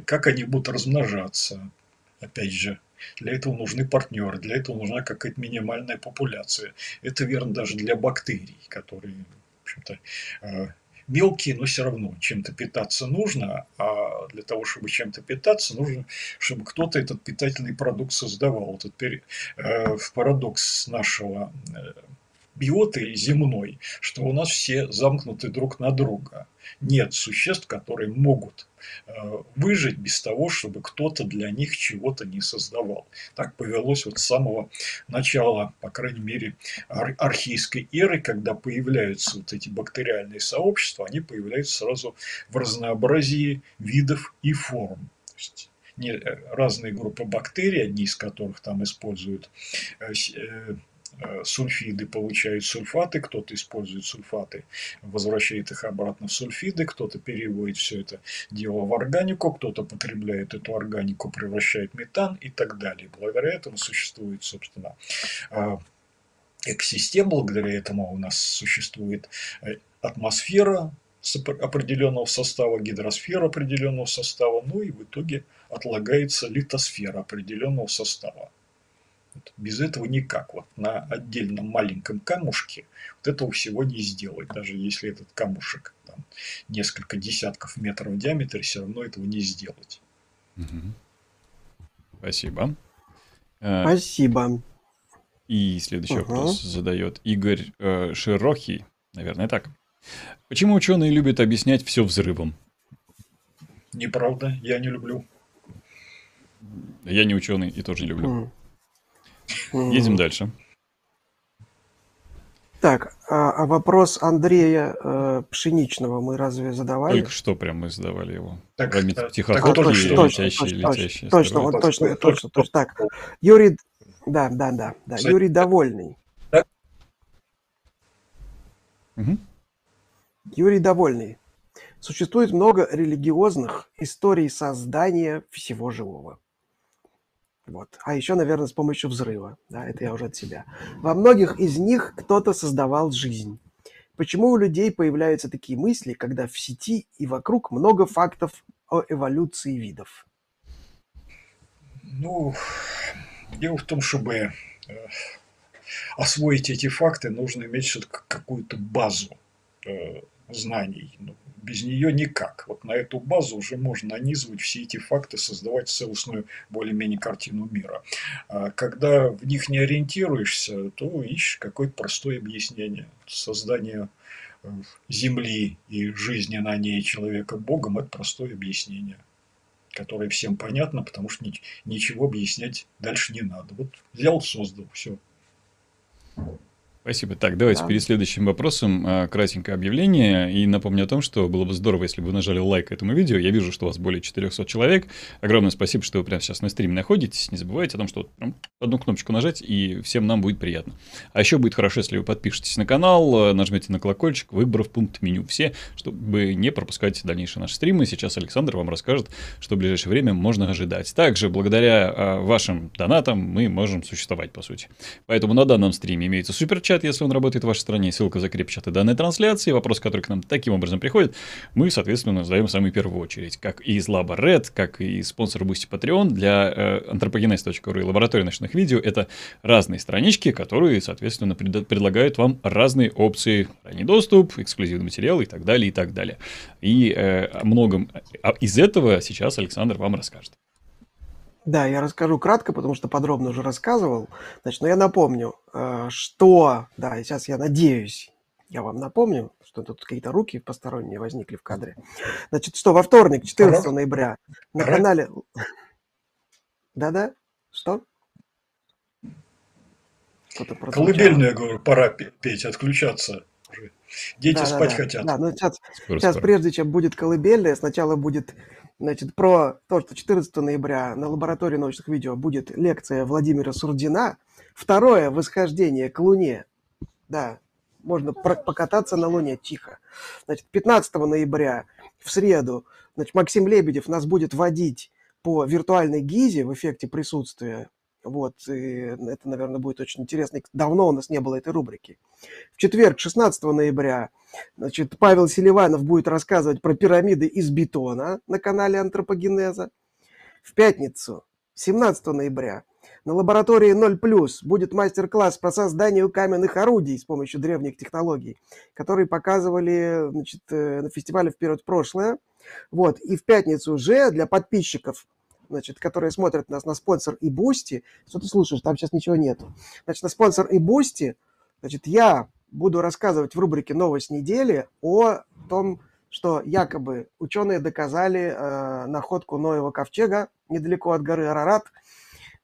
как они будут размножаться, опять же, для этого нужны партнеры, для этого нужна какая-то минимальная популяция. Это верно даже для бактерий, которые, в общем-то, мелкие, но все равно чем-то питаться нужно, а для того, чтобы чем-то питаться, нужно, чтобы кто-то этот питательный продукт создавал. Теперь парадокс нашего биоты земной, что у нас все замкнуты друг на друга. Нет существ, которые могут выжить без того, чтобы кто-то для них чего-то не создавал. Так повелось вот с самого начала, по крайней мере, архейской эры, когда появляются вот эти бактериальные сообщества, они появляются сразу в разнообразии видов и форм. Не разные группы бактерий, одни из которых там используют сульфиды, получают сульфаты, кто-то использует сульфаты, возвращает их обратно в сульфиды, кто-то переводит все это дело в органику, кто-то потребляет эту органику, превращает в метан и так далее. Благодаря этому существует, собственно, экосистема, благодаря этому у нас существует атмосфера определенного состава, гидросфера определенного состава, ну и в итоге отлагается литосфера определенного состава. Без этого никак. Вот на отдельном маленьком камушке вот этого всего не сделать. Даже если этот камушек там несколько десятков метров в диаметре, все равно этого не сделать. Угу. Спасибо. Спасибо. И следующий ага. вопрос задает Игорь э, Широхий. Наверное, так. Почему ученые любят объяснять все взрывом? Неправда, я не люблю. Я не ученый и тоже люблю. Едем дальше. Так, а, а вопрос Андрея э, Пшеничного мы разве задавали? Только что прям мы задавали его. Так, так, тихоходки, точно, летящие, точно, летящие. Точно, вот точно, точно, точно. Так, Юрий, да, да, да, да. Юрий Довольный. Угу. Юрий Довольный. Существует много религиозных историй создания всего живого. Вот. А еще, наверное, с помощью взрыва. Да, это я уже от себя. Во многих из них кто-то создавал жизнь. Почему у людей появляются такие мысли, когда в сети и вокруг много фактов о эволюции видов? Ну, дело в том, чтобы освоить эти факты, нужно иметь все-таки какую-то базу знаний. Без нее никак. Вот на эту базу уже можно нанизывать все эти факты, создавать целостную более-менее картину мира. А когда в них не ориентируешься, то ищешь какое-то простое объяснение. Создание Земли и жизни на ней человека Богом – это простое объяснение, которое всем понятно, потому что ничего объяснять дальше не надо. Вот взял, создал, все. Спасибо. Так, давайте да. перед следующим вопросом кратенькое объявление. И напомню о том, что было бы здорово, если бы вы нажали лайк этому видео. Я вижу, что у вас более четырёхсот человек. Огромное спасибо, что вы прямо сейчас на стриме находитесь. Не забывайте о том, что вот прям одну кнопочку нажать, и всем нам будет приятно. А еще будет хорошо, если вы подпишетесь на канал, нажмете на колокольчик, выбрав пункт меню «Все», чтобы не пропускать дальнейшие наши стримы. Сейчас Александр вам расскажет, что в ближайшее время можно ожидать. Также, благодаря вашим донатам, мы можем существовать, по сути. Поэтому на данном стриме имеется суперчат, если он работает в вашей стране, ссылка закреплена в чате данной трансляции. Вопрос, который к нам таким образом приходит, мы, соответственно, задаем в самую первую очередь. Как и из Laboratoria, как и спонсор Boosty Patreon для э, антропогенез точка ру и лаборатории ночных видео. Это разные странички, которые, соответственно, пред, предлагают вам разные опции. Ранний доступ, эксклюзивный материал и так далее, и так далее. И э, о многом из этого сейчас Александр вам расскажет. Да, я расскажу кратко, потому что подробно уже рассказывал. Значит, но я напомню, что... Да, сейчас я надеюсь, я вам напомню, что тут какие-то руки посторонние возникли в кадре. Значит, что во вторник, четырнадцатого ноября, на канале... Да-да, что? Что-то колыбельную, я говорю, пора петь, отключаться. Дети да, спать да, да. хотят. Да, ну сейчас, сейчас прежде чем будет колыбельная, сначала будет... Значит, про то, что четырнадцатого ноября на лаборатории научных видео будет лекция Владимира Сурдина. Второе восхождение к Луне. Да, можно покататься на Луне тихо. Значит, пятнадцатого ноября в среду, значит, Максим Лебедев нас будет водить по виртуальной Гизе в эффекте присутствия. Вот, и это, наверное, будет очень интересно. Давно у нас не было этой рубрики. В четверг, шестнадцатого ноября, значит, Павел Селиванов будет рассказывать про пирамиды из бетона на канале Антропогенеза. В пятницу, семнадцатого ноября, на лаборатории ноль плюс будет мастер-класс по созданию каменных орудий с помощью древних технологий, которые показывали, значит, на фестивале «Вперед в прошлое». Вот, и в пятницу уже для подписчиков, значит, которые смотрят нас на спонсор и Boosty. Что ты слушаешь? Там сейчас ничего нету. Значит, на спонсор и Boosty, значит, я буду рассказывать в рубрике «Новость недели» о том, что якобы ученые доказали э, находку Ноева ковчега недалеко от горы Арарат.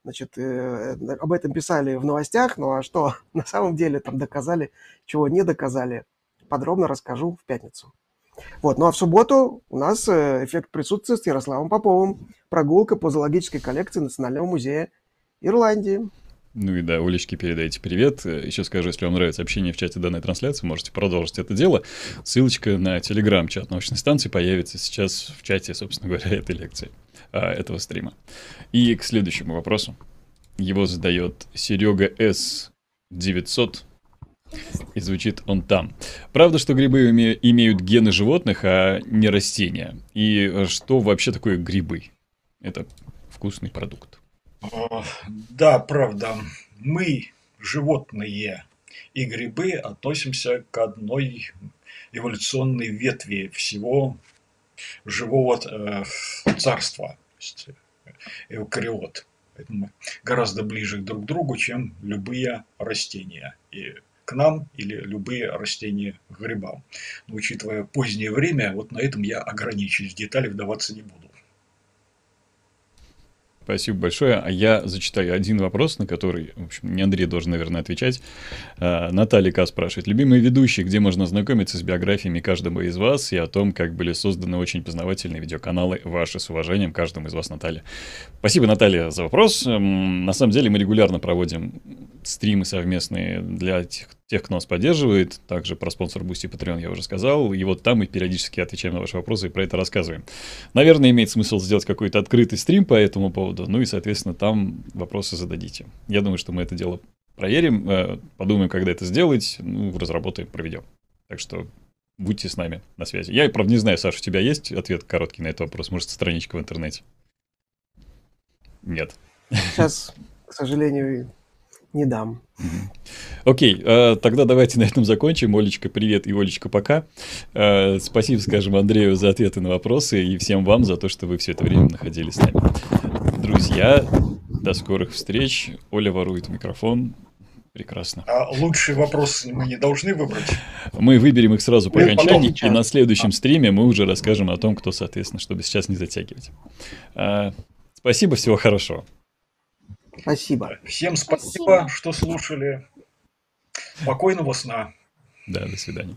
Значит, э, об этом писали в новостях, ну а что на самом деле там доказали, чего не доказали, подробно расскажу в пятницу. Вот, ну а в субботу у нас эффект присутствия с Ярославом Поповым. Прогулка по зоологической коллекции Национального музея Ирландии. Ну и да, Олечке передайте привет. Еще скажу, если вам нравится общение в чате данной трансляции, можете продолжить это дело. Ссылочка на телеграм-чат научной станции появится сейчас в чате, собственно говоря, этой лекции, этого стрима. И к следующему вопросу. Его задает Серега С девятьсот. И звучит он там. Правда, что грибы име- имеют гены животных, а не растения? И что вообще такое грибы? Это вкусный продукт. Да, правда. Мы, животные и грибы, относимся к одной эволюционной ветви всего живого царства. Эукариот. Поэтому гораздо ближе друг к другу, чем любые растения и к нам или любые растения к грибам. Но, учитывая позднее время, вот на этом я ограничусь, в детали вдаваться не буду. Спасибо большое. А я зачитаю один вопрос, на который, в общем, не Андрей должен, наверное, отвечать. Наталья К. спрашивает. Любимые ведущие, где можно ознакомиться с биографиями каждого из вас и о том, как были созданы очень познавательные видеоканалы ваши. С уважением, каждому из вас, Наталья. Спасибо, Наталья, за вопрос. На самом деле мы регулярно проводим стримы совместные для тех, тех, кто нас поддерживает. Также про спонсор Boosty Patreon я уже сказал. И вот там мы периодически отвечаем на ваши вопросы и про это рассказываем. Наверное, имеет смысл сделать какой-то открытый стрим по этому поводу. Ну и, соответственно, там вопросы зададите. Я думаю, что мы это дело проверим, подумаем, когда это сделать, ну, разработаем, проведем. Так что будьте с нами на связи. Я, правда, не знаю, Саша, у тебя есть ответ короткий на этот вопрос? Может, страничка в интернете? Нет. Сейчас, к сожалению... не дам. Окей, okay, э, тогда давайте на этом закончим. Олечка, привет, и Олечка, пока. Э, спасибо, скажем, Андрею за ответы на вопросы и всем вам за то, что вы все это время находились с нами. Друзья, до скорых встреч. Оля ворует микрофон. Прекрасно. А лучшие вопросы мы не должны выбрать? Мы выберем их сразу по окончании, и на следующем стриме мы уже расскажем о том, кто, соответственно, чтобы сейчас не затягивать. Э, спасибо, всего хорошего. Спасибо. Всем спасибо, спасибо, что слушали. Спокойного сна. Да, до свидания.